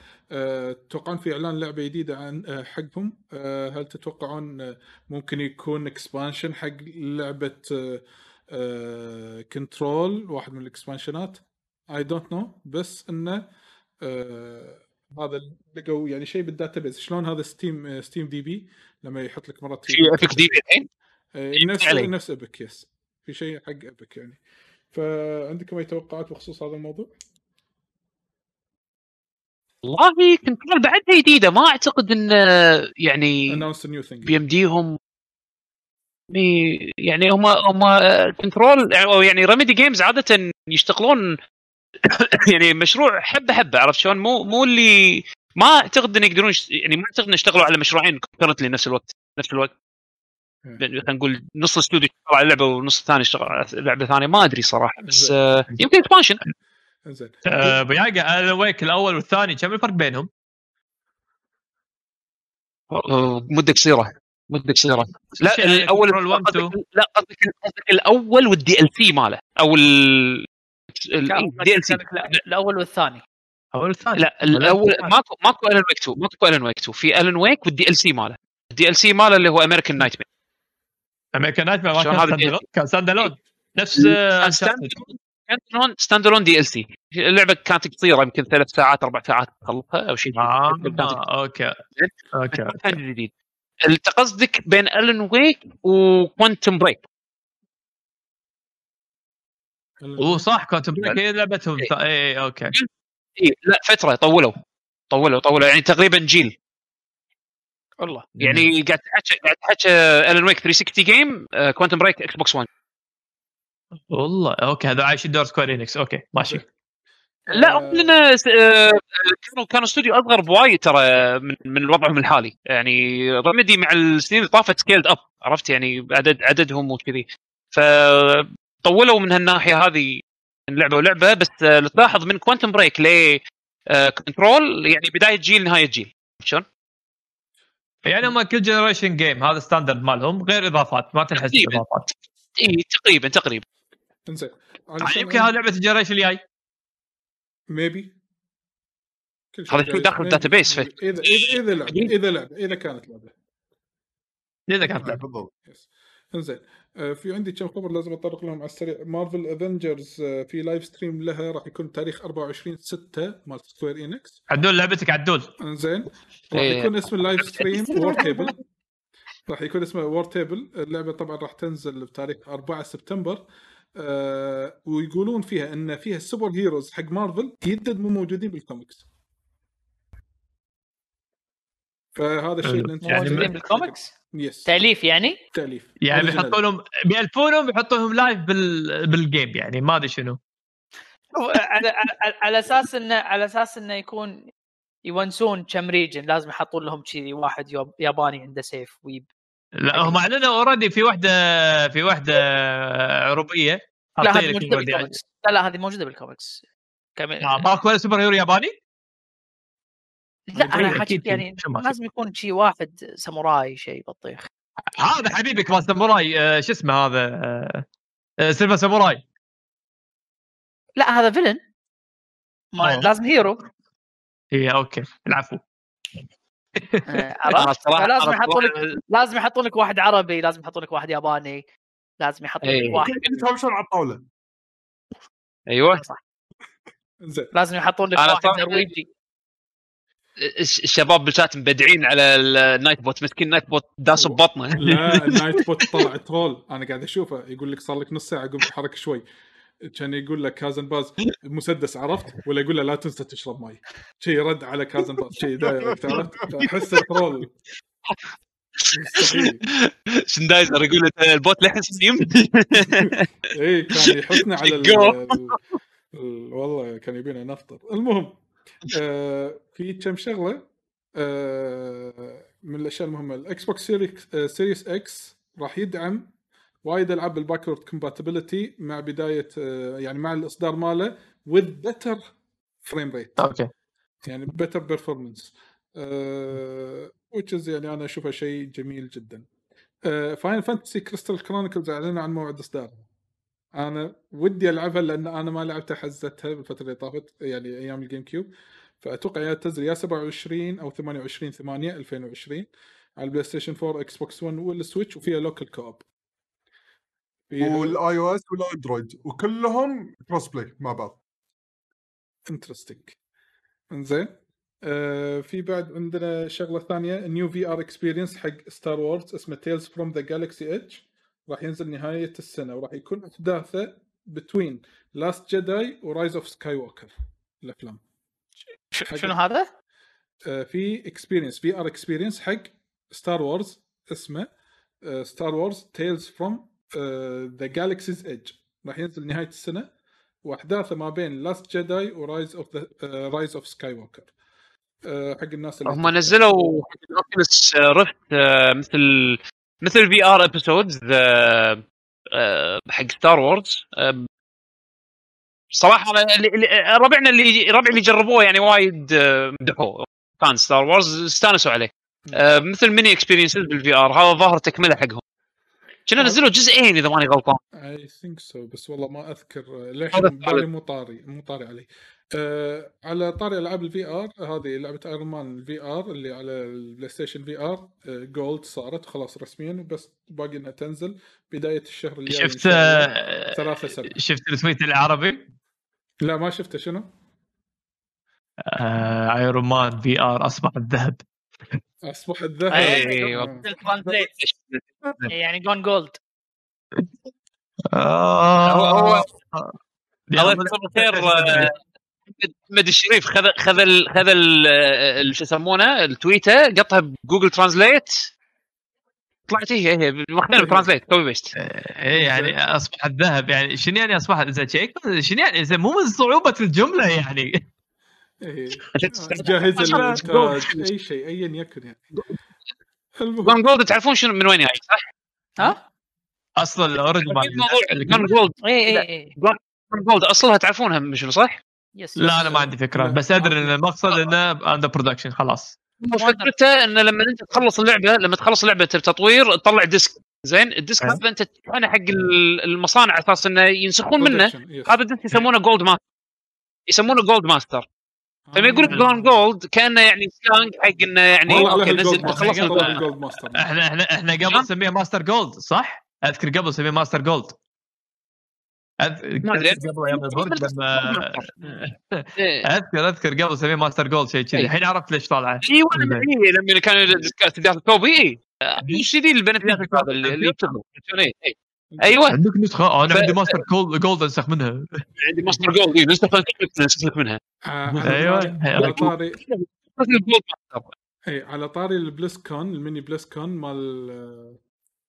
تتوقعون في إعلان لعبة جديدة عن حقهم؟ هل تتوقعون ممكن يكون إكسبانشن حق لعبة كنترول واحد من الإكسبانشنات؟ I don't know. بس إنه هذا لقوا يعني شيء بالداتابيز. شلون هذا ستيم دي بي لما يحط لك مرات في إبك دي بي الحين نفس إبك يس في شيء حق إبك يعني. فعندكم أي توقعات بخصوص هذا الموضوع؟ والله كنترول بعدها جديدة ما أعتقد إن يعني بيمديهم يعني هما كنترول أو يعني ريميدي جيمز عادة يشتغلون يعني مشروع حبة عرفت شلون مو اللي ما أعتقد إن يقدرون يعني ما أعتقد إن يشتغلوا على مشروعين كونكرنتلي نفس الوقت خلينا نقول نص الاستوديو اشتغل على لعبة ونص الثاني اشتغل على لعبة ثانية ما أدري صراحة بس يمكن إكسبانشن. زين بياقة الويك الأول والثاني كم الفرق بينهم؟ مدة قصيرة لا الأول لا قصدك الأول والدي ال سي ماله أو الدي ال سي الأول والثاني لا الأول ماكو ألان ويك 2 في ألان ويك والدي ال سي ماله اللي هو أمريكان نايت مير كان ستاند ألون نفس ستاندالون دي ال سي. اللعبه كانت قصيره يمكن 3 ساعات 4 ساعات تخلصها او شيء. اوكي كان جديد. التقصدك بين ألان ويك وكوانتم بريك. صح كوانتم بريك هي لعبتهم. اي اوكي اي لا فتره طولوا يعني تقريبا جيل والله يعني قاعد تحكي ألان ويك 360 جيم كوانتم بريك اكس بوكس 1 والله. اوكي هذا عايش الدور سكوير إنكس. اوكي ماشي. لا لنا كانوا استوديو اصغر بوايد ترى من وضعهم الحالي يعني. ريميدي مع السنين طافت سكيلد اب عرفت يعني عددهم وكذي فطولوا من هالناحيه هذه اللعبه ولعبه. بس تلاحظ من كوانتم بريك ل كنترول يعني بدايه جيل نهايه جيل شلون يعني هم كل جنريشن جيم هذا ستاندرد مالهم غير اضافات ما تنحس اضافات. اي تقريبا انزين يمكن هذه لعبه الجرايش اللي جاي ميبي هذا شو داخل الداتابيس اذا كانت لعبه بالضبط. انزين في عندي كم خبر لازم اتطرق لهم على السريع. مارفل افنجرز في لايف ستريم لها راح يكون تاريخ 24/6 مال سكوير إنكس. عدول لعبتك عدول. انزين راح يكون اسم اللايف ستريم وور تيبل. اللعبة طبعا راح تنزل بتاريخ 4 سبتمبر. ويقولون فيها ان فيها السوبر هيروز حق مارفل يدد مو موجودين بالكوميكس. فهذا الشيء اللي انتم موجودين بالكوميكس تأليف يعني بيحطوا لهم لايف بالجيم يعني ما ادري شنو على اساس انه يكون يونسون كم ريجن لازم يحطون لهم شيء. واحد ياباني عنده سيف ويب. لا هم اعلنوا اوريدي في وحده عربيه. لا هذه موجوده بالكوميكس كمان. ماكو سوبر هيرو ياباني. لا انا حكيت يعني لازم يكون شيء واحد ساموراي شيء بطيخ. هذا حبيبك ما ساموراي شو اسمه هذا سيلفا ساموراي. لا هذا فيلن ما لازم هيرو. ايه اوكي العفو. لازم يحطون لك واحد عربي لازم يحطون لك واحد ياباني لازم يحطون لك واحد يتهمشون على الطاوله. ايوه انزين لازم يحطون لك واحد نرويجي. الشباب بالشات مبدعين على النايت بوت مسكين. نايت بوت داس ببطنه. لا النايت بوت طلع ترول انا قاعد اشوفه يقول لك صار لك نص ساعه قوم اتحرك شوي. كان يقول لك كازن باز مسدس عرفت ولا يقول له لا تنسى تشرب ماي. شيء رد على كازن باز شيء داير تعرف احس ترول شندايزر يقول البوت لحن سيم. اي كان يحطنا على والله كان يبينا نفطر. المهم في كم شغله من الاشياء المهمه. الاكس بوكس سيريس اكس راح يدعم وايد العاب بالباكورد كومباتيبلتي مع بدايه يعني مع الاصدار ماله with better frame rate اوكي يعني better performance which is يعني انا اشوفها شيء جميل جدا. فاينل فانتسي كريستال كرونيكلز اعلنوا عن موعد اصدارها. انا ودي العبها لان انا ما لعبتها حزتها بالفتره اللي طافت يعني ايام الجيم كيوب، فاتوقع يا تنزل يا 27 او 28 8 2020 على البلاي ستيشن 4 اكس بوكس 1 والسويتش، وفيها لوكال كوب والاي او اس والاندرويد وكلهم كروس بلاي مع بعض. انترستينج. انزين في بعد عندنا شغله ثانيه، نيو في ار اكسبيرينس حق ستار وورز اسمه تيلز فروم ذا جالكسي ايدج، راح ينزل نهايه السنه وراح يكون احداثه بتوين لاست جداي ورايز اوف سكاي ووكر الافلام. شنو هذا؟ في اكسبيرينس في ار اكسبيرينس حق ستار وورز اسمه ستار وورز تيلز فروم ذا جالكسيز ايدج، راح ينزل نهايه السنه واحداثه ما بين لاست جداي ورايز اوف رايز اوف سكاي ووكر حق الناس اللي هم نزلوا اوكيولس ريفت مثل في ار ابيسودز حق ستار وورز. صراحه ربعنا اللي ربعي جربوه يعني وايد مدحوه، كان ستار وورز استانسوا عليه. مثل ميني اكسبيرينسز بالفي ار، هذا ظاهر تكمله حقهم. كنا نزلوا جزئين اذا ماني غلطان اي ثينك سو، بس والله ما اذكر ليش بالي مو طاري علي. على طاري العاب الفي ار، هذه لعبه ايرون مان الفي ار اللي على البلاي ستيشن في ار جولد صارت خلاص رسميا، بس باقي انها تنزل بدايه الشهر اللي جاي. شفت 3 اسابيع شفت التويت العربي؟ لا ما شفته. شنو؟ ايرون مان في ار اصبح الذهب ايوه الترانزيت يعني جون جولد. الله يذكره خير احمد الشريف خذ شو يسمونه التويته قطها بجوجل ترانزليت طلعت هي واخذينها بترانزليت كوبي بيست. اي يعني اصبح الذهب يعني شنو يعني اصبح اذا تشيك شنو يعني اذا مو من صعوبه الجمله يعني جاهز الانتاج اي شيء ايا يكن يعني. جون جولد تعرفون شنو من وين جاي صح؟ ها اصلا الاوريجن كان جولد اي جولد اصلها تعرفونها مش صح؟ لا انا ما عندي فكره، بس ادري ان المقصد انه اندر برودكشن خلاص. فكرته انه لما انت تخلص اللعبه التطوير تطلع ديسك زين، الديسك هذا انت تحنه حق المصانع على اساس انه ينسخون منه، هذا الديسك يسمونه جولد ماستر فما يقولك جون جولد كأنه يعني سلانج حق انه يعني اوكي نزل خلص جولد ماستر. احنا قبل نسميها ماستر جولد صح؟ اذكر قبل نسميها ماستر جولد اذكر قبل نسميها ماستر جولد شيء كذي. الحين عرفت ليش طالعه. ايوه لما كانوا يدخلوا توبي ايش ذي البنات اللي يشتغلوا ايوه عندك نسخه. انا عندي ماستر جولد انسخ منها، عندي ماستر جولد انسخ منها. ايوه على طاري البلسكون الميني بلسكون مال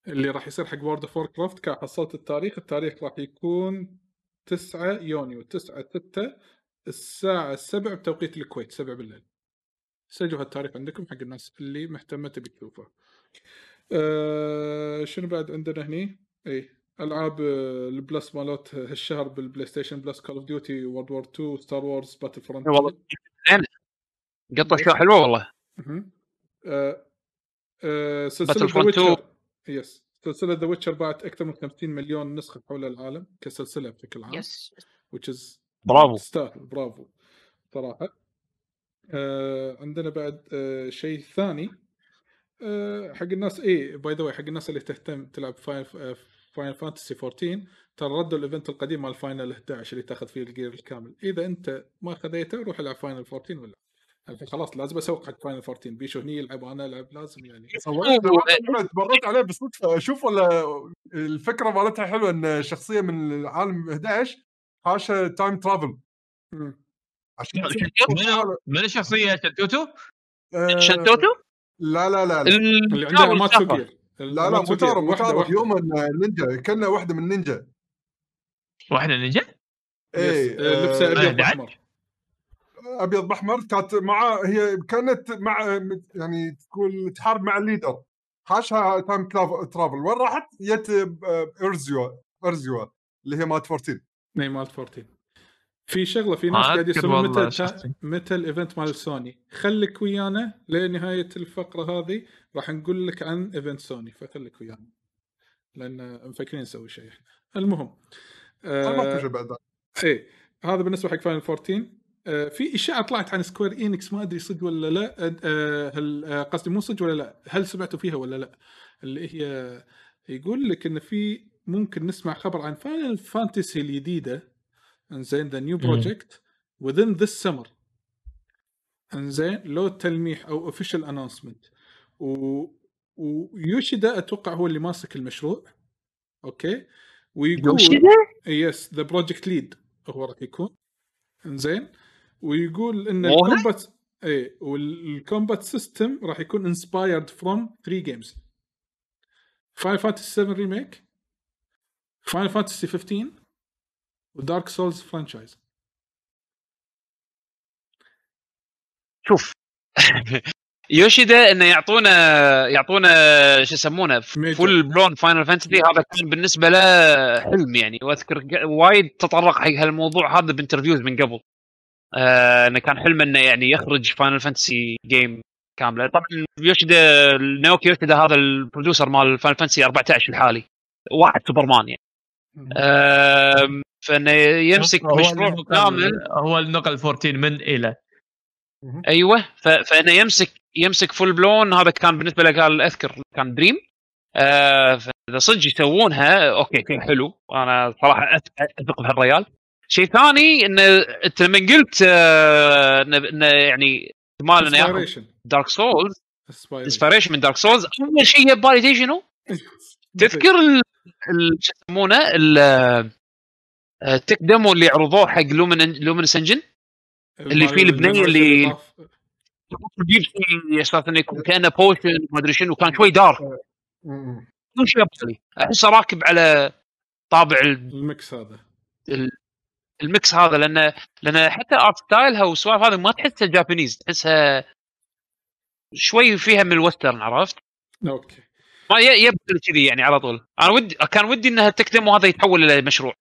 اللي راح يصير حق وورد اوف ووركرافت كان حصلت التاريخ راح يكون 9 يونيو 9/6 الساعه 7 بتوقيت الكويت 7 بالليل. سجلوا هالتاريخ عندكم حق الناس اللي مهتمه تبي تشوفه. شنو بعد عندنا هني؟ اي العاب البلس مالوت هالشهر بالبلاي ستيشن بلس كول اوف ديوتي وورد وور 2 ستار وورز باتل فرونت. والله قطه شو حلوه والله. سلسله ذا ويتشر باعت اكثر من 50 مليون نسخه حول العالم كسلسله بشكل عام. which is برافو ستار برافو صراحه. عندنا بعد شيء ثاني حق الناس ايه باي ذا واي حق الناس اللي تهتم تلعب فاينل فانتسي 14 ترى ردوا الايفنت القديم مال فاينل 11 اللي تاخذ فيه الجير الكامل. اذا انت ما خذيته روح العب فاينل 14 ولا خلاص لازم اسوق حق فاينل 14 بيشو هني يلعب انا العب لازم يعني تبرت عليه بالصدفه اشوف ولا الفكره مالتها حلوه ان شخصيه من عالم 11 حاشه تايم ترافل عشان من الشخصيه شنتوتو لا اللي عندها ما تسوقير لا مو تعرف يوم النينجا كنا واحدة من النينجا ايه لبسها أبيض أحمر كانت مع هي كانت مع يعني تقول تحارب مع الليدر حاشها تايم ترافل. وين راحت؟ جت ارزيو اللي هي مات 14. نعم مات 14. في شغله في ناس قاعد يسوون متل ايفنت مال سوني. خليك ويانا لنهايه الفقره هذه راح نقول لك عن ايفنت سوني، فخليك ويانا لان مفكرين نسوي شيء. المهم ايه هذا بالنسبه حق فاينل 14. في اشاعه طلعت عن سكوير إينكس، ما ادري صدق ولا لا. هل قصدي مو صدق ولا لا، هل سمعتوا فيها ولا لا؟ اللي هي يقول لك ان في ممكن نسمع خبر عن فاينل فانتسي الجديده انزين ذا نيو بروجكت within this summer انزين، لو تلميح او official announcement. ويوشيدا اتوقع هو اللي ماسك المشروع. اوكي ويقول يس ذا بروجكت ليد هو راح يكون انزين، ويقول ان الكومبات اي والكومبات سيستم راح يكون انسبايرد فروم 3 جيمز، فاينل فانتسي 7 ريميك، فاينل فانتسي 15 ودارك سولز فرانشايز. شوف يوشيدا انه يعطونا شو يسمونه فول بلون فاينل فانتسي. هذا كان بالنسبه له حلم يعني، واذكر وايد تطرق حق هالموضوع هذا بانترفيوز من قبل. انه كان حلم انه يعني يخرج فاينل فانتسي جيم كامله. طبعا يوشيدا ناوكي يوشيدا هذا البروديوسر مال فاينل فانتسي 14 الحالي، واحد سوبرمان يعني. فانه يمسك مشروع كامل، هو النقل 14 من الى ايوه. فانه يمسك فول بلون. هذا كان بالنسبه له قال اذكر كان دريم. فاذا صدق يسوونها اوكي كان حلو. انا صراحه اثق بهالريال. شيء ثاني انه انت لما قلت انه يعني احتمال انه ياخذ دارك سولز انسبيريشن من دارك سولز، اول شيء بالي شنو تذكر شو يسمونه التك ديمو اللي عرضوه حق لومينس انجن اللي فيه البنيه اللي تجيب شيء اساسا يكون كانه بوشن ما ادري شنو، كان شوي دارك. كل شيء بالي احسه راكب على طابع الميكس هذا لان حتى ارت ستايلها والسوالف هذه ما تحسها جابانيز، تحسها شوي فيها من الوسترن، عرفت؟ اوكي ما يبدل كذي يعني على طول. انا كان ودي انها تكتم وهذا يتحول الى مشروع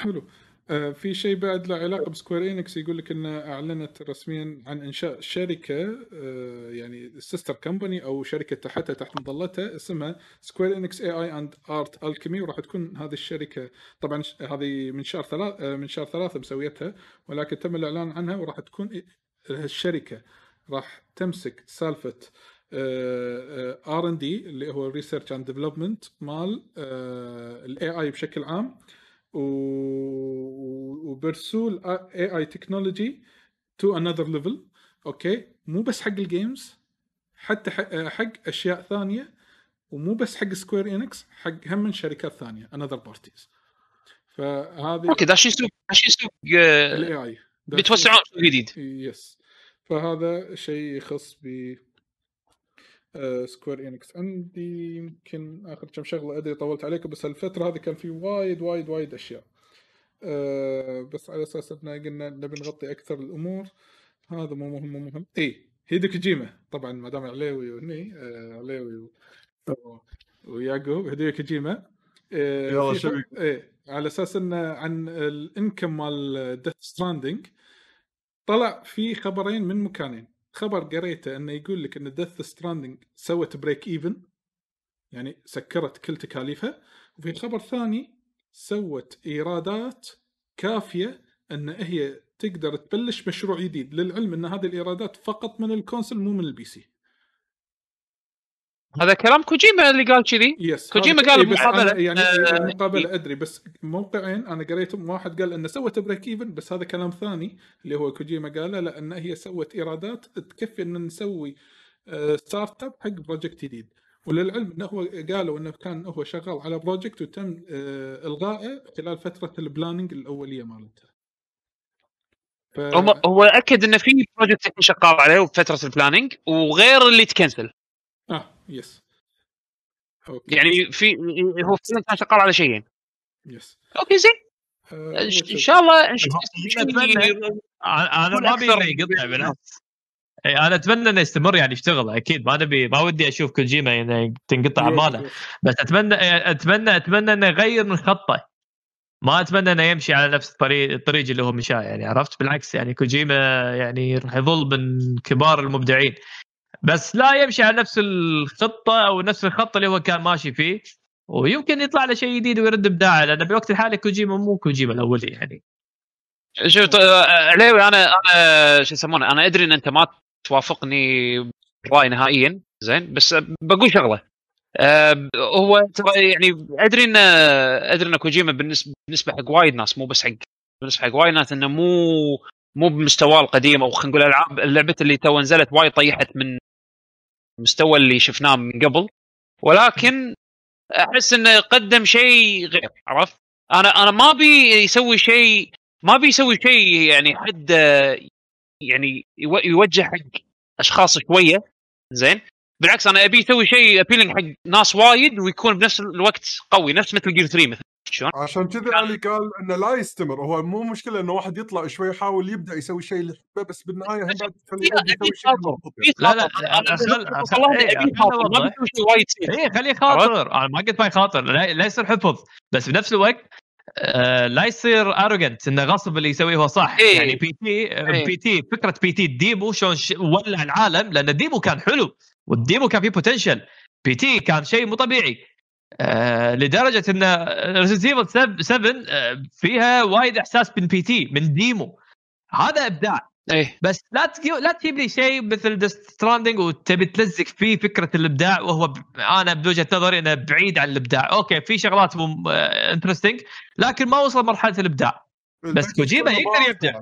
حلو. في شيء بعد له علاقه بسكوير إينكس. يقول لك ان اعلنت رسميا عن انشاء شركه يعني السيستر كمباني او شركه تحتها تحت مظلتها اسمها سكوير إينكس AI and Art Alchemy. وراح تكون هذه الشركه طبعا هذه من شهر ثلاثة مسويتها، ولكن تم الاعلان عنها. وراح تكون هالشركه راح تمسك سالفه R&D اللي هو Research and Development مال AI بشكل عام، وبرسول AI technology to another level. أوكي مو بس حق الجيمز، حتى حق أشياء ثانية، ومو بس حق سكوير إينكس، حق هم من شركات ثانية another parties. فهذه أوكي داش يسوق AI بتوسعون جديد يس. فهذا شيء يخص ب سكوير إينكس. عندي يمكن آخر كم شغلة أدري طولت عليكم، بس الفترة هذه كان في وايد وايد وايد أشياء. بس على أساس إحنا قلنا نبي نغطي أكثر الأمور. هذا مو مهم. إيه هيدو كوجيما طبعًا ما دام عليوي وني عليوي وياجو هيدو كوجيما. إيه على أساس إنه عن الإنكم مال ديث ستراندينج طلع في خبرين من مكانين. خبر قريته انه يقول لك ان ديث ستراندينج سوت بريك ايفن يعني سكرت كل تكاليفها، وفي خبر ثاني سوت ايرادات كافيه ان هي تقدر تبلش مشروع جديد، للعلم ان هذه الايرادات فقط من الكونسول مو من البي سي. هذا كلام كوجيما اللي قال كذي. كوجيما قال مقابله يعني مقابله ادري، بس موقعين انا قريتهم، واحد قال انه سوت بريك ايفن، بس هذا كلام ثاني اللي هو كوجيما قاله، لان هي سوت ايرادات تكفي ان نسوي ستارت اب حق بروجكت جديد. وللعلم انه هو قالوا انه كان هو شغال على بروجكت وتم الغائه خلال فتره البلاننج الاوليه مالته. هو اكد انه في بروجكت شغال عليه بفتره البلاننج وغير اللي تكنسل. يس أوكي. يعني في هو فعلا كان شغال على شيئين. يس اوكي زين. ان شاء الله انا ما بيني يقطع بالناس انا اتمنى انه يستمر يعني يشتغل اكيد، ما نبي، ما ودي اشوف كوجيما يعني تنقطع اعماله، بس اتمنى انه يغير من خطه، ما اتمنى انه يمشي على نفس الطريق اللي هو مشاه يعني، عرفت؟ بالعكس يعني كوجيما يعني راح يظل من كبار المبدعين، بس لا يمشي على نفس الخطه او نفس الخط اللي هو كان ماشي فيه، ويمكن يطلع له شيء جديد ويرد ابداعه، لان بالوقت الحالي كوجيما مو كوجيما الاولي يعني. شوف عليوي، انا شو يسمونه، انا ادري ان انت ما توافقني براي نهائيا، زين، بس بقول شغله، هو ترى يعني ادري ان كوجيما بالنسبه حق وايد ناس، مو بس حق، بالنسبه حق وايد ناس انه مو بمستواه القديم، او خلينا نقول العاب اللعبه اللي تو نزلت وايد طيحت من المستوى اللي شفناه من قبل، ولكن احس انه قدم شيء غير، عرفت؟ انا ما بي يسوي شيء، ما بيسوي شيء يعني حد يعني يوجه حق اشخاص شويه، زين، بالعكس انا ابي اسوي شيء ابيلينج حق ناس وايد ويكون بنفس الوقت قوي، نفس مثل جير 3 مثلا. شلون؟ عشان كذا علي قال انه لا يستمر، هو مو مشكله انه واحد يطلع شوي يحاول يبدا يسوي شيء اللي يحبه، بس بالنهايه هم بعد يسوي شيء. لا اي خليه خاطر، انا ما قلت ما يخاطر، لا يصير حفظ، بس بنفس الوقت لا يصير أروغنت إنه غصب اللي يسويه هو صح. إيه. يعني بي تي فكرة بي تي ديمو شون ولع العالم، لأن ديمو كان حلو والديمو كان فيه بوتنشل، بي تي كان شيء مو طبيعي، لدرجة إنه ريزيفل 7 فيها وايد إحساس من بي تي من ديمو، هذا إبداع. إيه. بس لا تجيب لي شيء مثل ديستراندينج وتبي تلزق فيه فكرة الإبداع، وهو أنا بوجهة نظري أنا بعيد عن الإبداع. أوكي في شغلات انترستينج، لكن ما وصل مرحلة الإبداع، بس كوجيما يقدر يبدع،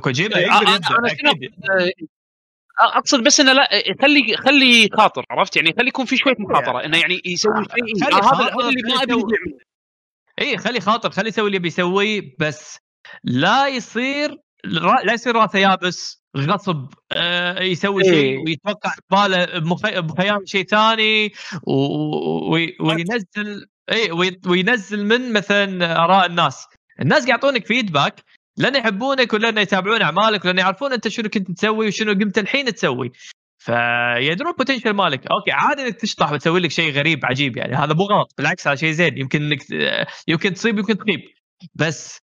كوجيما يقدر يبدع. أقصد بس إنه لا خلي خاطر، عرفت يعني، خلي يكون في شوية مخاطرة، إنه يعني يسوي شيء هذا اللي ما أبي. إيه خلي خاطر، خلي يسوي اللي بيسويه، بس لا يصير راسه يابس غصب، يسوي شيء ويتوقع باله بخيام شيء ثاني وينزل من مثلا آراء الناس قاعد يعطونك فيدباك، لأن يحبونك ولأن يتابعون أعمالك ولأن يعرفون أنت شنو كنت تسوي وشنو قمت الحين تسوي، فيدرون بوتنشل مالك. أوكي عادي إنك تشطح وتسوي لك شيء غريب عجيب، يعني هذا مو غلط، بالعكس هذا شيء زين، يمكن تصيب يمكن تخيب، بس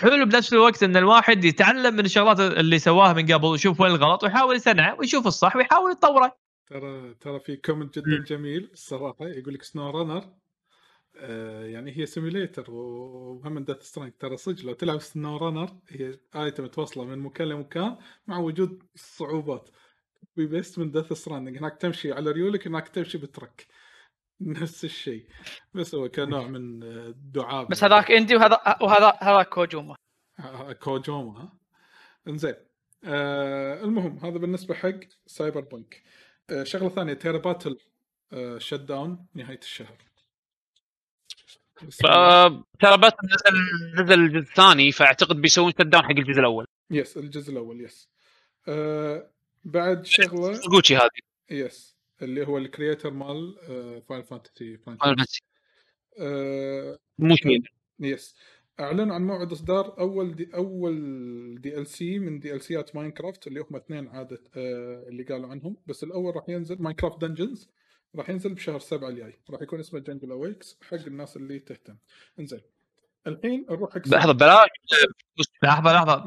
حلو بنفس الوقت ان الواحد يتعلم من الشغلات اللي سواها من قبل ويشوف وين الغلط ويحاول يصنعه ويشوف الصح ويحاول يطوره. ترى في كومنت جدا جميل الصراحه، يقول لك سنو رانر يعني هي سيميوليتر وهم داث سترايك، ترى صدق لو تلعب سنو رانر هي ايتم متواصله من مكان لمكان مع وجود صعوبات، بيست من داث سترايك هناك تمشي على ريولك، هناك تمشي بالترك، نفس الشيء، بس هو كنوع من الدعابة، بس هذاك اندي وهذا كوجوما. انزين، المهم هذا بالنسبة حق سايبر بانك. شغلة ثانية، تيرا باتل شت داون نهاية الشهر، تيرا باتل نزل الجزء الثاني، فاعتقد بيسوون شت داون حق الجزء الأول. يس الجزء الأول، يس. بعد شغلة جوتشي هذه، يس، اللي هو الكرياتر مال فاينل فانتسي مشكلة. يس، اعلنوا عن موعد اصدار اول DLC من DLCات ماينكرافت، اللي هم 2 عاده اللي قالوا عنهم، بس الاول راح ينزل ماينكرافت دنجنز، راح ينزل بشهر 7 الجاي، راح يكون اسمه جنجل اويكس حق الناس اللي تهتم. انزين الحين نروح حق لحظه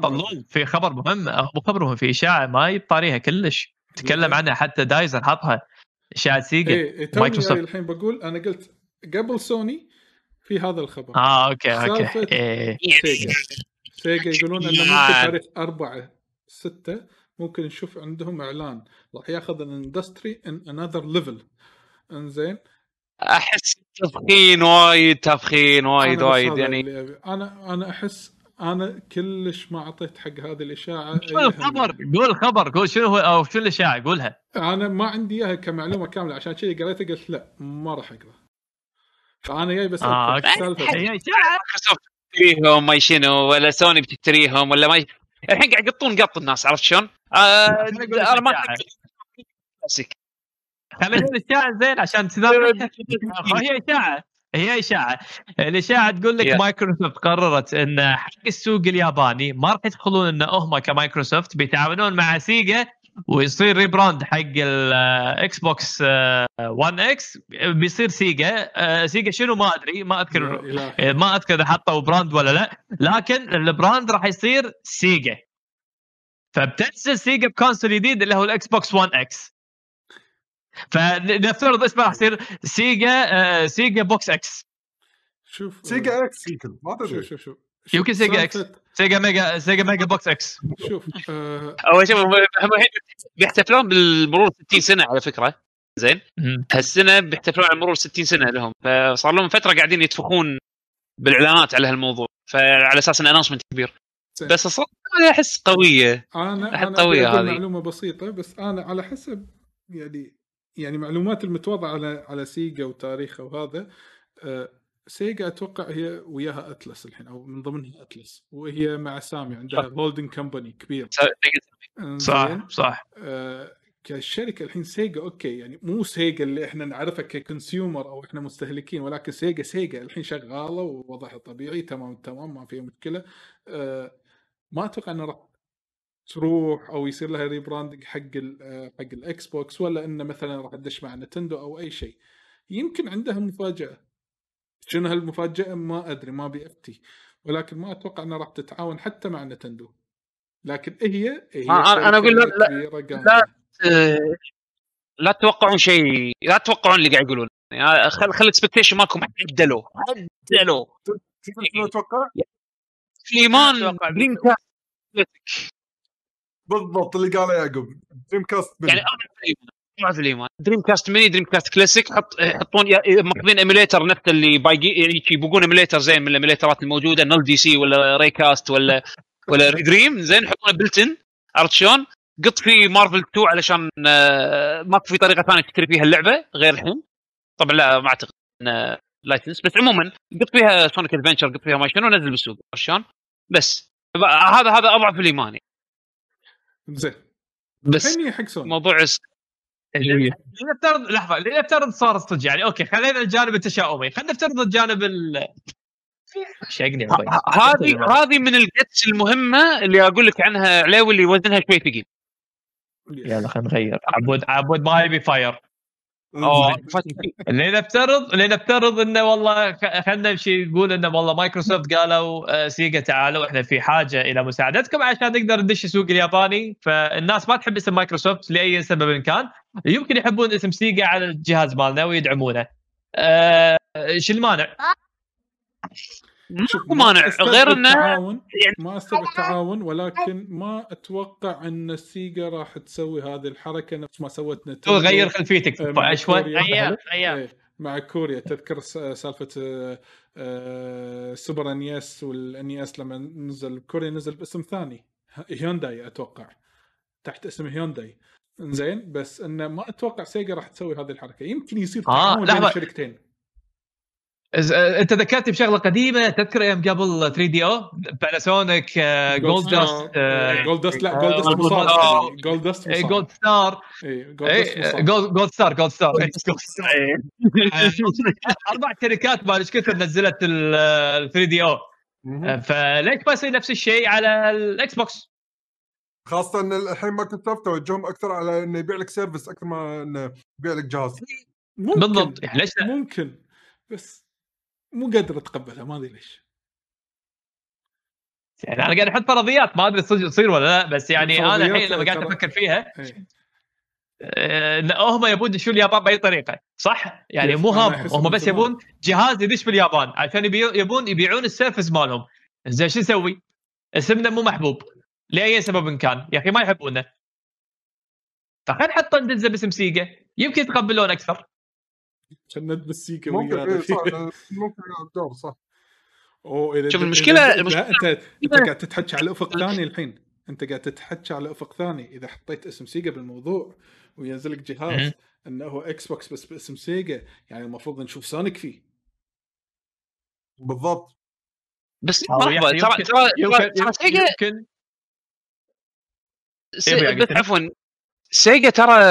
طلول في خبر مهم، ابو خبرهم في اشاعه ما يطاريها كلش تكلم عنها حتى دايزر حطها، اشاعه سيجا مايكروسوفت. الحين بقول، انا قلت قبل سوني في هذا الخبر. اوكي إيه. سيجا يقولون انه ممكن تاريخ 4/6 ممكن نشوف عندهم اعلان راح ياخذ الاندستري ان انذر ليفل. انزين احس تفخين وايد يعني، انا احس انا كلش ما اعطيت حق هذه الاشاعه. قول شنو هو او شنو الاشاعه، قولها، انا ما عندي اياها كمعلومه كامله، عشان كذي قريتها قلت لا ما راح اقرا، فانا جاي بس السالفه مايكروسوفت تشتريهم ما شنو، ولا سوني بتشتريهم ولا ما الحين قاعد يقطون قط الناس، عرفت شلون؟ انا ما كلاسيك، خلينا الاشاعه زين عشان تذكر، هي اشاعه هي إشاعة. الإشاعة تقول لك مايكروسوفت قررت إن حق السوق الياباني ما راح يدخلون إن هم كمايكروسوفت بيتعاونون مع سيجا ويصير ريبراند حق الإكس بوكس 1X بيصير سيجا شنو ما أدري ما أذكر حطوا براند ولا لا، لكن البراند راح يصير سيجا. فبتنزل سيجا بكونسول جديد اللي هو الإكس بوكس 1X، فنفترض اسمه راح يصير سيجا بوكس اكس. شوف سيجا اكس ما تدري شوف يمكن سيجا اكس سيجا ميجا بوكس اكس. شوف اول شيء بيحتفلون بالمرور 60 سنه على فكره، زين هالسنه بيحتفلون على مرور 60 سنه لهم، فصار لهم فتره قاعدين يتفخون بالاعلانات على هالموضوع، فعلى اساس ان اناونسمنت كبير. بس الصراحه انا احس قويه، انا قويه هذه معلومه بسيطه، بس انا على حسب يعني معلومات المتواضعة على سيجا وتاريخها وهذا، سيجا أتوقع هي وياها أتلس الحين أو من ضمنها أتلس، وهي مع سامي عندها هولدنج كمباني كبير. صح. كشركة الحين سيجا أوكي، يعني مو سيجا اللي إحنا نعرفها ككونسيومر أو إحنا مستهلكين، ولكن سيجا الحين شغالة ووضعها طبيعي تمام ما فيها مشكلة. ما أتوقع أن تروح او يصير لها ريبراندنج حق الاكس بوكس، ولا انه مثلا راح تدش مع نتندو او اي شيء. يمكن عندها مفاجاه، شنو هالمفاجاه ما ادري، ما بيأتي، ولكن ما اتوقع انها راح تتعاون حتى مع نتندو. لكن هي انا اقول لا تتوقعون شيء، لا تتوقعون اللي قاعد يقولون. خل الاكسبكتيشن مالكم عدلوا شنو تتوقع سليمان برينكا بالضبط اللي قاله يعقوب. دريم كاست يعني انا دريم كاست ميني، دريم كاست كلاسيك، يحطون ماخذين ايميليتر نفس اللي باقي يبقون ايميليتر زين من الايميليترات الموجوده، نل دي سي ولا ري كاست ولا ريدريم، زين يحطونه بلتن، عرفت شلون؟ قط في مارفل 2 علشان ما في طريقه ثانيه تشتري فيها اللعبه غير الحين طبعا، لا ما اعتقد لايسنس، بس عموما قط فيها سونيك ادفنتشر، قط فيها ما شنو نزل بالسوق، عرفت شلون؟ بس هذا اضعف الايمان زين. بس موضوع اللي نفترض لحظه، اللي نفترض صار صدق يعني اوكي، خلينا الجانب التشاؤمي، خلينا نفترض الجانب شقني هذه من الجتس المهمه اللي اقول لك عنها علاوي، اللي وزنها شوي ثقيل. يلا خلينا نغير عبود ما يبي فاير. لنفترض انه والله خلينا نمشي نقول انه والله مايكروسوفت قالوا سيجا تعالوا احنا في حاجه الى مساعدتكم عشان نقدر ندش السوق الياباني. فالناس ما تحب اسم مايكروسوفت لاي سبب كان، يمكن يحبون اسم سيجا على الجهاز مالنا ويدعمونه. شو المانع؟ مو مانع غير انه ما استبعد التعاون، ولكن ما اتوقع ان سيجا راح تسوي هذه الحركه نفس ما سوت نتندو. غير خلفيتك شوي مع كوريا، تذكر سالفه سوبر انياس والانياس لما نزل كوريا نزل باسم ثاني، هيونداي اتوقع تحت اسم هيونداي. زين بس انه ما اتوقع سيجا راح تسوي هذه الحركه، يمكن يصير تعاون بين الشركتين. انت ذكرت بشغله قديمه، تذكر ايام قبل 3DO باناسونيك جولد ستار 4 شركات بالش كثر نزلت ال 3DO، فليش ما يصير نفس الشيء على الاكس بوكس؟ خاصه ان الحين ما كنت توجههم اكثر على انه يبيع لك سيرفيس اكثر ما انه يبيع لك جهاز. بالضبط، ليش ممكن، بس مو قادر اتقبلها، ما ادري ليش. يعني انا قاعد احط فرضيات، ما ادري تصير ولا لا، بس يعني انا الحين لما قاعد افكر فيها هم يبون شو اليابان باي طريقه، صح؟ يعني مو هم بس يبون جهاز يدش باليابان عشان يبون يبيعون السيرفس مالهم. زين شو نسوي؟ اسمنا مو محبوب لاي سبب كان، يا اخي ما يحبونه، فخلينا نحط ندزه باسم سيجا يمكن يتقبلون اكثر. كنت بالسيكه ويانا ممكن الدور صح. شوف المشكلة انت قاعد تتحكي على افق ثاني الحين، انت قاعد تتحكي على افق ثاني. اذا حطيت اسم سيجا بالموضوع وينزل لك جهاز انه هو اكس بوكس بس باسم سيجا، يعني المفروض نشوف سونيك فيه. بالضبط، بس ترى سيجا عفوا سيجا ترى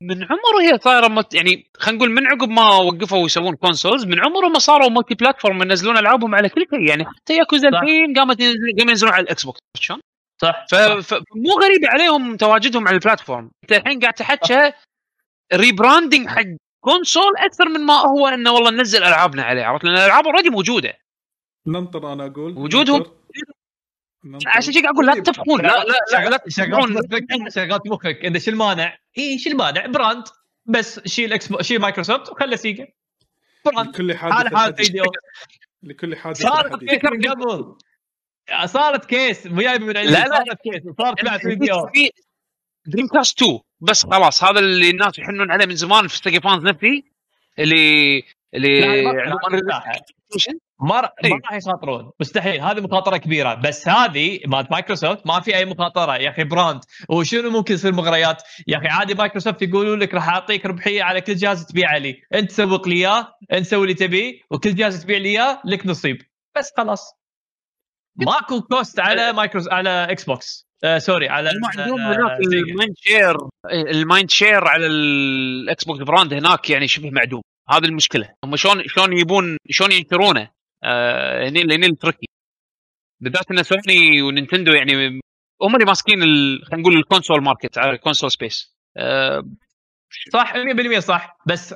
من عمره هي صايره يعني خلينا نقول من عقب ما وقفوا يسوون كونسولز من عمره ما صاروا ملتي بلاتفورم ينزلون العابهم على كل شيء. يعني حتى ياكوزا الحين قاموا ينزلون على الاكس بوكس شلون صح، فمو غريب عليهم تواجدهم على البلاتفورم. انت الحين قاعد تحكي ريبراندنج حق كونسول اكثر من ما هو انه والله ننزل العابنا عليه، عرفت؟ لان الالعاب اوريدي موجوده. ننطر انا اقول وجودهم عشان شيء اقول لا تفخون لا لا لا شغلات مخك اذا شو المانع؟ اي شو المانع؟ براند بس شيل اكس شيل مايكروسوفت وخلى سيجا براند كل حادث لكل حادث صار فكر قبل صارت كيس جايبه من عندي صارت كيس صارت بعد فيديو دريم كاست 2 بس خلاص هذا اللي الناس يحنون عليه من زمان في ستيكي فانز نفسي اللي ما راح يخاطرون مستحيل. هذه مخاطره كبيره بس هذه مال مايكروسوفت ما في اي مخاطره يا اخي براند. وشنو ممكن يصير مغريات يا اخي؟ عادي مايكروسوفت يقولوا لك راح اعطيك ربحيه على كل جهاز تبيع لي، انت سوق لي اياه، انت سوي اللي تبيه وكل جهاز تبيع لي اياه لك نصيب بس خلاص. ماكو كوست على مايكروس على اكس بوكس سوري على المايند شير على الاكس بوكس براند هناك يعني شبه معدوم. هذه المشكله هم شلون يبون شلون ينكرونه هني التركي بالذات ان سوني ونينتندو يعني هم اللي ماسكين خلينا نقول الكونسول ماركت على الكونسول سبيس صح 100% صح. بس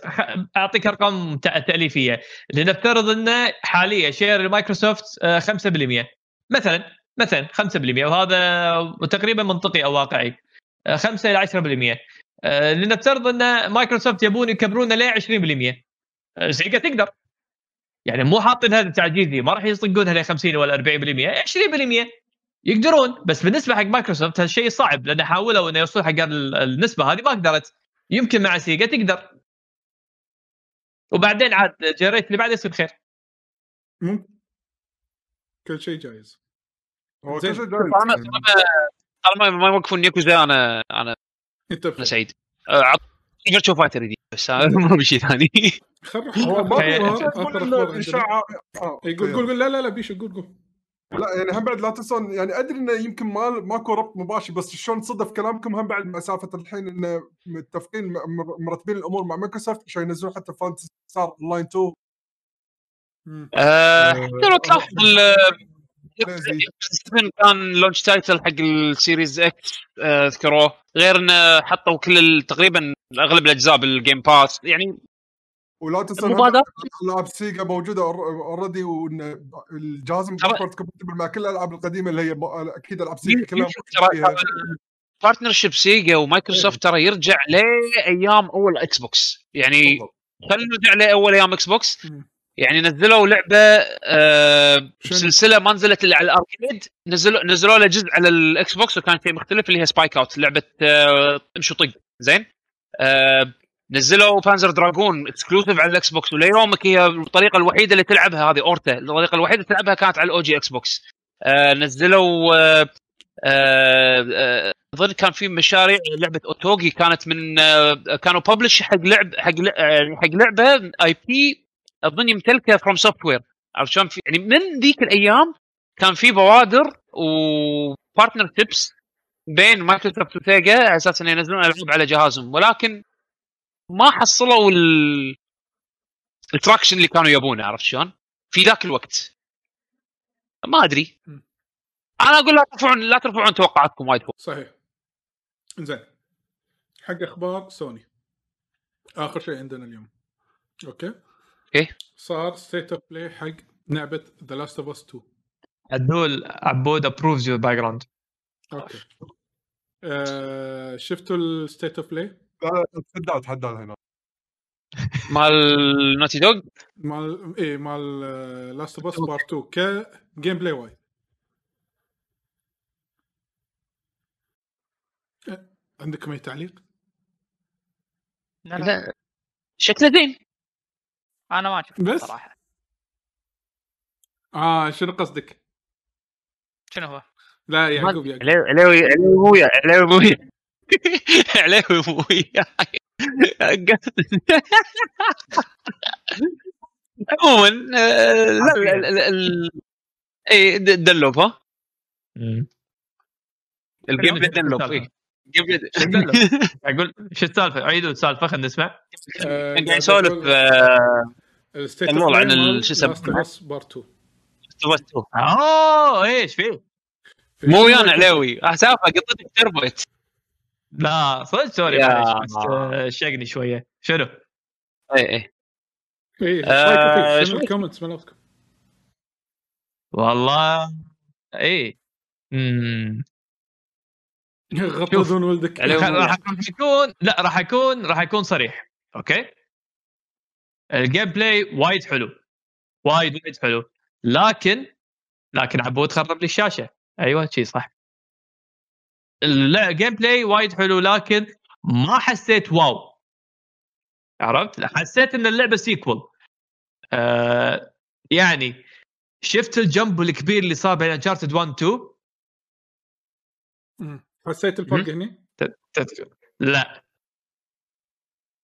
اعطيك ارقام تاليفيه. لنفترض ان حاليا شير مايكروسوفت 5% مثلا 5% وهذا تقريبا منطقي او واقعي 5 الى 10%. لنفترض ان مايكروسوفت يبون يكبرون ل 20% سيجا تقدر يعني مو حاطين هذا التعجيزي ما راح يصدقونها ل 50 ولا 40% 20% يقدرون. بس بالنسبه حق مايكروسوفت هالشيء صعب لان حاولوا انه يوصلوا حق النسبه هذه ما قدرت. يمكن مع سيجا تقدر وبعدين عاد جريت اللي بعده يصير خير كل شيء جايز. طالما ما يوقفون ياكوزا أنا سعيد. عطني فيرتشو فايتر دي بس ما بشيء ثاني. قول لا بيش قول لا يعني هم بعد لا تنسون يعني أدري إنه يمكن ماكو ربط مباشر بس شلون صدف كلامكم هم بعد مسافة الحين إنه متفقين مرتبين الأمور مع مايكروسوفت عشان ينزلون حتى فانتسي صار أونلاين 2 حتى لو تلاحظ ستيفن كان لونش تايتل حق السيريز اكس اذكروه غير انه حطوا كل تقريبا اغلب الاجزاء بالجيم باس يعني ولا تنسى العاب سيجا موجوده اوريدي والجهاز متفقد كومباتبل مع كل الالعاب القديمه اللي هي اكيد العاب سيجا كلها بارتنرشيب سيجا ومايكروسوفت ترى يرجع لايام اول اكس بوكس يعني خلينا نرجع لاول ايام اكس بوكس يعني نزلوا لعبه سلسله ما نزلت على الاركيد نزلوا له جزء على الاكس بوكس وكان شيء مختلف اللي هي سبايك اوت لعبه تمشي طق زين. نزلوا بانزر دراجون اكسكلوسيف على الاكس بوكس وليومك هي الطريقه الوحيده اللي تلعبها هذه اورتا الطريقه الوحيده اللي تلعبها كانت على الاو جي اكس بوكس. نزلوا اظن كان في مشاريع لعبه اوتوغي كانت من كانوا ببلش حق لعب حق لعبه اي بي اظن يمتلكها فروم سوفت وير عشان في يعني من ذيك الايام كان في بوادر وبارتنر شيبس بين مايكروسوفت وسيجا على اساس انه ينزلون العاب على جهازهم ولكن ما حصلوا التراكشن اللي كانوا يبونه عرفت شلون في ذاك الوقت. ما ادري انا اقول لا ترفعون توقعاتكم وايد فوق. صحيح زين حق اخبار سوني اخر شيء عندنا اليوم اوكي ايه صار ستيت اوف بلاي حق لعبه ذا لاست اوف اس 2 هذول عبود ابروفز يور باك جراوند اوكي. شفتوا الستيت اوف بلاي؟ لا اتحدى هنا مال نوتي دوغ مال ايه مال لاست اوف اس بارت 2 ك جيم بلاي وايد عندكم اي تعليق؟ لا شكله زين انا ما شفت صراحه. شنو قصدك؟ شنو هو؟ لا يعقوب علوي عموما دلوب ها الجيم دلوب اقول شو السالفه؟ عيدوا السالفه خلينا نسمع. قاعد نسولف عن شو اسمه بارتو توتو. ايش فيه؟ مو ويانا علاوي احسافه قطت التربت. لا صدق سوري شقني شويه. شنو؟ اي ايش رايكم في الكومنتس مالكم؟ والله اي غطوا ذون ولدك. راح اكون صريح. اوكي الجيم بلاي وايد حلو لكن عبود خرب لي الشاشه. ايوه شيء صح. الجيم بلاي وايد حلو لكن ما حسيت واو. عرفت؟ حسيت ان اللعبه سيكول. يعني شفت الجمب الكبير اللي صار بين انشارتد 1 2. حسيت الفرق هنا؟ لا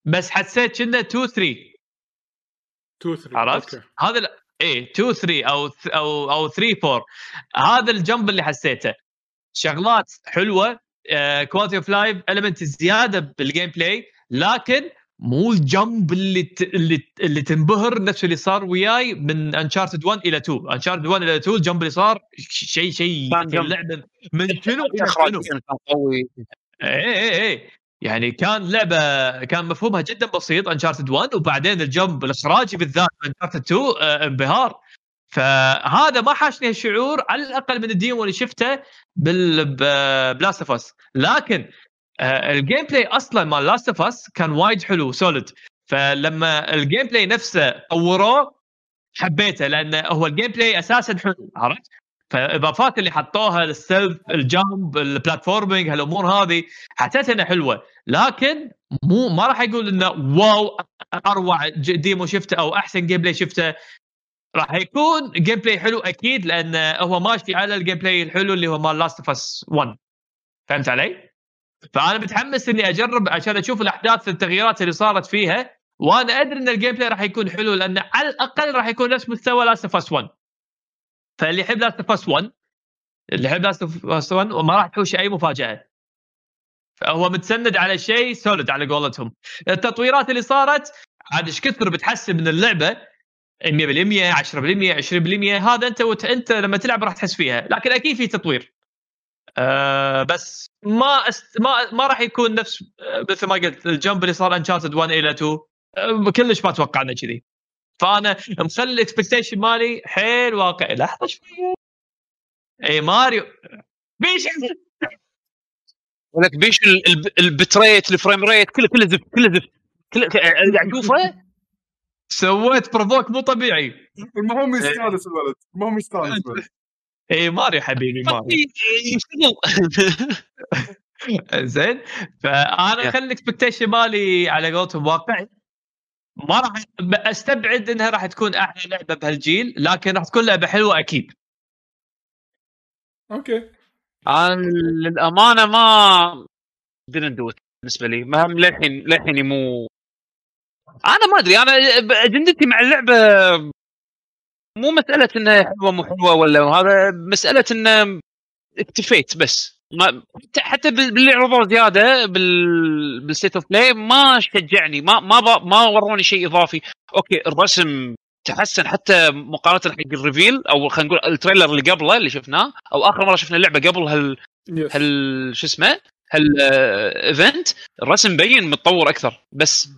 بس حسيت انه 2 3. عرفت؟ هذا ايه 2 3 او 3 4. هذا الجمب اللي حسيته. شغلات حلوه كواليتي اوف لايف اليمنت زياده بالجيم بلاي لكن مو الجمب اللي تنبهر نفس اللي صار وياي من انشارتد 1 الى 2. انشارتد 1 الى 2 الجمب اللي صار شيء اللعبه من شنو اخراج قوي. اي يعني كان مفهومها جدا بسيط انشارتد 1 وبعدين الجمب الاخراجي بالذات انشارتد 2 انبهار. فهذا ما حاشني الشعور على الاقل من الديمو اللي شفته بالبلاست اوف اس. لكن الجيم بلاي اصلا مال لاست اوف اس كان وايد حلو سوليد. فلما الجيم بلاي نفسه طوروه حبيته لان هو الجيم بلاي اساسا حلو. عرفت؟ فالاضافات اللي حطوها للسيلف الجامب البلاتفورمينج هالامور هذه حسيت انها حلوه لكن مو ما راح اقول انه واو اروع ديمو شفته او احسن جيم بلاي شفته. راح يكون جيم بلاي حلو اكيد لان هو ماشي على الجيم بلاي الحلو اللي هو مال لاست اوف اس 1. فهمت علي؟ فأنا متحمس إني أجرب عشان أشوف الأحداث التغييرات اللي صارت فيها وأنا أدري إن الجيم بلاي راح يكون حلو لأن على الأقل راح يكون نفس مستوى لاست اوف اس 1. فاللي يحب لاست اوف اس 1 وما راح تحوش أي مفاجأة. فهو متسند على شيء سوليد على قولتهم. التطويرات اللي صارت عاد إيش كثر بتحسن من اللعبة 100% 10% 20%. هذا أنت لما تلعب راح تحس فيها لكن أكيد في تطوير. بس ما راح يكون نفس مثل ما قلت الجمب اللي صار انشارتد 1 الى 2 كلش ما توقعنا كذي. فانا مخلي الاكسبكتيشن مالي حيل واقعي. لحظه شويه اي ماريو بيش ولك بيش البتريت الفريم ريت كله قاعد اشوفه سويت بروفوك مو طبيعي. المهم يستانس الولد اي ماري حبيبي ماري زين. فانا خلي الاكسبكتيشن مالي على قولتهم واقعي. ما راح استبعد انها راح تكون احلى لعبه بهالجيل لكن راح تكون لعبه حلوه اكيد. اوكي انا للامانه ما دندوت بالنسبه لي مهم للحين مو انا ما ادري. انا اجندتي مع اللعبه مو مسألة إنها حلوة مو حلوة ولا هذا مسألة إن اكتفيت بس ما حتى بالعروض زيادة بالسيت اوف بلاي ما شجعني ما وروني شيء إضافي. أوكي الرسم تحسن حتى مقارنة حق الريفيل أو خلينا نقول التريلر اللي قبله اللي شفناه أو آخر مرة شفنا اللعبة قبل هل شو اسمه هل إيفنت الرسم بين متطور أكثر بس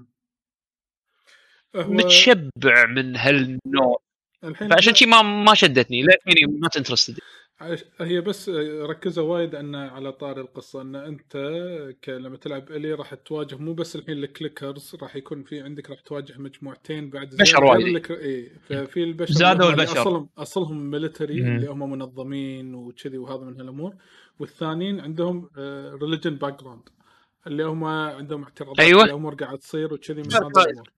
متشبع من هالنوع. فعشان شيء ما شدتني لكني not interested. هي بس ركزوا وايد أن على طار القصة أن أنت لما تلعب إلي راح تواجه مو بس الحين الكليكرز راح يكون في عندك راح تواجه مجموعتين بعد بشر وايد. إيه ففي البشر زادوا البشر أصلهم ميليتري اللي هم منظمين وكذي وهذا من هالأمور والثانيين عندهم religion background اللي هم عندهم اعتراضات. أيوة. الأمور قاعد تصير وكذي من هذا الأمور.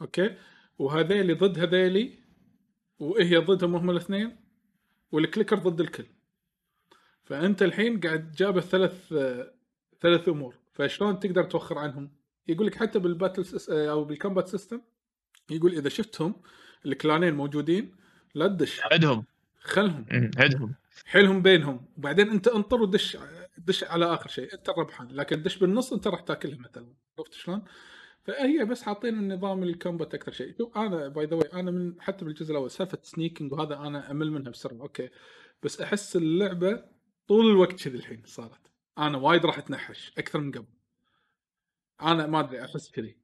أوكي وهذيلي ضد هذيلي وهي ضدهم هم الاثنين والكليكر ضد الكل. فانت الحين قاعد جاب ثلاث امور فشلون تقدر توخر عنهم؟ يقول لك حتى بالباتل او بالكومبات سيستم يقول اذا شفتهم الكلانين موجودين لا تدش عدهم خلهم عدهم حلهم بينهم وبعدين انت انطر ودش دش على اخر شيء انت الربحان، لكن دش بالنص انت راح تاكلها مثلا، عرفت شلون؟ فهي بس حاطين النظام الكومبات اكثر شيء. شوف انا باي ذا واي، انا من حتى بالجزء الاول سالفه سنيكينج وهذا انا امل منها بسرعه اوكي، بس احس اللعبه طول الوقت كذي الحين صارت، انا وايد راح اتنحش اكثر من قبل، انا ما ادري احس كذي،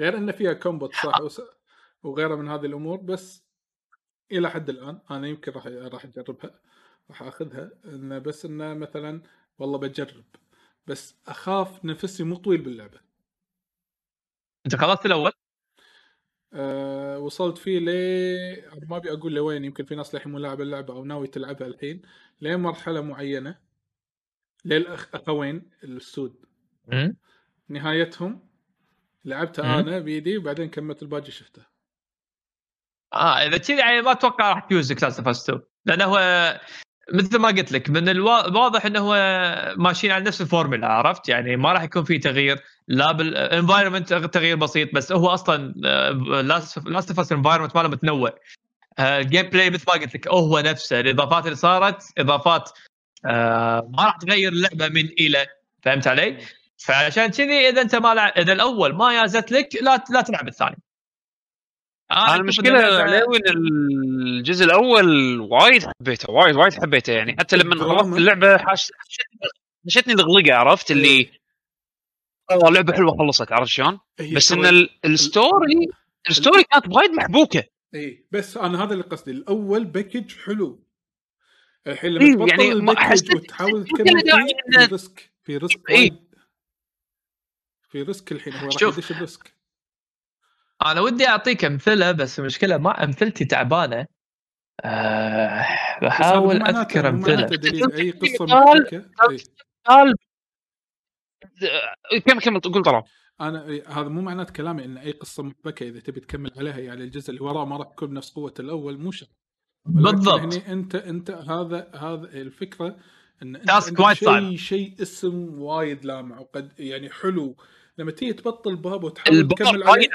غير ان فيها كومبات صح وغيره من هذه الامور، بس الى حد الان انا يمكن راح اجربها، راح اخذها، انه بس انه مثلا والله بجرب، بس اخاف نفسي مو طويل باللعبه. انت خلصت الاول؟ وصلت فيه ما ابي اقول لوين، يمكن في ناس للحين مو لاعب اللعبه او ناوي تلعبها الحين، لمرحله معينه للاخوين السود نهايتهم لعبتها انا بيدي، وبعدين كملت الباقي شفته. اذا كذا يعني ما اتوقع راح تيوز كلاس فاستو، لانه هو مثل ما قلت لك من الواضح انه هو ماشيين على نفس الفورمولا، عرفت يعني ما راح يكون في تغيير لا بالانفايرمنت، تغيير بسيط بس هو اصلا لاست فاست انفايرمنت ماله متنوع، الجيم بلاي مثل ما قلت لك هو نفسه، الاضافات اللي صارت اضافات ما راح تغير اللعبه من الى، فهمت علي؟ فعشان كذي اذا انت ما اذا الاول ما يازت لك لا تلعب الثاني. المشكلة علاوي الجزء الأول وايد حبيته يعني، حتى لما خلصت اللعبة حشتني الغلقة، عرفت اللي والله لعبة حلوة خلصت، عرفت شلون؟ بس إن الستوري كانت وايد محبوكة. إيه بس أنا هذا اللي قصدي، الأول باكج حلو، الحين لما تبطل الباكج وتحاول تكمل في رزق الحين هو راح يدش برزق. أنا ودي أعطيك أمثلة بس المشكلة ما أمثلتي تعبانة، بحاول أذكر أمثلة. أي قصة كم تقول طلع؟ أنا هذا مو معنات كلامي إن أي قصة محبكة إذا تبي تكمل عليها يعني الجزء اللي وراه ما راح يكون نفس قوة الأول، مو شرط. بالضبط. يعني أنت هذا الفكرة إن شيء اسم وايد لامع وقد يعني حلو لما تيجي تبطل باب وتحاول تكمل عليه.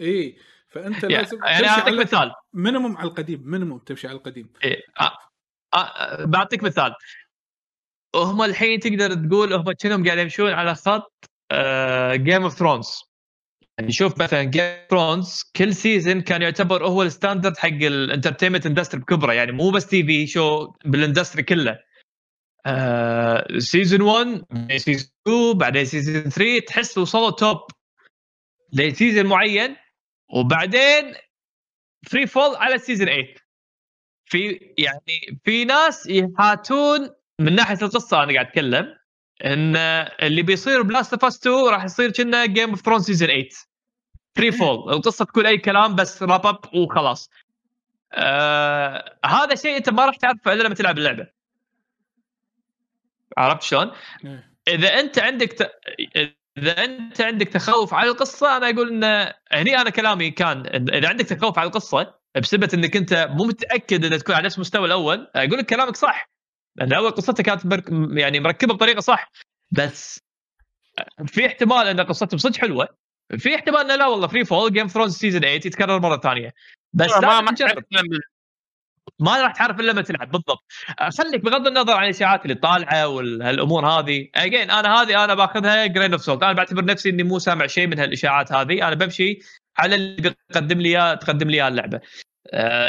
ايه فانت لازم يعني تمشي على مثال مينيمم على القديم، مينيمم تمشي على القديم. إيه. بعطيك مثال، هم الحين تقدر تقول هم كلهم قاعد يمشون على خط جيم اوف ثرونز، يعني شوف مثلا جيم اوف ثرونز كل سيزن كان يعتبر هو الستاندرد حق الانترتينمنت اندستري بكبره، يعني مو بس تي في شو بالاندستري كله، سيزن 1 سيزن 2 بعدين سيزن 3 تحس وصلوا توب لسيزن معين، وبعدين فري فول على سيزن 8. في يعني في ناس يحاتون من ناحيه القصه، انا قاعد اتكلم ان اللي بيصير بلاست اوف اس 2 راح يصير كنا جيم اوف ثرونز سيزن 8 فري فول، القصه تكون اي كلام بس راب اب وخلاص. هذا شيء انت ما راح تعرفه الا لما تلعب اللعبه، عرفت شلون؟ إذا أنت عندك تخوف على القصة، أنا أقول إن هني أنا كلامي كان إذا عندك تخوف على القصة بسبب إنك أنت مو متأكد إن تكون على نفس مستوى الأول، أقول لك كلامك صح، لأن أول قصته كانت يعني مركبة بطريقة صح، بس في احتمال إن قصته بصدق حلوة، في احتمال إن لا والله فري فول جيم ثرونز سيزن 8 يتكرر مرة ثانية، بس ما راح تعرف إلا لما تلعب. بالضبط، خليك بغض النظر عن الإشاعات اللي طالعة والهالأمور هذه، أجين أنا باخذها جرين اوف سولت، أنا بعتبر نفسي إني مو سامع شيء من هالإشاعات هذه، أنا بمشي على اللي تقدم لي اللعبة.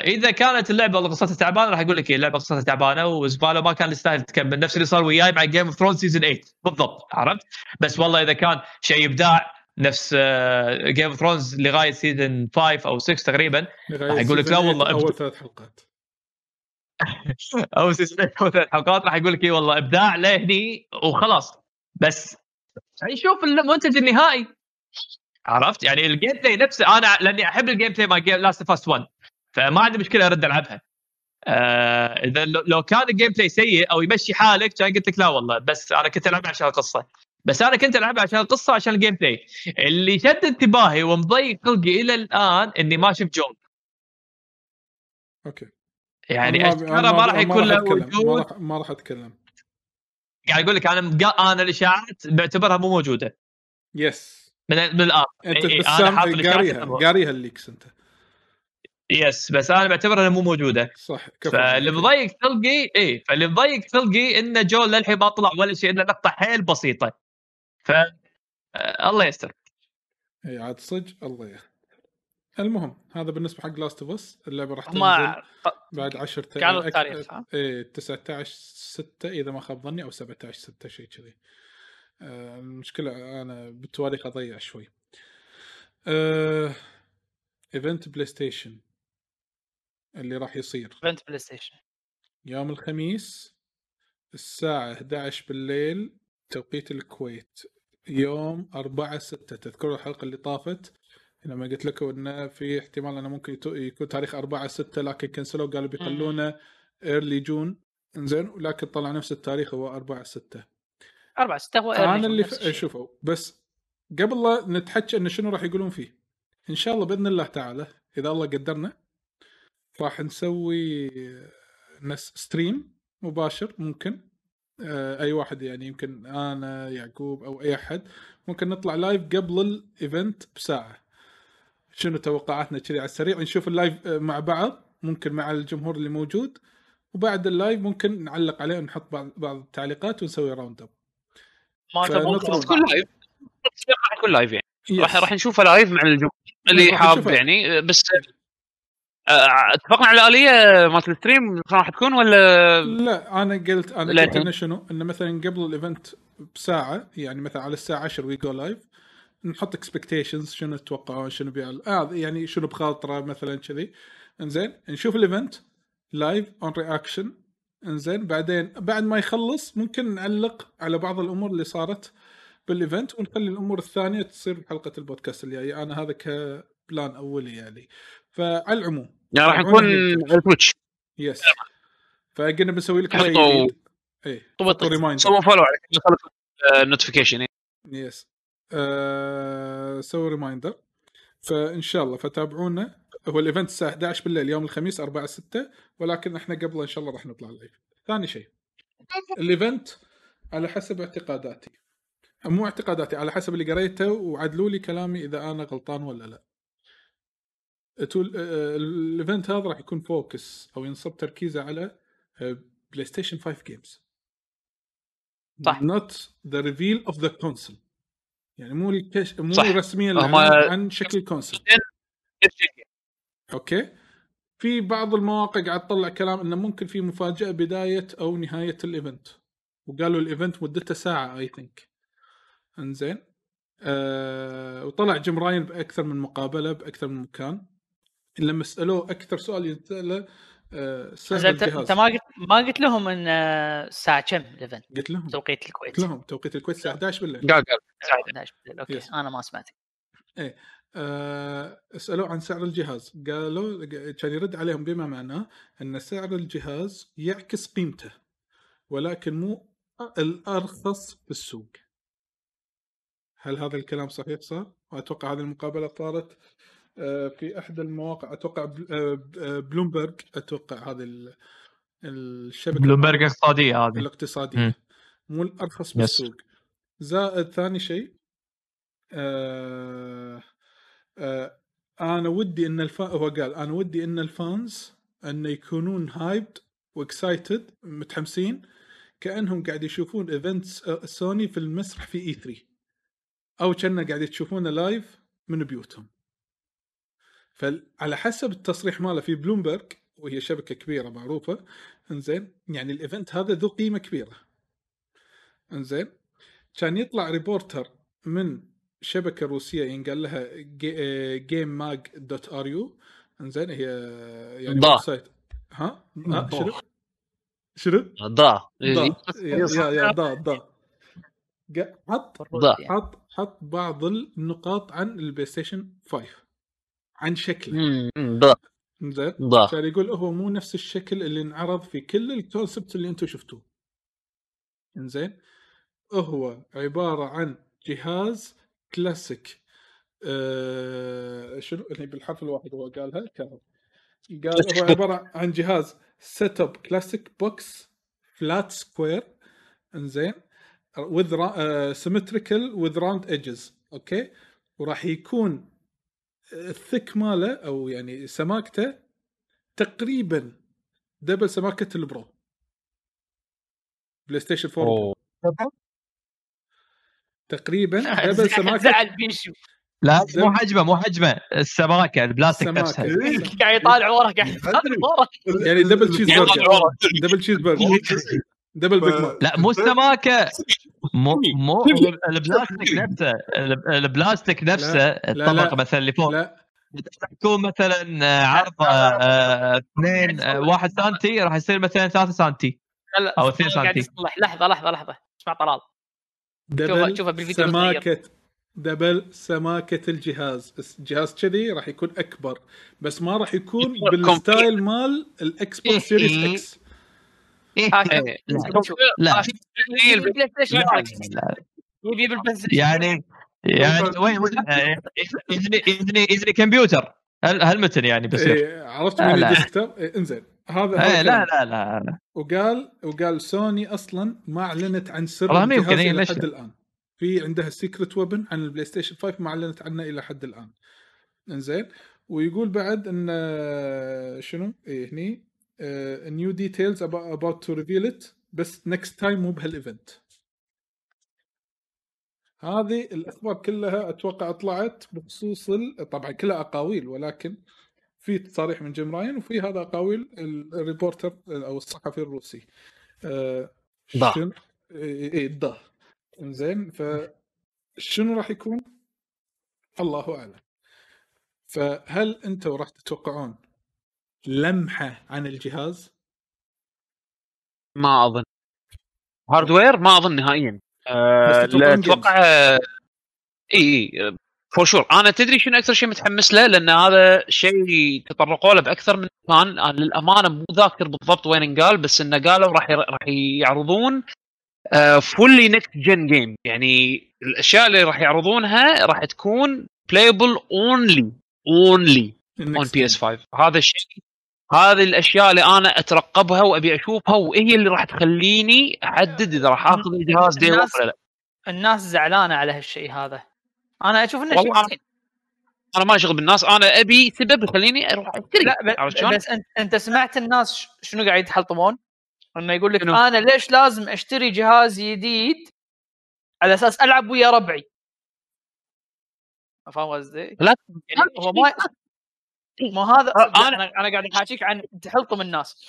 إذا كانت اللعبة قصتها تعبانة راح أقول لك اللعبة قصتها تعبانة وزبالة ما كان يستاهل تكمل، نفس اللي صار وياي مع جيم اوف ثرونز سيزون 8 بالضبط، عرفت؟ بس والله إذا كان شيء إبداع نفس جيم اوف ثرونز لغاية سيزون 5 أو 6 تقريبا راح أقول لك لا والله أول 3 حلقات او سلسله حلقات راح يقول لك اي والله ابداع لهني وخلاص، بس يعني شوف المنتج النهائي، عرفت يعني الجيم بلاي نفسه. انا لاني احب الجيم بلاي مع جيم لاست فاست 1 فما عندي مشكله ارد العبها. اذا لو كان الجيم بلاي سيء او يمشي حالك كان قلت لك لا والله، بس انا كنت العبها عشان القصه، عشان الجيم بلاي اللي شد انتباهي ومضيق خلقي الى الان اني ما شفت جون. اوكي يعني أنا ما راح يكون له وجود، ما راح أتكلم، قاعد أقول لك أنا الإشاعات بعتبرها مو موجودة. يس من الآن أنت بس قاريها الليكس أنت يس بس أنا بعتبرها مو موجودة. صح. فاللي بضيق تلقي إيه، فاللي بضيق تلقي إن جول للحين ما طلع ولا شيء إلا نقطة حيل بسيطة. ف الله يستر. إيه عاد صج الله يستر. المهم هذا بالنسبة حق لاست اوف اس، اللعبة راح تنزل بعد 10 إيه 19/6 إذا ما خاب ظني، أو 17/6 شيء كذي. المشكلة أنا بالتواريخ أضيع شوي. إيفنت بلاي ستيشن اللي راح يصير إيفنت بلاي ستيشن يوم الخميس الساعة 11 بالليل توقيت الكويت، يوم 4/6. تذكروا الحلقة اللي طافت لما قلت لكم إنه في احتمال أنه ممكن يكون تاريخ 4/6 لكن كنسلوا قالوا بيخلونه إيرلي جون، إنزين، ولكن طلع نفس التاريخ هو 4/6. 4/6 هو أنا اللي شوفوا بس قبل لا نتحكي إنه شنو راح يقولون فيه، إن شاء الله بإذن الله تعالى إذا الله قدرنا راح نسوي ستريم مباشر، ممكن أي واحد يعني يمكن أنا يعقوب أو أي أحد ممكن نطلع لايف قبل الإيفنت بساعة، شنو توقعاتنا كذي على السريع، نشوف اللايف مع بعض ممكن مع الجمهور اللي موجود، وبعد اللايف ممكن نعلق عليه ونحط بعض التعليقات ونسوي راوند أب. ما تبغى كل لايف؟ كل لايف يعني. راح نشوفه لايف مع الجمهور اللي حاب يعني، بس اتفقنا على الآلية مالت الستريم راح تكون ولا لا؟ أنا قلت أنا قلت إن شنو إن مثلا قبل الإيفنت بساعة يعني مثلا على الساعة 10 وي جو لايف نحط expectations شنو نتوقعه شنو بيعل يعني شنو بخاطره مثلا كذي، إنزين نشوف الإيفنت لايف on reaction، إنزين بعدين بعد ما يخلص ممكن نعلق على بعض الأمور اللي صارت بالإيفنت ونخلي الأمور الثانية تصير بحلقة البودكاست اللي يعني. أنا هذا كبلان أولي يعني، فعلى العموم يعني راح نكون التويتش يس، فقلنا بنسوي لك شيء اي طبط ريمايندر، سووا فولو عليك وصلك النوتيفيكيشن يس، سووا ريمايندر فإن شاء الله. فتابعونا، هو الإيفنت الساعة 11 بالليل يوم الخميس 4/6، ولكن احنا قبله إن شاء الله راح نطلع لايف. ثاني شيء الإيفنت على حسب اعتقاداتي، مو اعتقاداتي، على حسب اللي قريته وعدلوا لي كلامي إذا أنا غلطان ولا لا، الإيفنت هذا راح يكون فوكس أو ينصب تركيزه على بلاي ستيشن 5 جيمز. صح. not the reveal of the console يعني مو الكش مو رسميا عن شكل الكونسول. أوكي في بعض المواقع قاعد تطلع كلام إنه ممكن في مفاجأة بداية أو نهاية الإيفنت، وقالوا الإيفنت مدته ساعة I think، انزين وطلع جيم راين بأكثر من مقابلة بأكثر من مكان لما سألوه أكثر سؤال يسأله سعر الجهاز. أنت ما قلت لهم إن الساعة كم الإيفنت؟ قلت لهم توقيت الكويت. قلت لهم توقيت الكويت الساعة 11 بالليل. قال 11 بالليل. أوكي yes. أنا ما سمعت. إيه سألوه عن سعر الجهاز، قالوا كان يرد عليهم بما معناه أن سعر الجهاز يعكس قيمته ولكن مو الأرخص في السوق. هل هذا الكلام صحيح صار؟ وأتوقع هذه المقابلة صارت في أحد المواقع، أتوقع بلومبرغ، أتوقع هذه الشبكة بلومبرغ الاقتصادية، هذه الاقتصادية مو الأرخص بالسوق. زائد ثاني شيء أنا ودي إن هو قال أنا ودي إن الفانز أن يكونون هايبد واكسايتد متحمسين كأنهم قاعد يشوفون إيفنت سوني في المسرح في إي 3 أو كنا قاعد تشوفونه لايف من بيوتهم. فعلى حسب التصريح ماله في بلومبرغ وهي شبكة كبيرة معروفة، إنزين يعني الإيفنت هذا ذو قيمة كبيرة، إنزين كان يطلع ريبورتر من شبكة روسية ينقال لها gamemag.ru، إنزين هي يعني ويب سايت ها شنو حط بعض النقاط عن البلاي ستيشن 5 عن شكله، زين صار يقول هو مو نفس الشكل اللي انعرض في كل الكونسبت اللي انتم شفتوه، انزين هو عباره عن جهاز كلاسيك شنو اللي بالحرف الواحد هو قالها قال هو عباره عن جهاز سيت اب كلاسيك بوكس فلات سكوير، انزين with symmetrical with round edges. اوكي وراح يكون الثك ماله او يعني سماكته تقريبا دبل سماكه البرو بلاي ستيشن 4 تقريبا دبل سماكه. لا مو حجمه السماكه البلاستيك نفسها قاعد يطالع ورا قاعد يعني دبل تشيز برجر دبل بيكمان. لا مو السماكه مو البلاستيك نفسه الطبقه مثلا اللي فوق تكون مثلا عرضه 1 سنتي راح يصير مثلا 3 سنتي او 2 سنتي. لحظه اسمع طلال شوفه بالفيديو سماكه دبل سماكه الجهاز. الجهاز كذي راح يكون اكبر بس ما راح يكون بالستايل مال الاكس بوكس سيريس اكس. لا يعني إذن كمبيوتر هالمتن يعني بصير عرفت من الديسكتوب. انزين هذا لا وقال سوني اصلا ما اعلنت عن سر الجهاز الى حد الان. في عندها سيكريت ويبن عن البلاي ستيشن 5 ما اعلنت عنه الى حد الان. انزين ويقول بعد ان شنو هني new details about to reveal it بس next time مو بهالايفنت. هذه الاخبار كلها اتوقع طلعت بخصوص طبعا كلها اقاويل ولكن في تصريح من جيم راين وفي هذا اقاويل الريبورتر او الصحفي الروسي ضه ضه. انزين فشنو راح يكون الله اعلم. فهل انتم راح تتوقعون لمحة عن الجهاز؟ ما أظن هاردوير ما أظن نهائياً. أتوقع فور شور. أنا تدري شنو أكثر شيء متحمس له لأن هذا شيء تطرقوا له بأكثر من مكان. أنا للأمانة مو ذاكر بالضبط وين قال بس إنه قالوا راح يعرضون فولي نكست جن جيم. يعني الأشياء اللي راح يعرضونها راح تكون بلايبل أونلي on PS5. هذا الشيء هذه الاشياء اللي انا اترقبها وابي اشوفها وهي اللي راح تخليني احدد اذا راح اخذ الجهاز دي ولا لا. الناس زعلانه على هالشيء هذا. انا اشوف انه شيء انا ما اشغل بالناس. انا ابي سبب يخليني اروح اشتري. بس انت سمعت الناس شنو قاعد يتحلطمون لما يقول لك انا ليش لازم اشتري جهاز جديد على اساس العب ويا ربعي؟ فاهم قصدي؟ لا هو ما مو هذا. انا قاعد احاكيك عن تحلطم الناس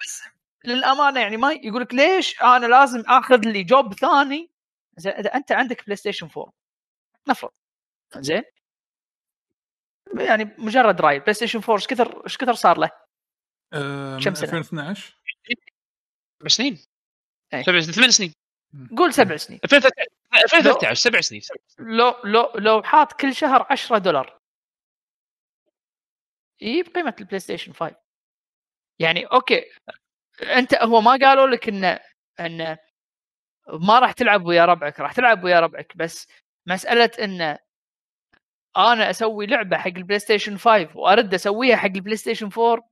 بس للامانه يعني ما يقولك ليش انا لازم اخذ لي جوب ثاني. اذا انت عندك بلاي ستيشن 4 نفرض زين يعني مجرد راي بلاي ستيشن 4 ايش كثر صار له 2012 سنين 7 سنين قول 7 سنين 2013 7 سنين لو حاط كل شهر $10 بقيمة البلاي ستيشن 5 يعني اوكي. انت هو ما قالوا لك ان ما راح تلعب ويا ربعك بس مسألة ان انا اسوي لعبة حق البلاي ستيشن 5 وارد اسويها حق البلاي ستيشن 4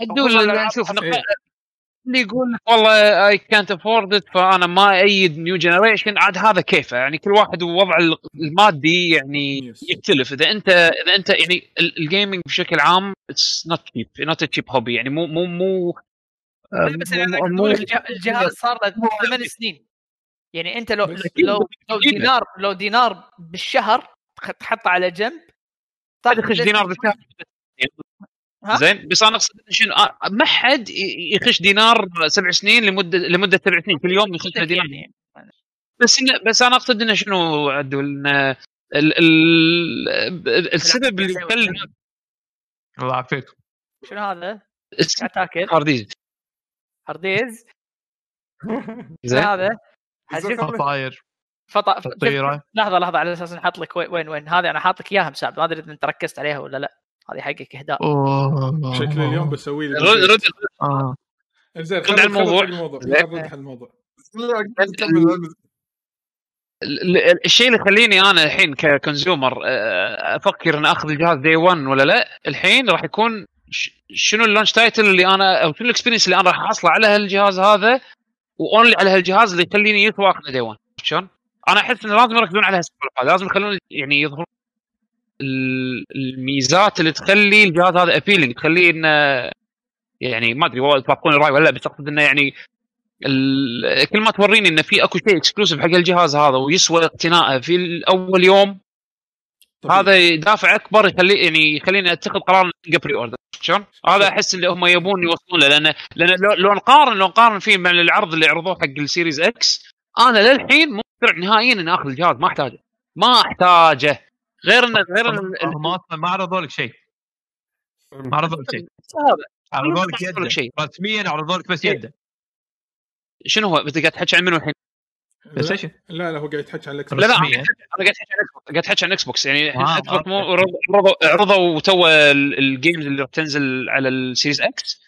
ادوله نشوف اللي يقول والله I can't afford it فانا ما ايد نيو جنريشن عاد هذا كيفه. يعني كل واحد ووضع المادي يعني يختلف. اذا انت يعني الجيمنج بشكل عام it's not a cheap hobby. يعني مو الجهاز صار له 8 سنين يعني انت لو دينار بالشهر تحطه على جنب تاخذ دينار بالشهر زين. بس انا اقصد شنو ما حد يخش دينار 7 سنين لمده 7 سنين كل يوم يخش دينار يعني. بس انا اقصد انه شنو عدو السبب اللي يخلي الله يعافيك شنو هذا تاكل هارديز زين هذا فطاير فطيره. لحظه على اساس نحط لك وين هذه انا حاطك اياها مساعد ما ادري انت ركزت عليها ولا لا. هذه حقك اهداء شكل اليوم بسوي لي رد انزين خلينا الموضوع الشيء اللي خليني انا الحين ككونسيومر افكر ان اخذ الجهاز دي 1 ولا لا. الحين راح يكون شنو اللانش تايتل اللي انا او شنو الاكسبيرينس اللي انا راح احصله على هالجهاز هذا واونلي على هالجهاز اللي يخليني يسوى اخذ دي 1. شلون انا احس ان لازم يركزون على هالسوالف لازم يخلون يعني يظهرون الميزات اللي تخلي الجهاز هذا ابيلينج، تخليه انه يعني ما ادري والله توافقون الراي ولا لا، بس اقصد انه يعني كل ما توريني انه في اكو شيء اكسكلوسيف حق الجهاز هذا ويسوى اقتنائه في الاول يوم طبعاً. هذا دافع اكبر يخلي يعني يخليني اتخذ قرار قبل اوردر، شلون هذا احس اللي هم يبون يوصلون له، لان لو نقارن فيه مع العرض اللي عرضوه حق السيريز اكس، انا للحين مو مقتنع نهائيا ان اخذ الجهاز، ما احتاجه غير ما عرضوا لك شيء، عرضوا لك يده رسميا، عرضوا لك بس يده. شنو هو انت قاعد تحكي عن منو الحين؟ لا. لا هو قاعد يتحكي عن الاكس بوكس. لا انا قاعد احكي عن اكس بوكس، يعني اكس بوكس مو عرضوا وتو الجيمز اللي راح تنزل على السيريز اكس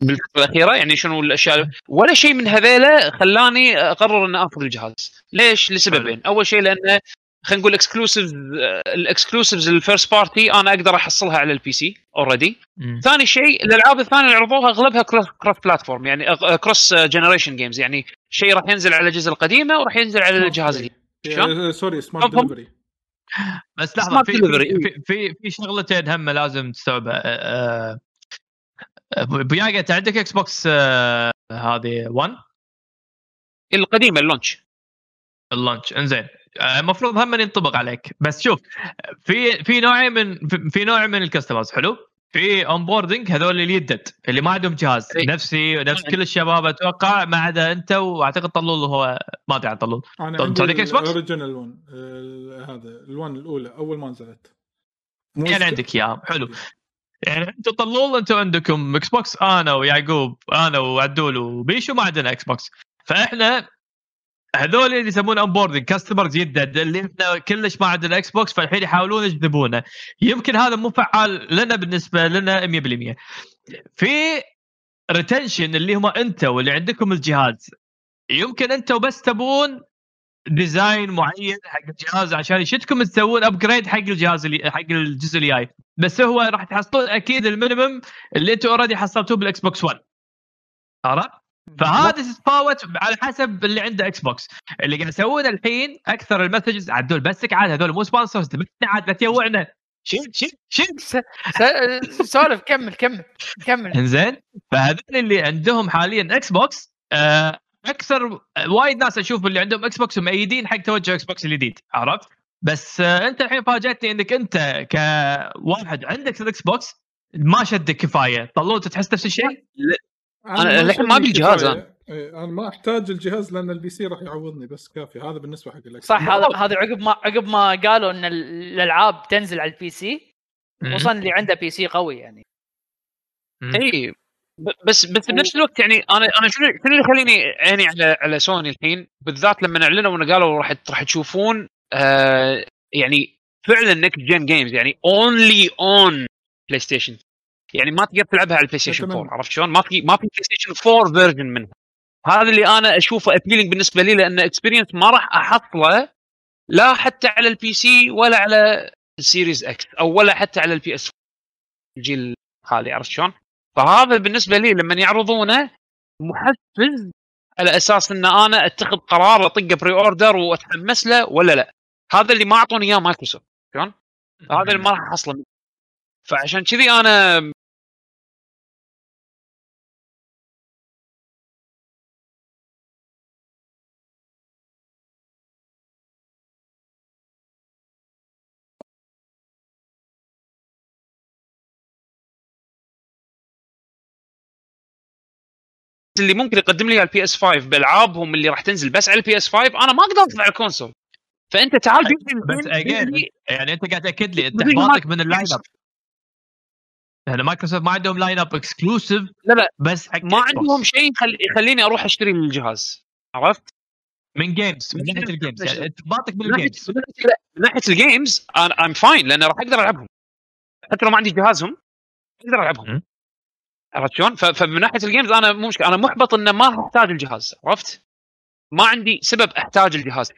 بالفترة الأخيرة، يعني شنو الأشياء ولا شيء من هذيله خلاني أقرر أن أخذ الجهاز. ليش؟ لسببين. أول شيء لأن خلينا نقول الإكسكلوسيفز الفيرست بارتي أنا أقدر أحصلها على البي سي أوردي. ثاني شيء الألعاب الثانية اللي عرضوها أغلبها كروس بلاتفورم، يعني كروس جنريشن جيمز، يعني شيء راح ينزل على الجزء القديمة وراح ينزل على الجهاز الجديد. سوري سمارت دليفري. بس لحظة، في شغلتين هم لازم تستوعبها. بياقة انت عندك اكس بوكس هذه 1 القديمه اللونش انزين، المفروض هم ينطبق عليك. بس شوف في نوعين من الكاستمرز، حلو، في اون بوردنج هذول اللي يدد اللي ما عندهم جهاز، نفس كل الشباب اتوقع، ما عدا انت واعتقد طلول، هو ما ادري عن طلول. عندك اكس بوكس اوريجينال 1 هذا الوان الاولى اول ما نزلت، يعني عندك اياها. حلو، يعني انتوا طلول انتوا عندكم اكس بوكس، انا ويعقوب، انا وعدول وبيشو ما عندنا اكس بوكس، فاحنا هذول اللي يسمون ان بوردنج كاستمرز يدد اللي احنا كلش ما عندنا اكس بوكس، فالحين يحاولون يجذبونه. يمكن هذا مو فعال لنا، بالنسبه لنا 100%. في ريتنشن اللي هم انتوا واللي عندكم الجهاز، يمكن انتوا بس تبون ديزاين معين حق الجهاز عشان يشدكم تسوون ابجريد حق الجهاز اللي حق الجزء اللي جاي، بس هو راح تحصلون اكيد المينيمم اللي انتوا اوريدي حصلتوه بالاكس بوكس 1. عرفت؟ فهذا تتفاوت على حسب اللي عنده اكس بوكس. اللي قاعد يسوونه الحين اكثر المسجز عدول، بسك عاد هذول مو سبونسرز، عاد لا تيوعنا. شيل سولف، كمل. انزين، فهذول اللي عندهم حاليا اكس بوكس، اكثر وايد ناس اشوف اللي عندهم اكس بوكس مؤيدين حق توجه اكس بوكس الجديد. عرفت؟ بس انت الحين فاجأتني انك انت كواحد عندك الاكس بوكس ما شدك كفايه. طلول تحس نفس الشيء؟ انا الحين ما بالجهاز، انا ما احتاج الجهاز لان البي سي راح يعوضني، بس كافي هذا بالنسبه حق الاكس. صح، هذا عقب ما قالوا ان الالعاب تنزل على البي سي، خصوصا اللي عنده بي سي قوي يعني. اي بس بنفس الوقت يعني انا شنو اللي يخليني عيني على سوني الحين بالذات، لما اعلنوا وقالوا راح تشوفون يعني فعلا نكست جين جيمز، يعني اونلي اون بلاي ستيشن، يعني ما تقدر تلعبها على البلاي ستيشن 4. عرفت شلون؟ ما في بلاي ستيشن 4 فيرجن منها. هذا اللي انا اشوفه ابيلينج بالنسبه لي، لان اكسبيرينس ما راح احصله لا حتى على البي سي ولا على السيريز اكس او ولا حتى على البي اس الجيل الحالي. عرفت شلون؟ فهذا بالنسبه لي لما يعرضونه محفز على اساس ان انا اتخذ قرار اطق بري اوردر واتحمس له ولا لا. هذا اللي ما اعطوني اياه مايكروسوفت، شلون؟ هذا اللي ما راح احصله. فعشان كذي انا اللي ممكن يقدم لي على البي اس 5 بالعابهم اللي راح تنزل بس على البي اس 5، انا ما اقدر اطلع على الكونسول. فانت تعال بس يعني انت قاعد تاكد لي احباطك من اللاين اب. هلا مايكروسوفت ما عندهم لاين اب اكسكلوسيف، لا بس ما عندهم شيء يخليني اروح اشتري من الجهاز. عرفت؟ من جيمز، من ناحيه الجيمز يعني احباطك من الجيمز. من ناحيه الجيمز انا ام فاين، لان راح اقدر العبهم حتى لو ما عندي جهازهم، اقدر العبهم. عرفت شلون؟ فمن ناحيه الجيمز انا مو مشكله، انا محبط انه ما احتاج الجهاز. عرفت؟ ما عندي سبب احتاج الجهاز.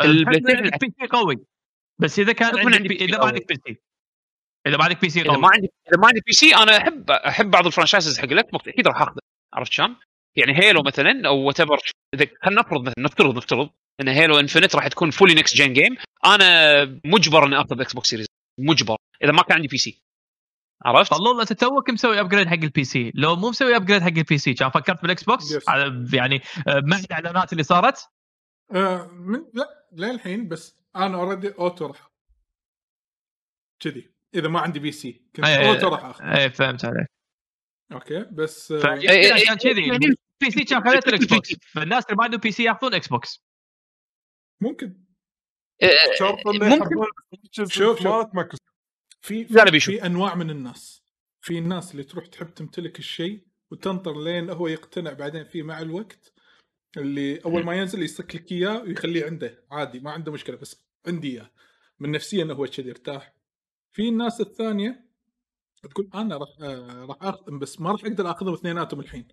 البلاي ستيشن قوي، بس اذا كان عندك اذا ما عندك بي سي، اذا ما عندي بي سي، انا احب بعض الفرانشايزز حق لك وقت اكيد راح اخذه. عرفت شلون؟ يعني هيلو مثلا او وات ايفر، اذا خلينا نفرض ان هيلو انفينيت راح تكون فولي نكست جين جيم. انا مجبر ان اخذ اكس بوكس سيريز، مجبر، اذا ما كان عندي بي سي. عرفت؟ والله انت توك مسوي ابجريد حق البي سي، لو مو مسوي ابجريد حق البي سي كان فكرت بالاكس بوكس يعني مع الاعلانات اللي صارت. لا للحين، بس انا اوريدي اوتو راح كذي اذا ما عندي بي سي كنت اوتو راح اخذ. اي فهمت عليك. اوكي بس عشان كذي البي سي كان خليت الاكس بوكس، فالناس اللي ما عندهم بي سي ياخذون اكس بوكس. ممكن شوف ماكو في انواع من الناس، في الناس اللي تروح تحب تمتلك الشيء وتنطر لين هو يقتنع، بعدين في مع الوقت اللي اول ما ينزل يسك لك اياه ويخليه عنده عادي ما عنده مشكله، بس عندي اياه من نفسيا انه هو كذا يرتاح. في الناس الثانيه تقول انا راح اخذ، بس ما راح اقدر اخذهم اثنيناتهم الحين،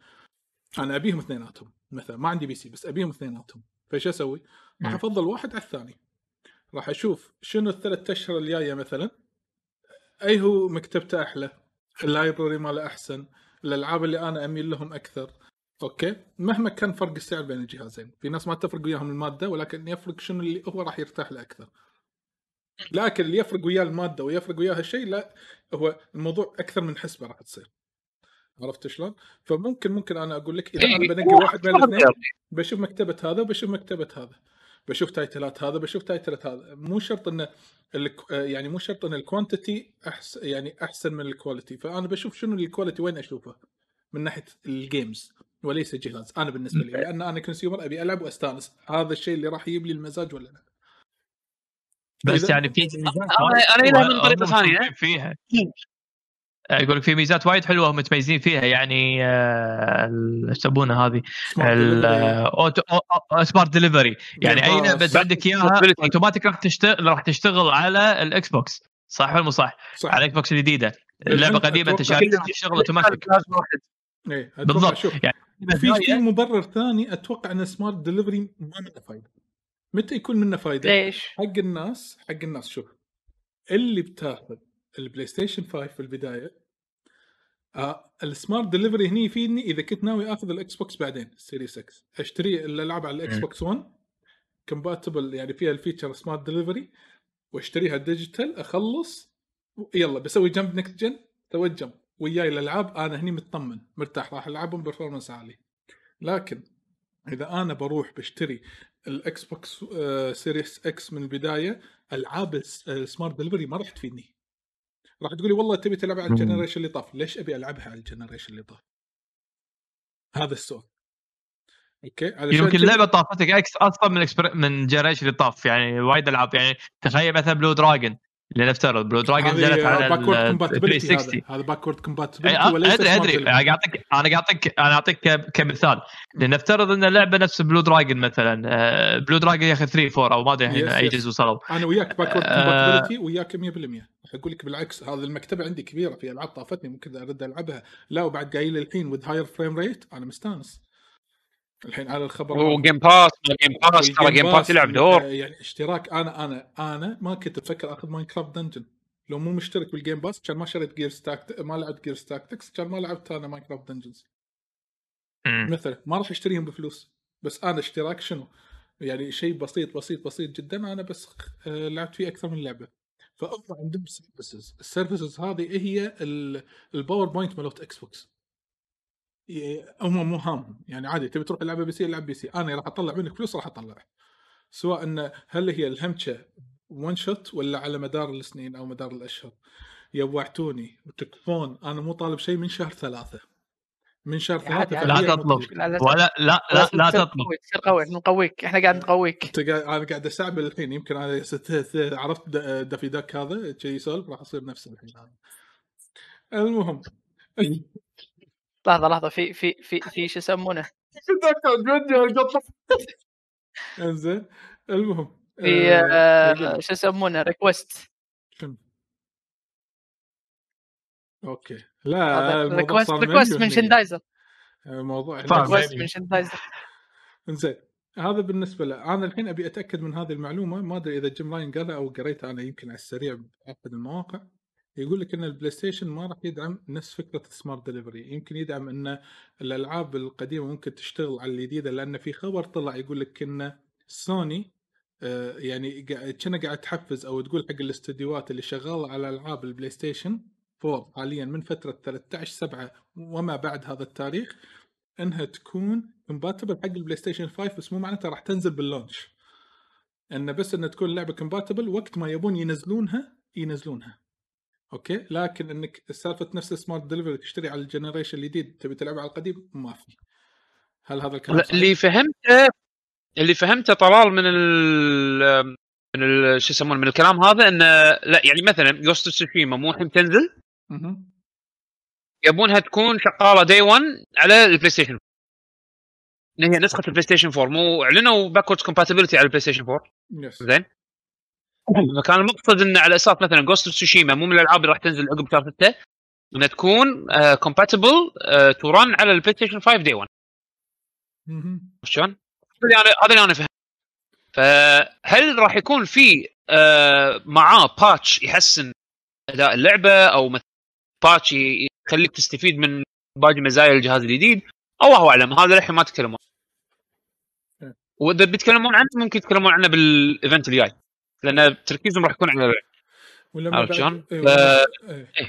انا ابيهم اثنيناتهم، مثلا ما عندي بي سي بس ابيهم اثنيناتهم، فايش اسوي؟ راح افضل واحد على الثاني، راح اشوف شنو الثلاث اشهر الجايه مثلا اي هو مكتبته احلى، اللايبراري ماله احسن، الالعاب اللي انا اميل لهم اكثر. اوكي مهما كان فرق السعر بين الجهازين، في ناس ما تفرق وياهم الماده، ولكن يفرق شنو اللي هو راح يرتاح له اكثر. لكن اللي يفرق وياه الماده ويفرق وياه هالشيء، لا هو الموضوع اكثر من حسبه راح تصير. عرفت شلون؟ فممكن انا اقول لك اذا انا بنقي واحد من الاثنين، بشوف مكتبه هذا وبشوف مكتبه هذا، بشوف تايتلات هذا بشوف تايتلات هذا. مو شرط ان يعني مو شرط ان الكوانتيتي يعني احسن من الكواليتي، فانا بشوف شنو الكواليتي وين اشوفه من ناحيه الجيمز وليس الجهاز. انا بالنسبه لي لان انا كونسيومر ابي العب واستانس، هذا الشيء اللي راح يجيب لي المزاج ولا لا. بس يعني في انا لها من طريقه ثانيه فيها، اقول لك في ميزات وايد حلوه هم متميزين فيها، يعني السبونه هذه الاوتو سمارت ديليفري، يعني اي لعبه عندك اياها اوتوماتيك راح تشتغل على الاكس بوكس، صح ولا مو صح؟ على الاكس بوكس الجديده، اللعبه قديمه انت تشتغل اوتوماتيك بالضبط. يعني في مبرر ثاني اتوقع ان سمارت ديليفري ما منه فايده. متى يكون منه فايده؟ ليش؟ حق الناس شوف اللي بتاخذ البلاي ستيشن 5 في البدايه، السمارت ديليفري هني يفيدني اذا كنت ناوي اخذ الاكس بوكس بعدين السيريس 6، اشتري الالعاب على الاكس بوكس 1 كومباتبل يعني فيها الفيتشر سمارت ديليفري، واشتريها ديجيتال اخلص يلا بسوي جنب نكست جن توجم وياي الالعاب، انا هني متطمن مرتاح راح العبهم برفورمانس عالي. لكن اذا انا بروح بشتري الاكس بوكس سيريس اكس من البدايه، العاب السمارت ديليفري ما راح تفيدني، راح تقولي والله تبي تلعب على الجنريشن اللي طاف، ليش ابي العبها على الجنريشن اللي طاف؟ هذا السؤال. اوكي يمكن اللعبه طافتك اكس اصلا من جنريشن اللي طاف، يعني وايد العاب، يعني تخيل مثلا بلو دراجون اللي نفترض بلو دراجون نزلت على 360، هذا باكورد كومباتبيلتي ولا ادري انا اعطيك كمثال لنفترض ان اللعبه نفس بلو دراجون مثلا، بلو دراجون ياخذ 3 4 او ما ادري الحين اي جزء وصلوا. انا وياك باكورد كومباتبيلتي وياك 100%، اقول لك بالعكس هذا المكتبه عندي كبيره في العاب طافتني ممكن ارد العبها، لا وبعد جايل الحين ود هاير فريم ريت انا مستانس الحين على الخبر. وجيم باس ترى جيم باس يلعب دور، يعني اشتراك. انا ما كنت افكر اخذ ماينكرافت دنجن لو مو مشترك بالجيم باس، كان ما شريت جير ستاك، ما لعبت جير ستاكتكس، كان ما لعبت انا ماينكرافت دنجنز مثلا، ما راح اشتريهم بفلوس، بس انا اشتراك شنو يعني شيء بسيط بسيط بسيط جدا، انا بس لعبت فيه اكثر من لعبه. فأفضل عندهم سيرفيسز، السيرفيسز هذه هي الباور بوينت مالوت اكس بوكس، هم مو هام يعني عادي تبي تروح تلعب بي سي العب بي سي، انا راح اطلع منك فلوس راح اطلع، سواء ان هل هي الهمشه وان شوت ولا على مدار السنين او مدار الاشهر. يوعتوني وتكفون انا مو طالب شيء من شهر 3، من شهر 3 لا تطلب ولا لا تطلب، تصير قوي نقويك، احنا قاعد نقويك. انا قاعد استعب الحين، يمكن انا عرفت دفي داك هذا تشي سولف راح اصير نفس الحين هذا. المهم لحظه في شو يسمونه انزين المهم شو يسمونه ريكوست. اوكي لا ريكوست من شندايزر، موضوع ريكوست من شندايزر انزين. هذا بالنسبه له. انا الحين ابي اتاكد من هذه المعلومه، ما ادري اذا جيم راين قالها او قريتها انا يمكن على السريع باحد المواقع، يقول لك ان البلاي ستيشن ما راح يدعم نفس فكره السمارت ديليفري، يمكن يدعم ان الالعاب القديمه ممكن تشتغل على الجديده، لان في خبر طلع يقول لك ان سوني يعني كنا قاعد تحفز او تقول حق الاستديوهات اللي شغاله على العاب البلاي ستيشن 4 حاليا من فتره 13/7 وما بعد هذا التاريخ انها تكون كومباتبل حق البلاي ستيشن 5، بس مو معناتها راح تنزل باللونش، انه بس انها تكون لعبه كومباتبل وقت ما يبون ينزلونها اوكي. لكن انك سالفه نفس سمارت ديليفري تشتري على الجنريشن الجديد تبي تلعب على القديم ما في. هل هذا الكلام اللي فهمته طلال من شو يسمون من الكلام هذا، ان لا يعني مثلا جوست اوف تسوشيما مو الحين تنزل، يبونها تكون شغاله داي 1 على البلاي ستيشن، ان هي نسخه البلاي ستيشن 4، مو اعلنوا باكورد كومباتيبلتي على البلاي ستيشن 4 زين. فكان المقصد ان على اساس مثلا جوست اوف تسوشيما مو من الالعاب اللي راح تنزل عقب شهر 6، انها تكون كومباتيبل تو رن على البلاي ستيشن 5 داي 1. شلون هذا اللي انا فهمت. فهل راح يكون في معاه باتش يحسن اداء اللعبه، او مثلا باتش يخليك تستفيد من باقي مزايا الجهاز الجديد؟ الله اعلم، هذا الحين ما تكلمون. واذا بيتكلمون عنه ممكن يتكلمون عنه بالايفنت الجاي، لان تركيزهم راح يكون على اللعبه.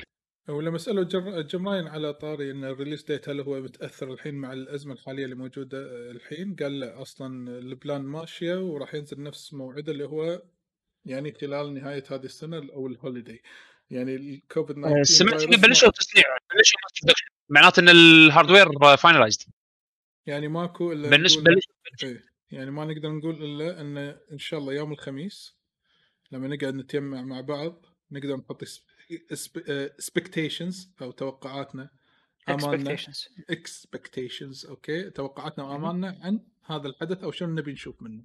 ولما سألوا جماين على طاري ان الريليس ديت هل هو متاثر الحين مع الازمه الحاليه اللي موجوده الحين، قال لا، اصلا البلان ماشيه وراح ينزل نفس موعده اللي هو يعني خلال نهايه هذه السنه او الهوليداي، يعني الكوفيد 19. سمعت انه بلشوا تصنيع، معناته ان الهاردوير فاينلايزد، يعني ماكو الا بالنسبه يعني ما نقدر نقول الا ان شاء الله يوم الخميس لما نقعد نتجمع مع بعض نقدر نحط expectations او توقعاتنا امالنا expectations اوكي، توقعاتنا وامالنا عن هذا الحدث او شنو نبي نشوف منه.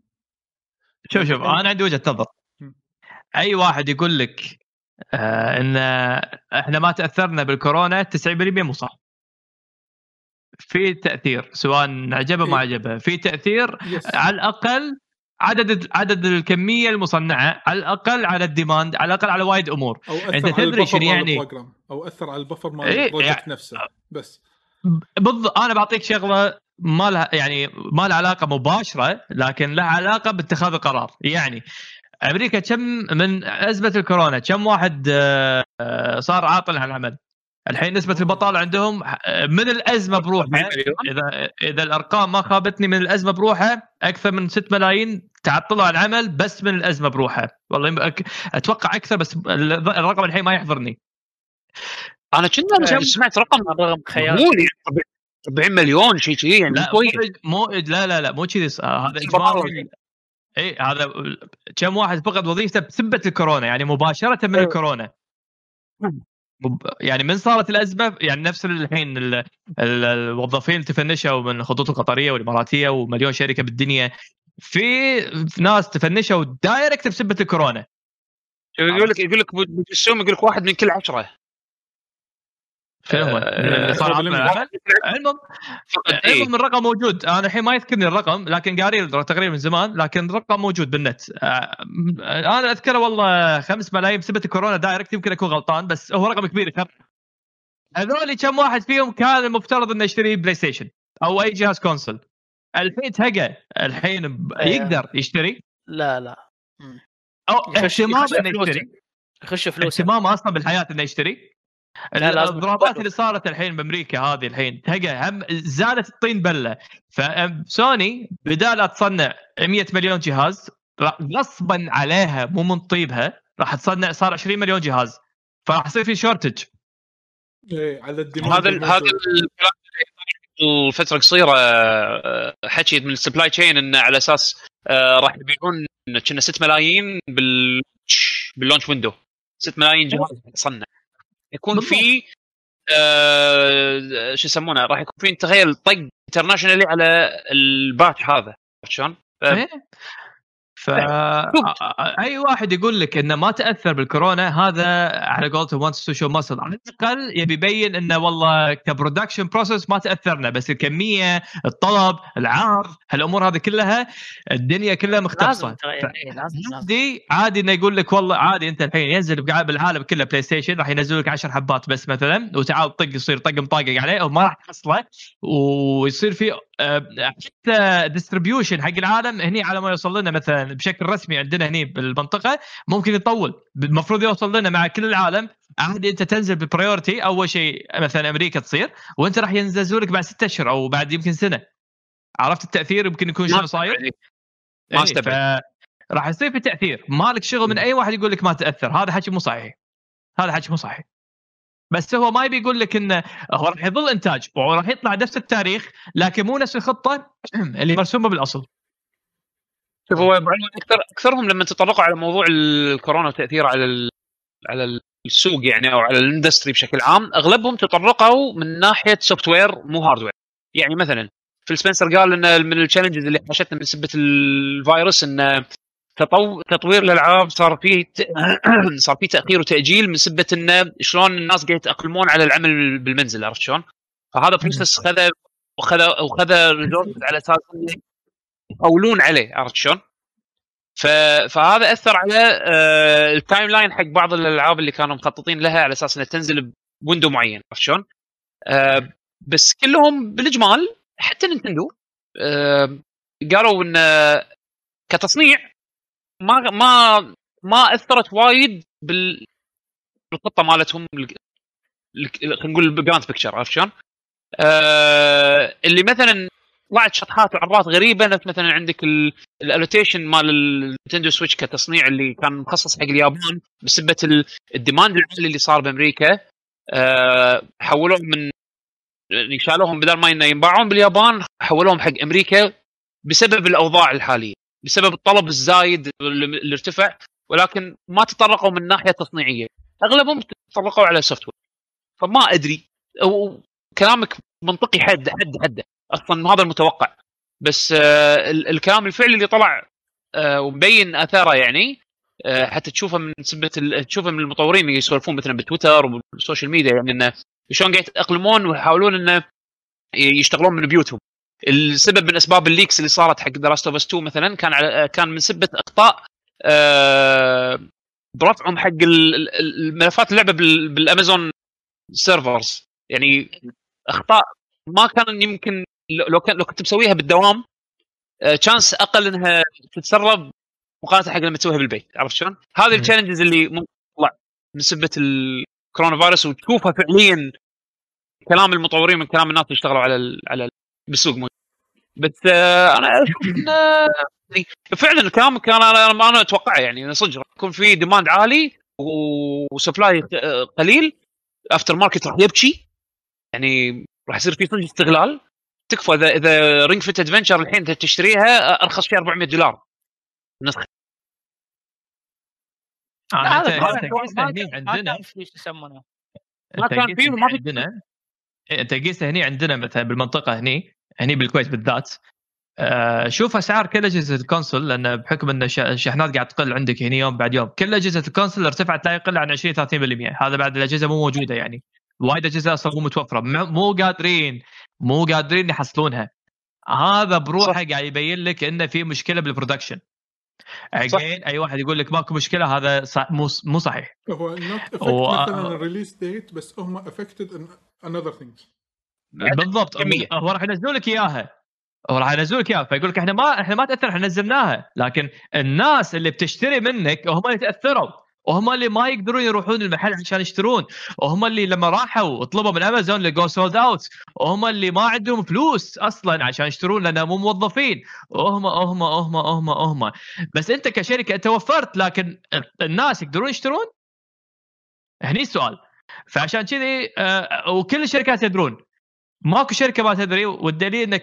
شوف انا عندي وجهه نظر. اي واحد يقول لك ان احنا ما تاثرنا بالكورونا 90% مو صح. في تاثير سواء عجبه ما عجبه، في تاثير على الاقل عدد الكميه المصنعه، على الاقل على الديماند، على الاقل على وايد امور. انت تدري شنو يعني او اثر على البفر مال البروجكت نفسه. بس انا بعطيك شغله ما لها يعني ما لها علاقه مباشره، لكن لها علاقه باتخاذ القرار. يعني امريكا كم من ازمه الكورونا كم واحد صار عاطل عن العمل؟ الحين نسبه البطاله عندهم من الازمه بروحها، اذا الارقام ما خابتني، من الازمه بروحها اكثر من 6 ملايين تعطلوا عن العمل بس من الازمه بروحها. والله اتوقع اكثر، بس الرقم الحين ما يحضرني. انا كنت سمعت رقم خيالي 40 مليون شيء يعني مو لا مو كذي. هذا اجمالي هذا كم واحد فقد وظيفته بسبب الكورونا، يعني مباشره من الكورونا، يعني من صارت الأزمة. يعني نفس الحين الوظيفين تفنشوا من الخطوط القطرية والإماراتية ومليون شركة بالدنيا، في ناس تفنشوا دايركت بسبب الكورونا. يقول لك بالسوم، يقول لك 1 من كل 10 صار المهم الرقم موجود. انا الحين ما يذكرني الرقم، لكن قاري تقريبا من زمان، لكن الرقم موجود بالنت. انا اذكره والله 5 ملايين بسبب الكورونا دايركت، يمكن اكون غلطان بس هو رقم كبير. هذول كم واحد فيهم كان المفترض انه يشتري بلاي ستيشن او اي جهاز كونسول؟ الحين تهقى، الحين يقدر يشتري. لا او اهتمام انه يشتري، يخش فلوس، اهتمام اصلا بالحياه انه يشتري. الضربات اللي صارت الحين بأمريكا هذه الحين تهجع، هم زادت الطين بلة. فسوني بدال تصنع 100 مليون جهاز غصبا عليها مو من طيبها، راح تصنع صار 20 مليون جهاز، فراح يصير في شورتج على الديماند. هذا الفترة قصيرة حكي من السبلاي تشين إن على أساس راح يبيعون كنا 6 ملايين باللونش ويندو، 6 ملايين جهاز تصنع. يكون في شو يسمونه، راح يكون في تغيير طق انترناشونالي على الباتش هذا شلون. اي واحد يقول لك انه ما تاثر بالكورونا، هذا على قولتهم وانت سوشيال ماسل، على الاقل يبي يبين انه والله كبرودكشن بروسس ما تاثرنا، بس الكميه، الطلب، العرض، هالامور هذه كلها الدنيا كلها مختلصه. عادي انه يقول لك والله عادي، انت الحين ينزل بالعالم كله بلاي ستيشن راح ينزل لك 10 حبات بس مثلا، وتعال طق يصير طقم طاقق عليه وما راح تحصله، ويصير في حتى ديستريبيوشن حق العالم هني على ما يوصل لنا مثلا بشكل رسمي عندنا هني بالمنطقه ممكن يطول. المفروض يوصل لنا مع كل العالم عاد انت تنزل بالبريورتي اول شيء مثلا امريكا تصير وانت راح ينزلوا لك بعد 6 اشهر او بعد يمكن سنه. عرفت التاثير يمكن يكون شنو صاير؟ ما استبعد راح يصير في تاثير. مالك شغل من اي واحد يقول لك ما تاثر، هذا حكي مو صحيح، هذا حكي مو صحيح. بس هو ما يبي يقول لك انه هو راح يظل انتاج وراح يطلع نفس التاريخ لكن مو نفس الخطه اللي مرسومه بالاصل. شوف هو اكثرهم لما تطرقوا على موضوع الكورونا وتاثيره على السوق يعني او على الاندستري بشكل عام، اغلبهم تطرقوا من ناحيه سوفت وير مو هارد وير. يعني مثلا في سبنسر قال ان من التشالنجز اللي حاشتنا بسبه الفيروس ان تطوير الالعاب صار فيه تاخير وتاجيل من سبه ان شلون الناس قاعد يتاقلمون على العمل بالمنزل، عرفت شلون؟ فهذا بروسس خذ ريسورسز على اساس يقولون عليه، عرفت شلون؟ فهذا اثر على التايم لاين حق بعض الالعاب اللي كانوا مخططين لها على اساس انها تنزل بويندو معين، عرفت شلون؟ بس كلهم بالاجمال حتى نينتندو قالوا ان كتصنيع ما اثرت وايد بالخطه مالتهم، خلينا نقول بالجراند بيكتشر، عرفت شلون؟ اللي مثلا طلعت شطحات وعرضات غريبه مثلا عندك الالوتيشن مال النينتندو سويتش كتصنيع اللي كان مخصص حق اليابان بسبه الديماند العالي اللي صار بامريكا، حولوه من شالوهم بدل ما ينباعون باليابان حولوهم حق امريكا بسبب الاوضاع الحاليه، بسبب الطلب الزايد اللي ارتفع، ولكن ما تطرقوا من ناحيه تصنيعيه، اغلبهم تطرقوا على سوفت وير. فما ادري كلامك منطقي حد اصلا هذا المتوقع، بس الكلام الفعلي اللي طلع ومبين اثاره يعني حتى تشوفه من المطورين اللي يسولفون مثلا بتويتر والسوشيال ميديا يعني انه شلون قاعد يتاقلمون ويحاولون انه يشتغلون من بيوتهم. السبب من اسباب الليكس اللي صارت حق دراسة اوف اس 2 مثلا كان من سبه اخطاء برفعهم حق الملفات اللعبه بالامازون سيرفرز، يعني اخطاء ما كان يمكن لو كنت مسويها بالدوام تشانس اقل انها تتسرب مقارنه حق لما تسويها بالبيت، عرفت شلون؟ هذه التشالنجز اللي ممكن تطلع من سبه الكورونا فيروس وتشوفها فعليا كلام المطورين من كلام الناس اللي اشتغلوا على بالسوق مو. بس انا اشوف ان فعلا الكلام كان انا اتوقع يعني صدق يكون في ديماند عالي وسبلاي قليل، افتر ماركت راح يبكي، يعني راح يصير في صدق استغلال. تكفى اذا رينج فيت ادفنتشر الحين تشتريها ارخص فيها $400 نسخه. عندنا ايش يسمونه ما كان فيه ما عندنا تقيسه هنا عندنا مثلا بالمنطقه هني بالكويت بالذات. شوف اسعار كل اجهزه الكونسول، لان بحكم ان الشحنات قاعد تقل عندك هنا يوم بعد يوم، كل اجهزه الكونسول ارتفعت لا يقل عن 20 30%. هذا بعد الاجهزه مو موجوده، يعني وايد اجهزه اصلا مو متوفره، مو قادرين يحصلونها. هذا بروحه قاعد يبين لك انه في مشكله بالبرودكشن. اجين اي واحد يقول لك ماكو مشكله، هذا مو صحيح. هو مثلا الريليس ديت بس هم افكتد ان another thing بالضبط. هو راح ينزلوا لك اياها، فيقول لك احنا ما تاثر، احنا نزلناها، لكن الناس اللي بتشتري منك هم اللي تاثروا، وهم اللي ما يقدرون يروحون المحل عشان يشترون، وهم اللي لما راحوا طلبوا من امازون لقوا سولد اوت، وهم اللي ما عندهم فلوس اصلا عشان يشترون لانهم مو موظفين، وهم. بس انت كشركه انت وفرت، لكن الناس يقدرون يشترون؟ هني السؤال. فعشان كذي وكل الشركات يدرون، ماكو شركه ما تدري، والدليل ان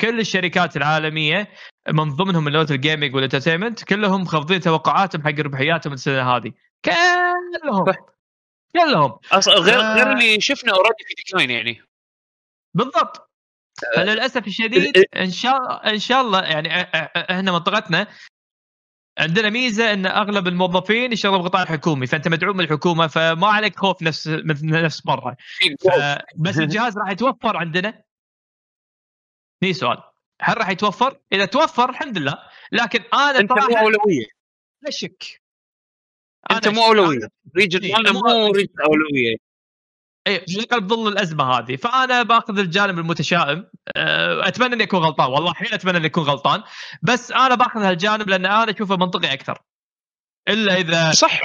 كل الشركات العالميه من ضمنهم اللي هو الجيمنج والانترتينمنت كلهم خفضين توقعاتهم حق ربحياتهم السنه هذه، كلهم غير اللي شفنا اوريدي في ديكلاين يعني بالضبط. فللاسف الشديد ان شاء الله يعني احنا منطقتنا عندنا ميزه ان اغلب الموظفين يشتغلوا بقطاع حكومي، فانت مدعوم من الحكومه، فما عليك خوف نفس مره. بس الجهاز راح يتوفر عندنا؟ ليه سؤال، هل راح يتوفر؟ اذا توفر الحمد لله، لكن انا صراحه مو اولويه، لا شك انت مو اولويه، ريجن مو اولويه. قلب ظل الأزمة هذه. فأنا باخذ الجانب المتشائم، أتمنى أن يكون غلطان، والله حين أتمنى أن يكون غلطان، بس أنا باخذ هالجانب لأن أنا أشوفه منطقي أكثر، إلا إذا صح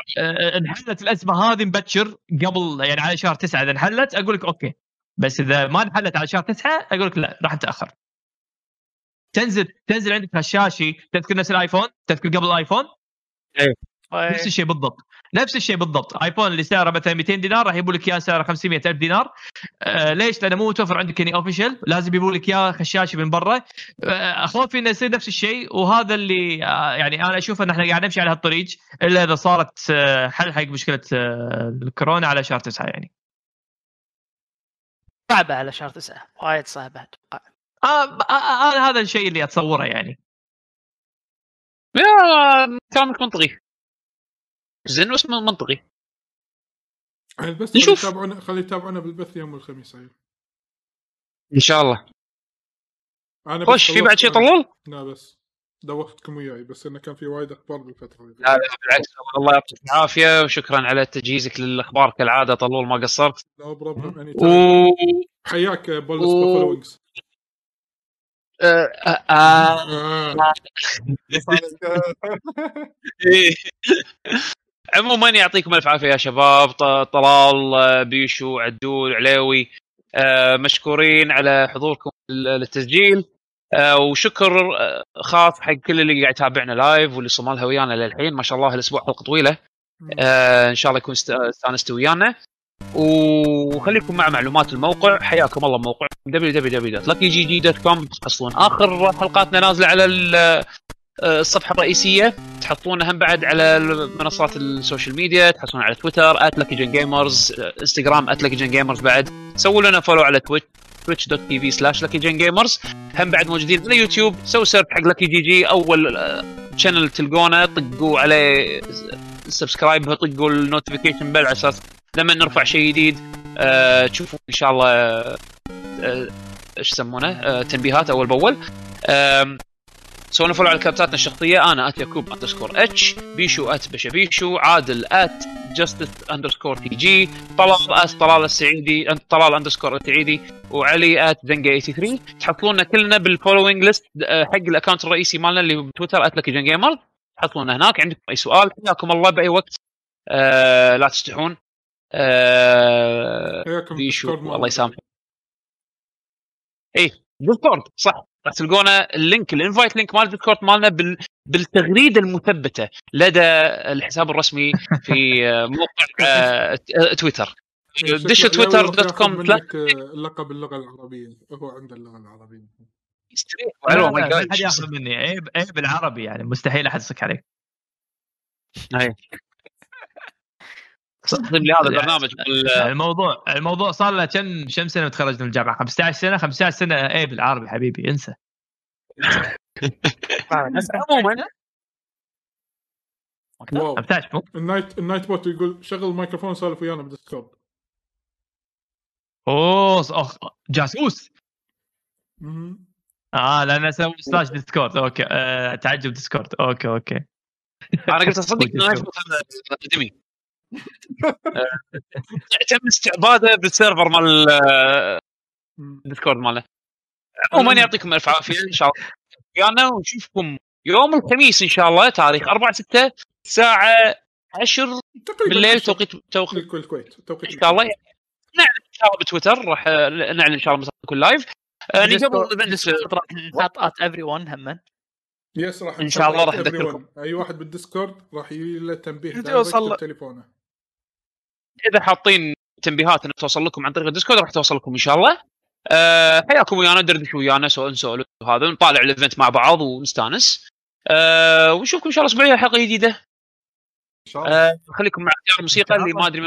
انحلت الأزمة هذه مبكر قبل يعني على شهر 9 إذا انحلت أقولك أوكي، بس إذا ما انحلت على شهر 9 أقولك لا راح نتأخر. تنزل عندك هالشاشة، تذكر نفس الآيفون، تذكر قبل الآيفون نفس الشيء بالضبط، نفس الشيء بالضبط. آيفون اللي سعره مثلا 200 دينار راح يبولك إياه سعره 500,000 دينار. ليش؟ لأنه مو متوفر عندك إني أوفيشل، لازم يبولك إياه خشاشة من برا. أخوفي إنه يصير نفس الشيء، وهذا اللي يعني أنا أشوف إن إحنا قاعد نمشي على هالطريق، إلا إذا صارت حل حق مشكلة الكورونا على شهر 9. يعني صعبة على شهر 9، وايد صعبة. أنا هذا الشيء اللي أتصوره يعني. يا كلامك منطقي. زين واسمه منطقي. بس تابعونا، خلي تابعونا بالبث يوم الخميس أيوة. إن شاء الله. وش في بعد شيء طلول؟ لا بس دوختكم وياي، بس إنه كان في وايد أخبار بالفترة. لا بالعكس، الله يعطيك العافية وشكرا على تجهيزك للأخبار كالعادة طلول، ما قصرت. لا بروبلم يعني. حياك بولس بافلو وينجز. عموما يعطيكم الف عافيه يا شباب، طلال بيشو عدول عليوي، مشكورين على حضوركم للتسجيل، وشكر خاص حق كل اللي قاعد يتابعنا لايف واللي صملها ويانا للحين. ما شاء الله الاسبوع حلقه طويله، ان شاء الله يكون استانستوا ويانا. وخليكم مع معلومات الموقع، حياكم الله موقع www.luckygg.com، تحصلون آخر حلقاتنا نازلة على الصفحة الرئيسية، تحطونها هم بعد على منصات السوشيال ميديا، تحصلون على تويتر @luckygengamers، انستغرام @luckygengamers، بعد سووا لنا فولو على twitch.tv/luckygengamers، هم بعد موجودين على يوتيوب، سووا سيرش حق Lucky GG، أول شانل تلقونه، طقوا عليه سبسكرايب، طقوا النوتيفيكيشن بل على أساس لما نرفع شيء جديد تشوفوا ان شاء الله ايش يسمونه تنبيهات اول باول. سوينا فولو على كابتاتنا الشخصيه، انا @yakub_h، بيشو @بشبيشو، عادل @justice_tg، طلال @طلال السعيدي، طلال _السعيدي، وعلي @denga83. تحطونا كلنا بالفولوينج ليست حق الاكونت الرئيسي مالنا اللي بتويتر @luckygengamers، تحطونا هناك. عندكم اي سؤال حياكم الله باي وقت، لا تستحون. بيشو الله يسامحك. ايه ديسكورد صح، راح تلقونا اللينك الانفايت لينك مال ديسكورد مالنا بالتغريده المثبته لدى الحساب الرسمي في موقع تويتر، دش twitter.com. اللقب اللغه العربيه هو عند اللغه العربيه يستريح والله، ما حد ياخذ مني عيب، عيب بالعربي يعني مستحيل احد يصك عليك. اي صدقني لهذا البرنامج الموضوع صار له كم سنه متخرج من الجامعه، 15 سنه ايه بالعربي حبيبي انسى. عموما النايت بوت يقول شغل الميكروفون سالف ويانا بالديسكورد. اوه جاسوس. لان سووا سلاش ديسكورد. اوكي تعجب ديسكورد. اوكي انا قلت اصدق نايت بوت اكاديمي تم استعباده بالسيرفر مال الديسكورد ماله. عموما يعطيكم الف عافيه، ان شاء الله ويانا، ونشوفكم يوم الخميس ان شاء الله تاريخ 4/6 الساعه 10 بالليل توقيت الكويت ان شاء الله. نعلن ان شاء الله بتويتر، راح نعلن ان شاء الله بكل لايف نحط everyone همن يس، راح ان شاء الله راح اذكركم. اي واحد بالديسكورد راح يجي له تنبيه على تليفونه، اذا حاطين تنبيهات انه توصل لكم عن طريق الديسكورد راح توصل لكم ان شاء الله. حياكم ويانا، دردش ويانا، نسولف وهذا، نطالع الايفنت مع بعض ونستانس، ونشوفكم ان شاء الله اسبوعيا حلقه جديده ان شاء الله. خليكم مع اختيار الموسيقى اللي ما ادري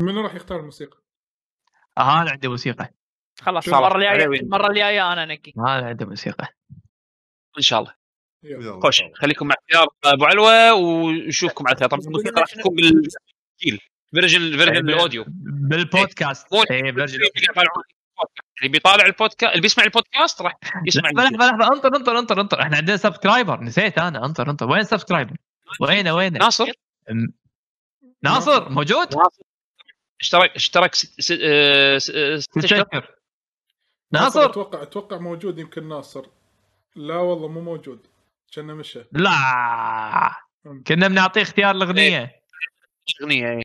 من راح يختار الموسيقى. انا عندي موسيقى خلاص، المره الجايه انا نقي، انا عندي موسيقى ان شاء الله. خوش خليكم مع اختيار ابو علوه، ونشوفكم على طبعا الموسيقى راح تكون بالتسجيل فيرجن الاوديو بالبودكاست. اي فيرجن اللي بيطالع البودكاست، اللي بيسمع البودكاست راح يسمع. لحظه انطر احنا عندنا سبسكرايبر، نسيت انا. انطر وين سبسكرايبر؟ وينه ناصر موجود؟ اشترك 6 شهور. ناصر اتوقع موجود. يمكن ناصر لا والله مو موجود كنا مشى. لا كنا بنعطيه اختيار الاغنيه اغنيه.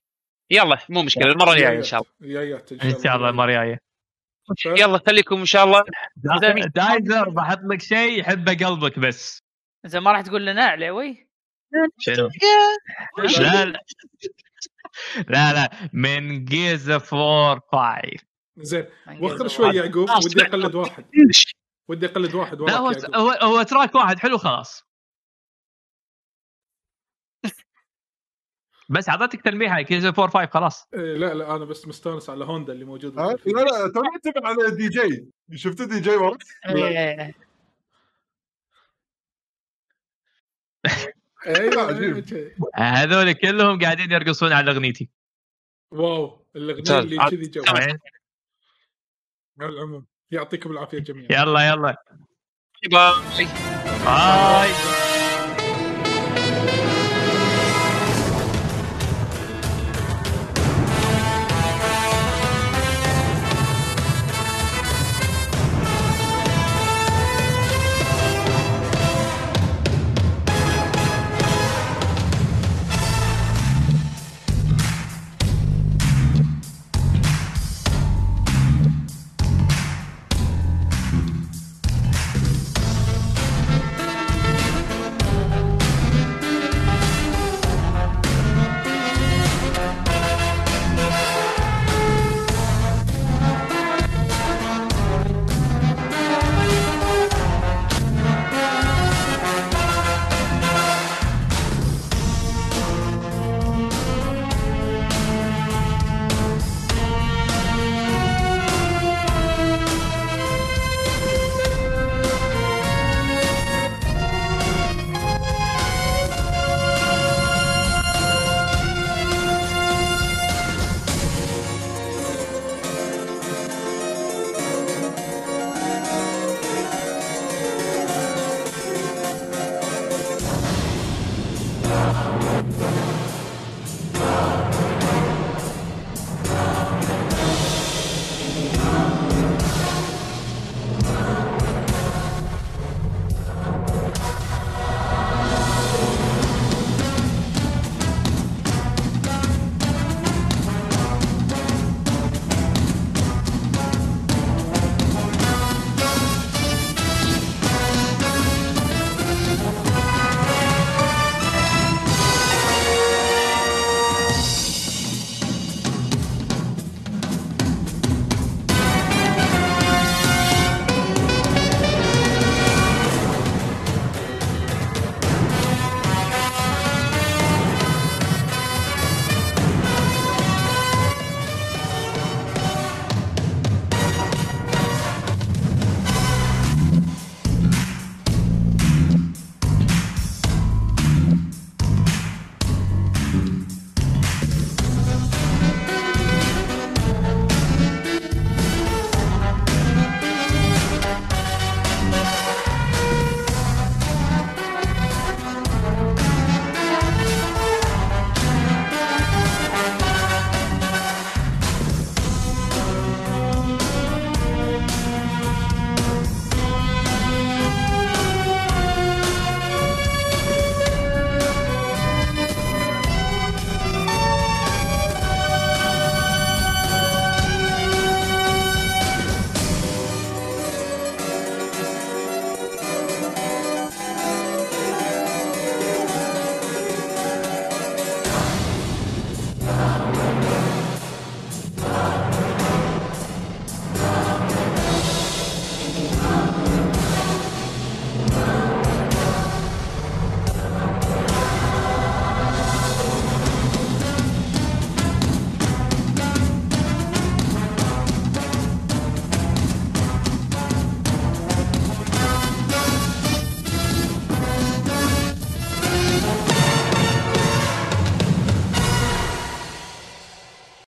يلا مو مشكله المره الجايه ان شاء الله. ان شاء الله المره الجايه. يلا خليكم ان شاء الله. دايزر بحط لك شيء يحبه قلبك بس. اذا ما راح تقول لنا علوي شنو؟ لا لا لا لا من جيزة 4-5. زين وخر شوي يعقوب. ودي اقلد واحد لا هو تراك واحد حلو خلاص. بس عطيتك تلميح هاي كيزة 4-5 خلاص. لا انا بس مستانس على هوندا اللي موجود. لا ترى تبع على دي جي. شفت دي جي ورا ايوه هذول كلهم قاعدين يرقصون على اغنيتي. واو الاغنيه اللي كذي جو. يعطيكم العافيه جميعا. يلا باي.